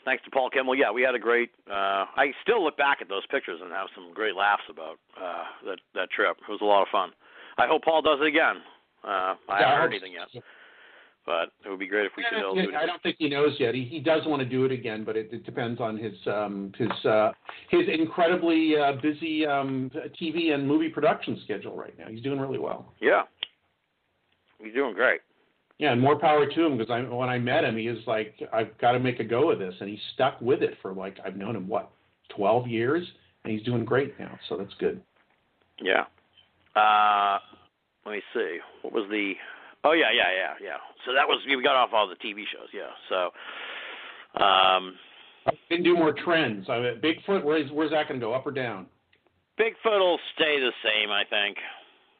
thanks to Paul Kimmel, yeah, we had a great I still look back at those pictures and have some great laughs about that trip. It was a lot of fun. I hope Paul does it again. I haven't heard anything yet. But it would be great if we could do it. I don't think he knows yet. He does want to do it again, but it depends on his incredibly busy TV and movie production schedule right now. He's doing really well. Yeah. He's doing great. Yeah, and more power to him, because when I met him, he was like, I've got to make a go of this. And he stuck with it for, like, I've known him, 12 years? And he's doing great now, so that's good. Yeah. Let me see. What was the – oh, yeah. So that was – we got off all the TV shows, yeah. So I can do more trends. I mean, Bigfoot, where's that going to go, up or down? Bigfoot will stay the same, I think.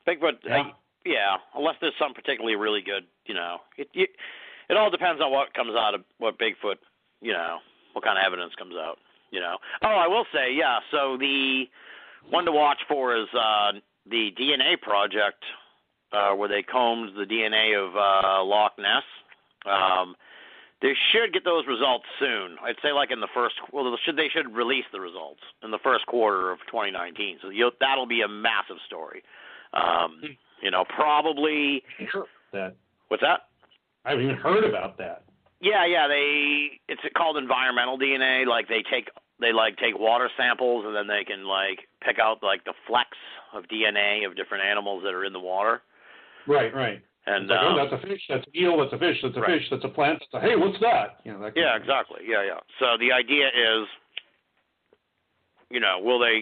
Bigfoot yeah. – yeah, unless there's some particularly really good, you know. It all depends on what comes out of what Bigfoot, you know, what kind of evidence comes out, you know. Oh, I will say, yeah, so the one to watch for is the DNA project where they combed the DNA of Loch Ness. They should get those results soon. I'd say like in the first – well, they should release the results in the first quarter of 2019. So that'll be a massive story. You know, probably. That. What's that? I haven't even heard about that. Yeah. It's called environmental DNA. Like they take water samples, and then they can like pick out like the flecks of DNA of different animals that are in the water. Right. And like, oh, that's a fish. That's an eel. That's a fish. That's a right. fish. That's a plant. That's a, hey, what's that? You know, that yeah, exactly. Yeah. So the idea is, you know, will they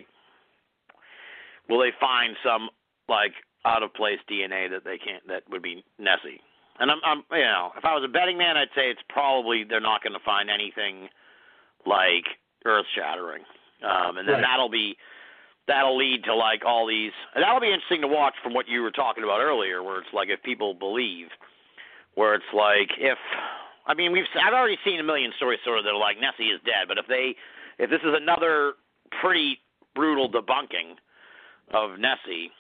find some like out of place DNA that would be Nessie. And I'm you know, if I was a betting man, I'd say it's probably they're not going to find anything like earth shattering. And then right. that'll lead to like all these, and that'll be interesting to watch from what you were talking about earlier, where it's like if people believe, where it's like if, I mean, I've already seen a million stories sort of that are like Nessie is dead, but if this is another pretty brutal debunking of Nessie,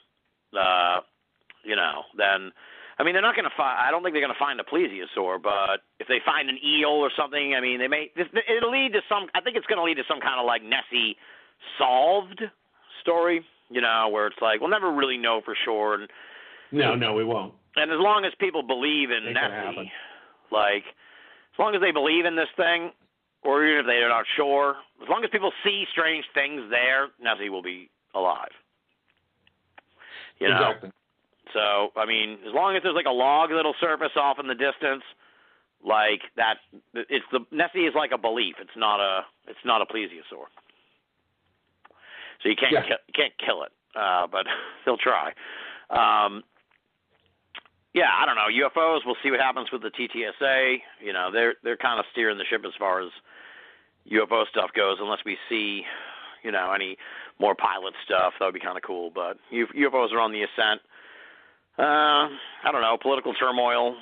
you know, then, I mean, they're not going to find, I don't think they're going to find a plesiosaur, but if they find an eel or something, I mean, it'll lead to some, I think it's going to lead to some kind of like Nessie solved story, you know, where it's like, we'll never really know for sure. And, no, we won't. And as long as people believe in Nessie, like, as long as they believe in this thing, or even if they're not sure, as long as people see strange things there, Nessie will be alive. You know? Exactly. So, I mean, as long as there's like a log that'll surface off in the distance, like that, it's the Nessie is like a belief. It's not a plesiosaur. So you can't kill it, but they'll try. Yeah, I don't know. UFOs. We'll see what happens with the TTSA. You know, they're kind of steering the ship as far as UFO stuff goes, unless we see, you know, any more pilot stuff. That would be kind of cool, but UFOs are on the ascent. I don't know, political turmoil.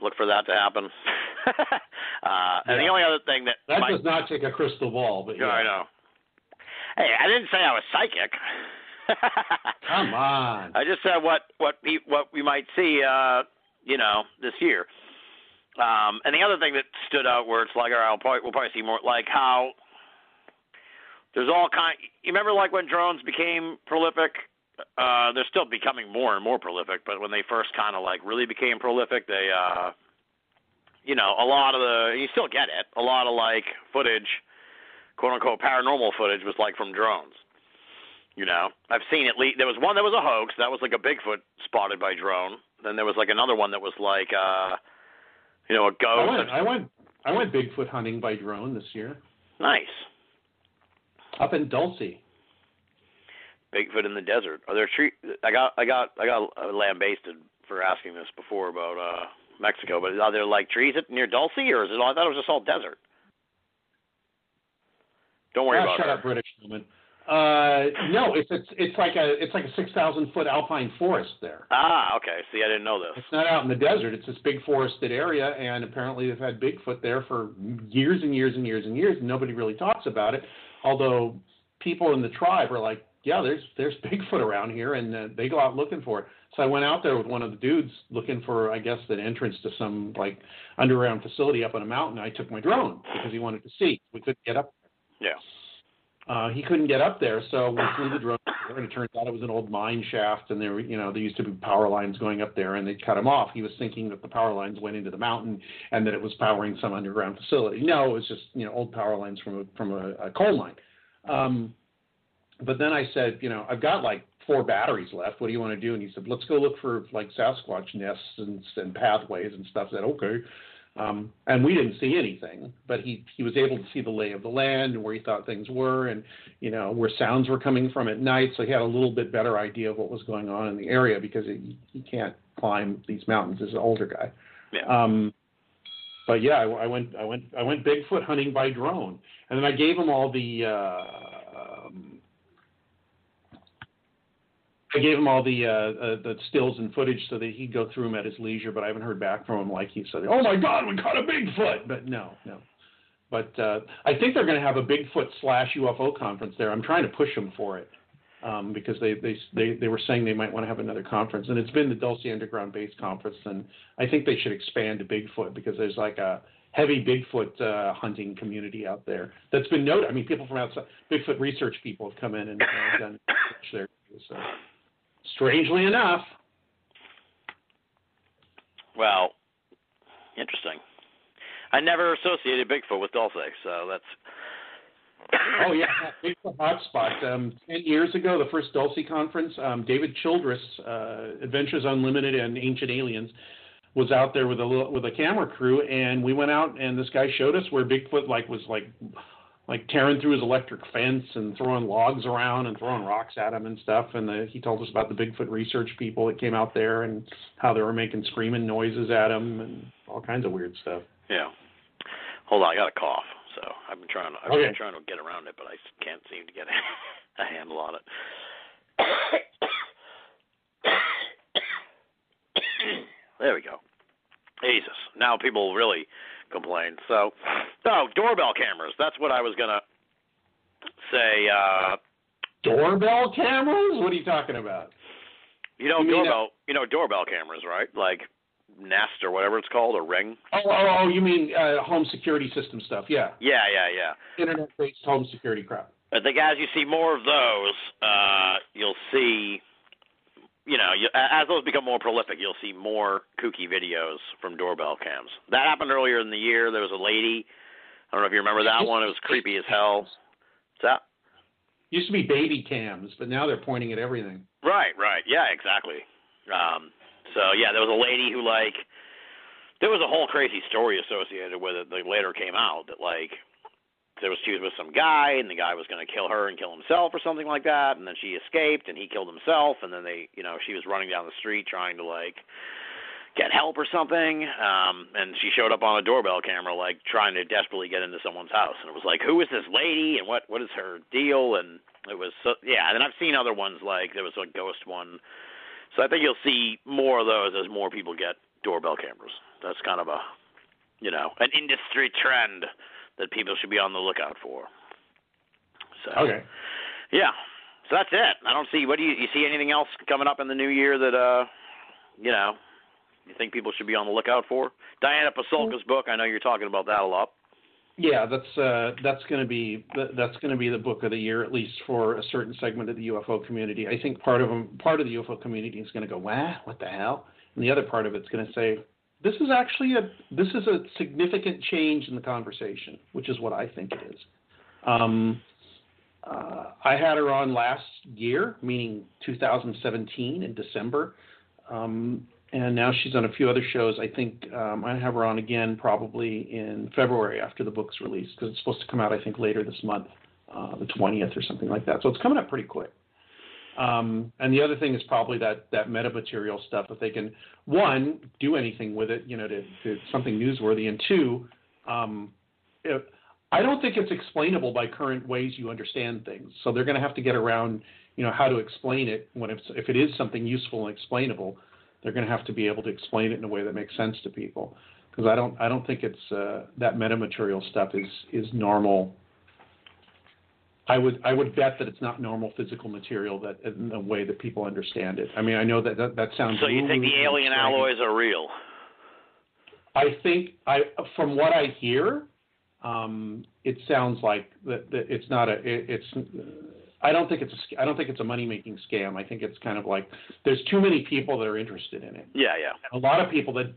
Look for that to happen. And the only other thing that does not take a crystal ball, but yeah. I know. Hey, I didn't say I was psychic. Come on. I just said what we might see, you know, this year. And the other thing that stood out where it's like, all right, we'll probably see more, like how. There's all kind. You remember, like when drones became prolific. They're still becoming more and more prolific, but when they first kind of like really became prolific, they, you know, a lot of the. You still get it. A lot of like footage, quote unquote, paranormal footage was like from drones. You know, I've seen at least there was one that was a hoax. That was like a Bigfoot spotted by drone. Then there was like another one that was like, you know, a ghost. I went Bigfoot hunting by drone this year. Nice. Up in Dulce. Bigfoot in the desert. Are there trees? I got lambasted for asking this before about Mexico, but are there like trees near Dulce, or is it all? I thought it was just all desert. Don't worry about it. Shut up, British woman. No, it's like a 6,000-foot alpine forest there. Ah, okay. See, I didn't know this. It's not out in the desert. It's this big forested area, and apparently they've had Bigfoot there for years and years and years and years, and nobody really talks about it, although people in the tribe are like, yeah, there's Bigfoot around here, and they go out looking for it. So I went out there with one of the dudes looking for, I guess, an entrance to some, like, underground facility up on a mountain. I took my drone because he wanted to see. We couldn't get up there. Yeah. He couldn't get up there, so we flew the drone there, and it turns out it was an old mine shaft, and there used to be power lines going up there, and they cut him off. He was thinking that the power lines went into the mountain and that it was powering some underground facility. No, it was just old power lines from a coal mine. But then I said, I've got like 4 batteries left. What do you want to do? And he said, let's go look for like Sasquatch nests and pathways and stuff. I said, okay. And we didn't see anything, but he was able to see the lay of the land and where he thought things were and, where sounds were coming from at night. So he had a little bit better idea of what was going on in the area because he can't climb these mountains as an older guy. Yeah. But yeah, I went Bigfoot hunting by drone, and then I gave him all the, the stills and footage so that he'd go through them at his leisure, but I haven't heard back from him. Like he said, oh my God, we caught a Bigfoot. But no. But I think they're going to have a Bigfoot/UFO conference there. I'm trying to push them for it because they were saying they might want to have another conference. And it's been the Dulce Underground Base Conference, and I think they should expand to Bigfoot because there's like a heavy Bigfoot hunting community out there that's been noted. I mean, people from outside, Bigfoot research people have come in and done research there. So. Strangely enough. Well, interesting. I never associated Bigfoot with Dulce, so that's... Oh, yeah, Bigfoot hotspot. 10 years ago, the first Dulce conference, David Childress, Adventures Unlimited and Ancient Aliens, was out there with a camera crew, and we went out, and this guy showed us where Bigfoot was tearing through his electric fence and throwing logs around and throwing rocks at him and stuff. And he told us about the Bigfoot research people that came out there and how they were making screaming noises at him and all kinds of weird stuff. Yeah. Hold on, I got a cough. So I've been trying to get around it, but I can't seem to get a handle on it. There we go. Jesus. Now people really... complain. So doorbell cameras. That's what I was gonna say. Doorbell cameras? What are you talking about? Doorbell cameras, right? Like Nest or whatever it's called, or Ring. Oh, you mean home security system stuff? Yeah. Yeah. Internet-based home security crap. I think as you see more of those, you'll see. As those become more prolific, you'll see more kooky videos from doorbell cams. That happened earlier in the year. There was a lady. I don't know if you remember that one. It was creepy as hell. What's that? Used to be baby cams, but now they're pointing at everything. Right. Yeah, exactly. There was a lady who, there was a whole crazy story associated with it that later came out that, she was with some guy, and the guy was going to kill her and kill himself or something like that, and then she escaped, and he killed himself, and then she was running down the street trying to, get help or something, and she showed up on a doorbell camera, trying to desperately get into someone's house, and it was who is this lady, and what is her deal, and it was, and then I've seen other ones, there was a ghost one, so I think you'll see more of those as more people get doorbell cameras. That's kind of a, an industry trend that people should be on the lookout for. So, okay. Yeah. So that's it. I don't see. What do you see? Anything else coming up in the new year that you think people should be on the lookout for? Diana Pasulka's book. I know you're talking about that a lot. Yeah, that's going to be the book of the year, at least for a certain segment of the UFO community. I think part of the UFO community is going to go, "Wow, what the hell?" and the other part of it's going to say, this is actually a significant change in the conversation, which is what I think it is. I had her on last year, meaning 2017 in December, and now she's on a few other shows. I think I have her on again probably in February after the book's released because it's supposed to come out, I think, later this month, the 20th or something like that. So it's coming up pretty quick. And the other thing is probably that metamaterial stuff, if they can, one, do anything with it, to something newsworthy, and two, I don't think it's explainable by current ways you understand things. So they're going to have to get around, you know, how to explain it. When it's, if it is something useful and explainable, they're going to have to be able to explain it in a way that makes sense to people. Because I don't think it's that metamaterial stuff is normal. I would bet that it's not normal physical material that in a way that people understand it. I mean, I know that sounds. So you think the alien alloys are real? I think from what I hear. It sounds like that it's not I don't think it's a money-making scam. I think it's kind of like there's too many people that are interested in it. Yeah. A lot of people that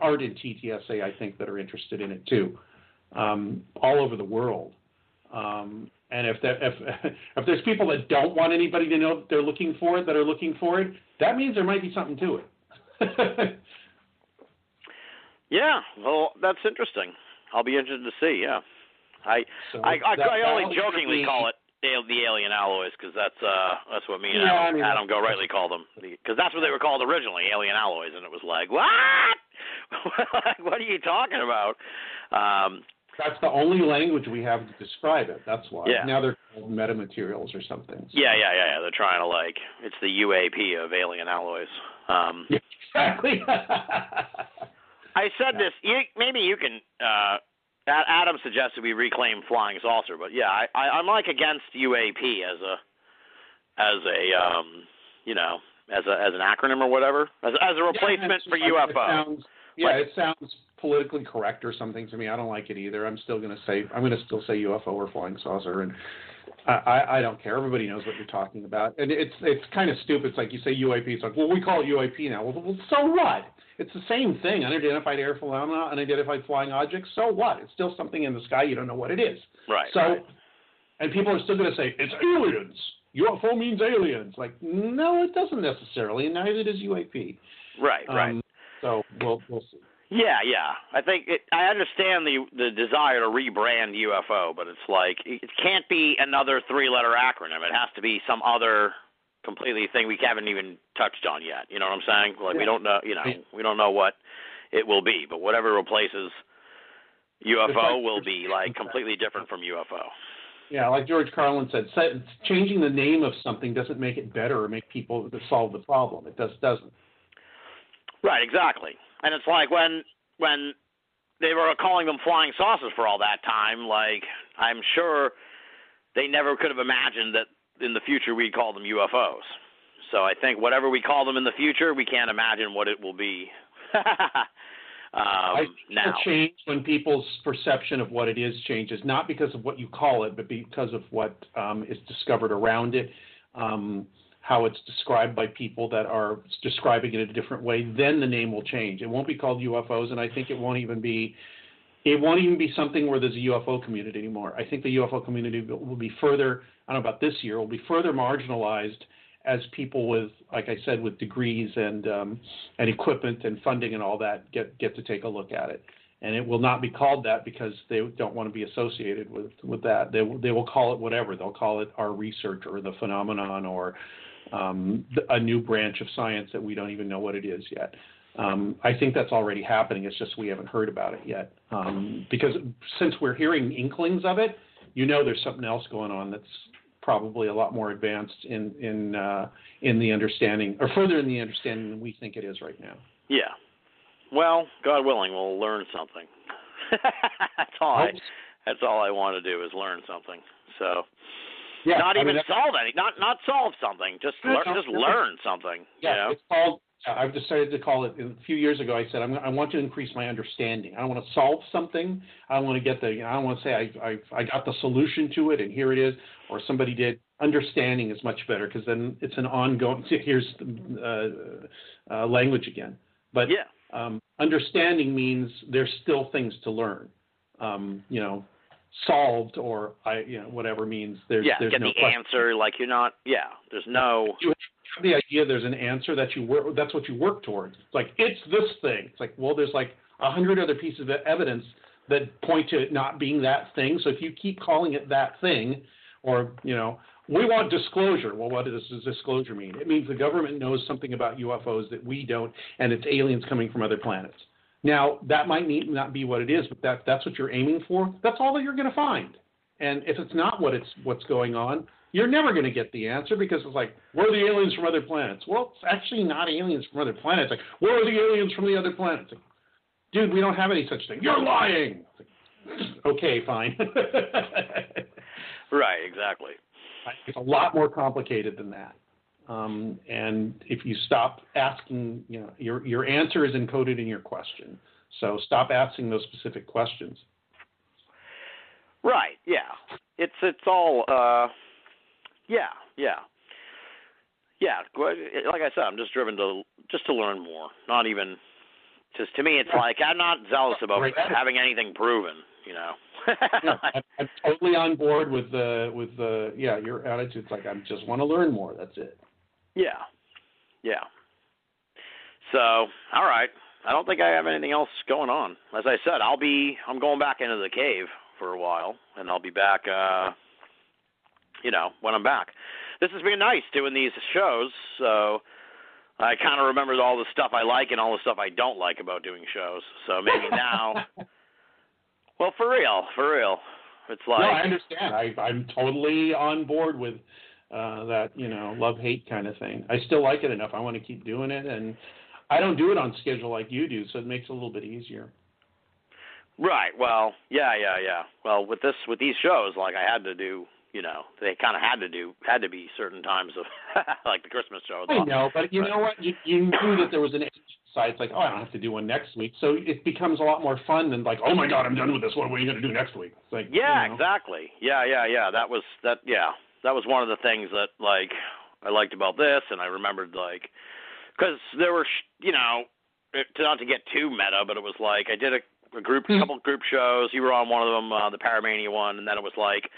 aren't in TTSA, I think, that are interested in it too, all over the world. And if there's people that don't want anybody to know that they're looking for it, that are looking for it, that means there might be something to it. Yeah. Well, that's interesting. I'll be interested to see. Yeah, I only jokingly call it the alien alloys because that's what me and Adam Go-Rightly call them, because that's what they were called originally, alien alloys, and it was like, what? What are you talking about? That's the only language we have to describe it. That's why. Yeah. Now they're called metamaterials or something. So. Yeah. They're trying to it's the UAP of alien alloys. Exactly. I said this. Maybe you can. Adam suggested we reclaim flying saucer, but yeah, I'm against UAP as an acronym or whatever, as a replacement for UFO. It sounds politically correct or something to me. I don't like it either. I'm going to still say UFO or flying saucer, and I don't care. Everybody knows what you're talking about, and it's kind of stupid. It's like you say UAP. It's like, well, we call it UAP now. Well, so what? It's the same thing. Unidentified air phenomena, unidentified flying objects. So what? It's still something in the sky. You don't know what it is. Right. So, and people are still going to say it's aliens. UFO means aliens. Like, no, it doesn't necessarily, and neither does UAP. Right. So we'll see. Yeah. I think I understand the desire to rebrand UFO, but it's like it can't be another three-letter acronym. It has to be some other. Completely thing we haven't even touched on yet. You know what I'm saying? Like, we don't know. You know, we don't know what it will be, but whatever replaces UFO will be like completely different from UFO. Yeah, like George Carlin said, changing the name of something doesn't make it better or make people solve the problem. It just doesn't. Right, exactly. And it's like when they were calling them flying saucers for all that time. Like, I'm sure they never could have imagined that. In the future, we call them UFOs. So I think whatever we call them in the future, we can't imagine what it will be. I think now. It changes when people's perception of what it is changes, not because of what you call it, but because of what is discovered around it, how it's described by people that are describing it in a different way. Then the name will change. It won't be called UFOs, and I think it won't even be something where there's a UFO community anymore. I think the UFO community will be further, I don't know about this year, will be further marginalized as people with, like I said, with degrees and equipment and funding and all that get to take a look at it. And it will not be called that because they don't want to be associated with that. They will call it whatever. They'll call it our research or the phenomenon or a new branch of science that we don't even know what it is yet. I think that's already happening. It's just we haven't heard about it yet. Because since we're hearing inklings of it, you know there's something else going on that's probably a lot more advanced in the understanding, or further in the understanding than we think it is right now. Yeah. Well, God willing, we'll learn something. That's all I want to do is learn something. So... Yeah, not solve something. Just learn something. Yeah, you know? It's called... I've decided to call it, a few years ago, I said, I want to increase my understanding. I don't want to solve something. I don't want to I don't want to say I got the solution to it and here it is, or somebody did. Understanding is much better because then it's an ongoing, here's language again. But yeah. Understanding means there's still things to learn, solved or whatever means there's no question. Answer, like you're not, there's no. You have the idea there's an answer that that's what you work towards. It's like, it's this thing. It's like, well, there's like 100 other pieces of evidence that point to it not being that thing. So if you keep calling it that thing or, we want disclosure. Well, what does disclosure mean? It means the government knows something about UFOs that we don't, and it's aliens coming from other planets. Now, that might not be what it is, but that's what you're aiming for. That's all that you're going to find. And if it's not what's going on, you're never going to get the answer, because it's like, where are the aliens from other planets? Well, it's actually not aliens from other planets. Like, where are the aliens from the other planets? Like, dude, we don't have any such thing. You're lying. Like, okay, fine. Right, exactly. It's a lot more complicated than that. And if you stop asking, you know, your answer is encoded in your question. So stop asking those specific questions. Right. Yeah. It's all. Yeah. Like I said, I'm just driven to learn more. Not even just to me. It's like I'm not zealous about having anything proven. You know. Yeah, I'm totally on board with your attitude's like, I just want to learn more. That's it. Yeah. So, all right. I don't think I have anything else going on. As I said, I'm going back into the cave for a while, and I'll be back, when I'm back. This has been nice doing these shows, so I kind of remembered all the stuff I like and all the stuff I don't like about doing shows. So maybe now... Well, for real. It's like... No, I understand. I'm totally on board with that, love-hate kind of thing. I still like it enough. I want to keep doing it, and I don't do it on schedule like you do, so it makes it a little bit easier. Right. Well, yeah. Well, with these shows, like I had to do, they kind of had to be certain times of, like the Christmas show. I know, but you know what? You knew that there was an... It's like, oh, I don't have to do one next week. So it becomes a lot more fun than like, oh my God, I'm done with this one. What are you going to do next week? It's like, exactly. Yeah. That was one of the things that like I liked about this, and I remembered like, because there were, not to get too meta, but it was like I did a couple group shows. You were on one of them, the Paramania one, and then it was like,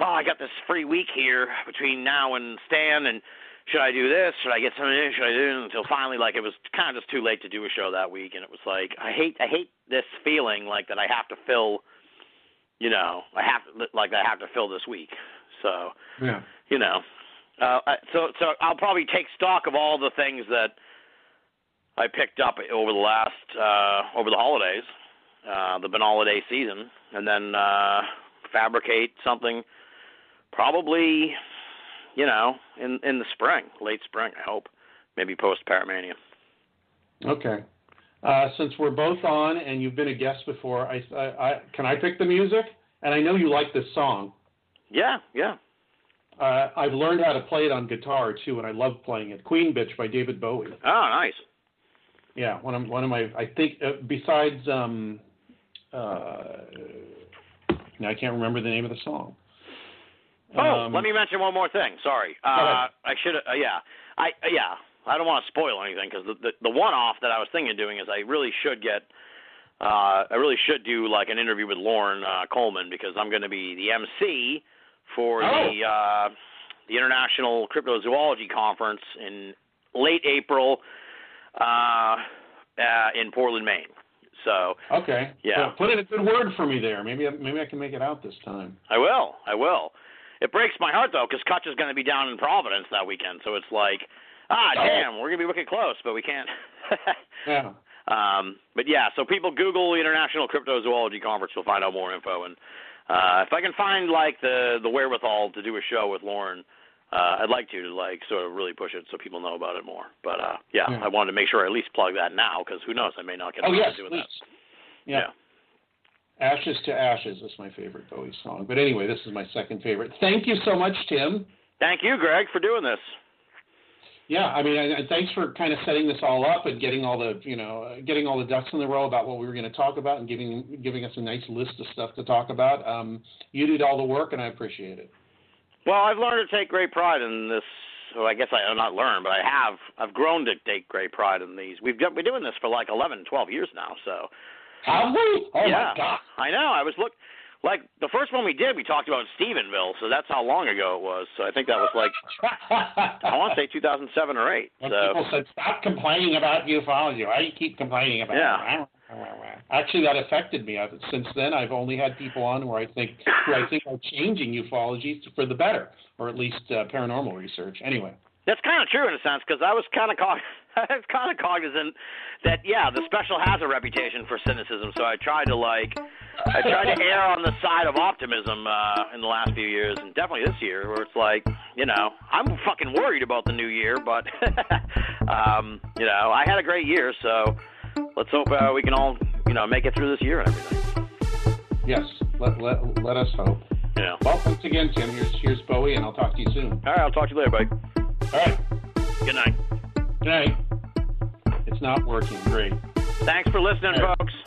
oh, I got this free week here between now and Stan and. Should I do this? Should I get something in? Should I do it? Until finally, like, it was kind of just too late to do a show that week, and it was like, I hate this feeling, like, that I have to fill, I have to fill this week. So, yeah. So I'll probably take stock of all the things that I picked up over the holidays, the Banal-a-Day season, and then fabricate something probably... in the spring, late spring, I hope, maybe post-Paramania. Okay. Since we're both on and you've been a guest before, can I pick the music? And I know you like this song. Yeah. I've learned how to play it on guitar, too, and I love playing it. Queen Bitch by David Bowie. Oh, nice. Yeah, one of my, I think, besides, now I can't remember the name of the song. Oh, let me mention one more thing. Sorry. I should have, I don't want to spoil anything, because the one-off that I was thinking of doing is I really should do like an interview with Lauren Coleman, because I'm going to be the MC for the International Cryptozoology Conference in late April in Portland, Maine. So okay. Yeah. So put in a good word for me there. Maybe I can make it out this time. I will. It breaks my heart, though, because Kutch is going to be down in Providence that weekend. So it's like, damn, we're going to be wicked close, but we can't. Yeah. But, yeah, so people Google International Cryptozoology Conference. You'll find out more info. And if I can find, like, the wherewithal to do a show with Lauren, I'd like to, like, sort of really push it so people know about it more. But, I wanted to make sure I at least plug that now, because who knows? I may not get to do with that. Yeah. Ashes to Ashes is my favorite Bowie song. But anyway, this is my second favorite. Thank you so much, Tim. Thank you, Greg, for doing this. Yeah, I mean, and thanks for kind of setting this all up and getting all the ducks in the row about what we were going to talk about, and giving us a nice list of stuff to talk about. You did all the work, and I appreciate it. Well, I've learned to take great pride in this. Well, I guess I not learned, but I have. I've grown to take great pride in these. We're doing this for like 11, 12 years now, so... Have we? Oh, yeah. My God. I know. I was the first one we did, we talked about Stephenville, so that's how long ago it was. So I think that was like, I want to say 2007 or 8. So. People said, stop complaining about ufology. Why do you keep complaining about it? Actually, that affected me. Since then, I've only had people on who I think are changing ufology for the better, or at least paranormal research. Anyway. That's kind of true in a sense, because I was kind of I was kind of cognizant that, yeah, the special has a reputation for cynicism, so I tried to, I tried to err on the side of optimism in the last few years, and definitely this year, where it's like, you know, I'm fucking worried about the new year, but, you know, I had a great year, so let's hope we can all, you know, make it through this year and everything. Yes, let us hope. Yeah. Well, thanks again, Tim. Here's Bowie, and I'll talk to you soon. All right, I'll talk to you later, buddy. All right. Good night. It's not working great. Thanks for listening, folks.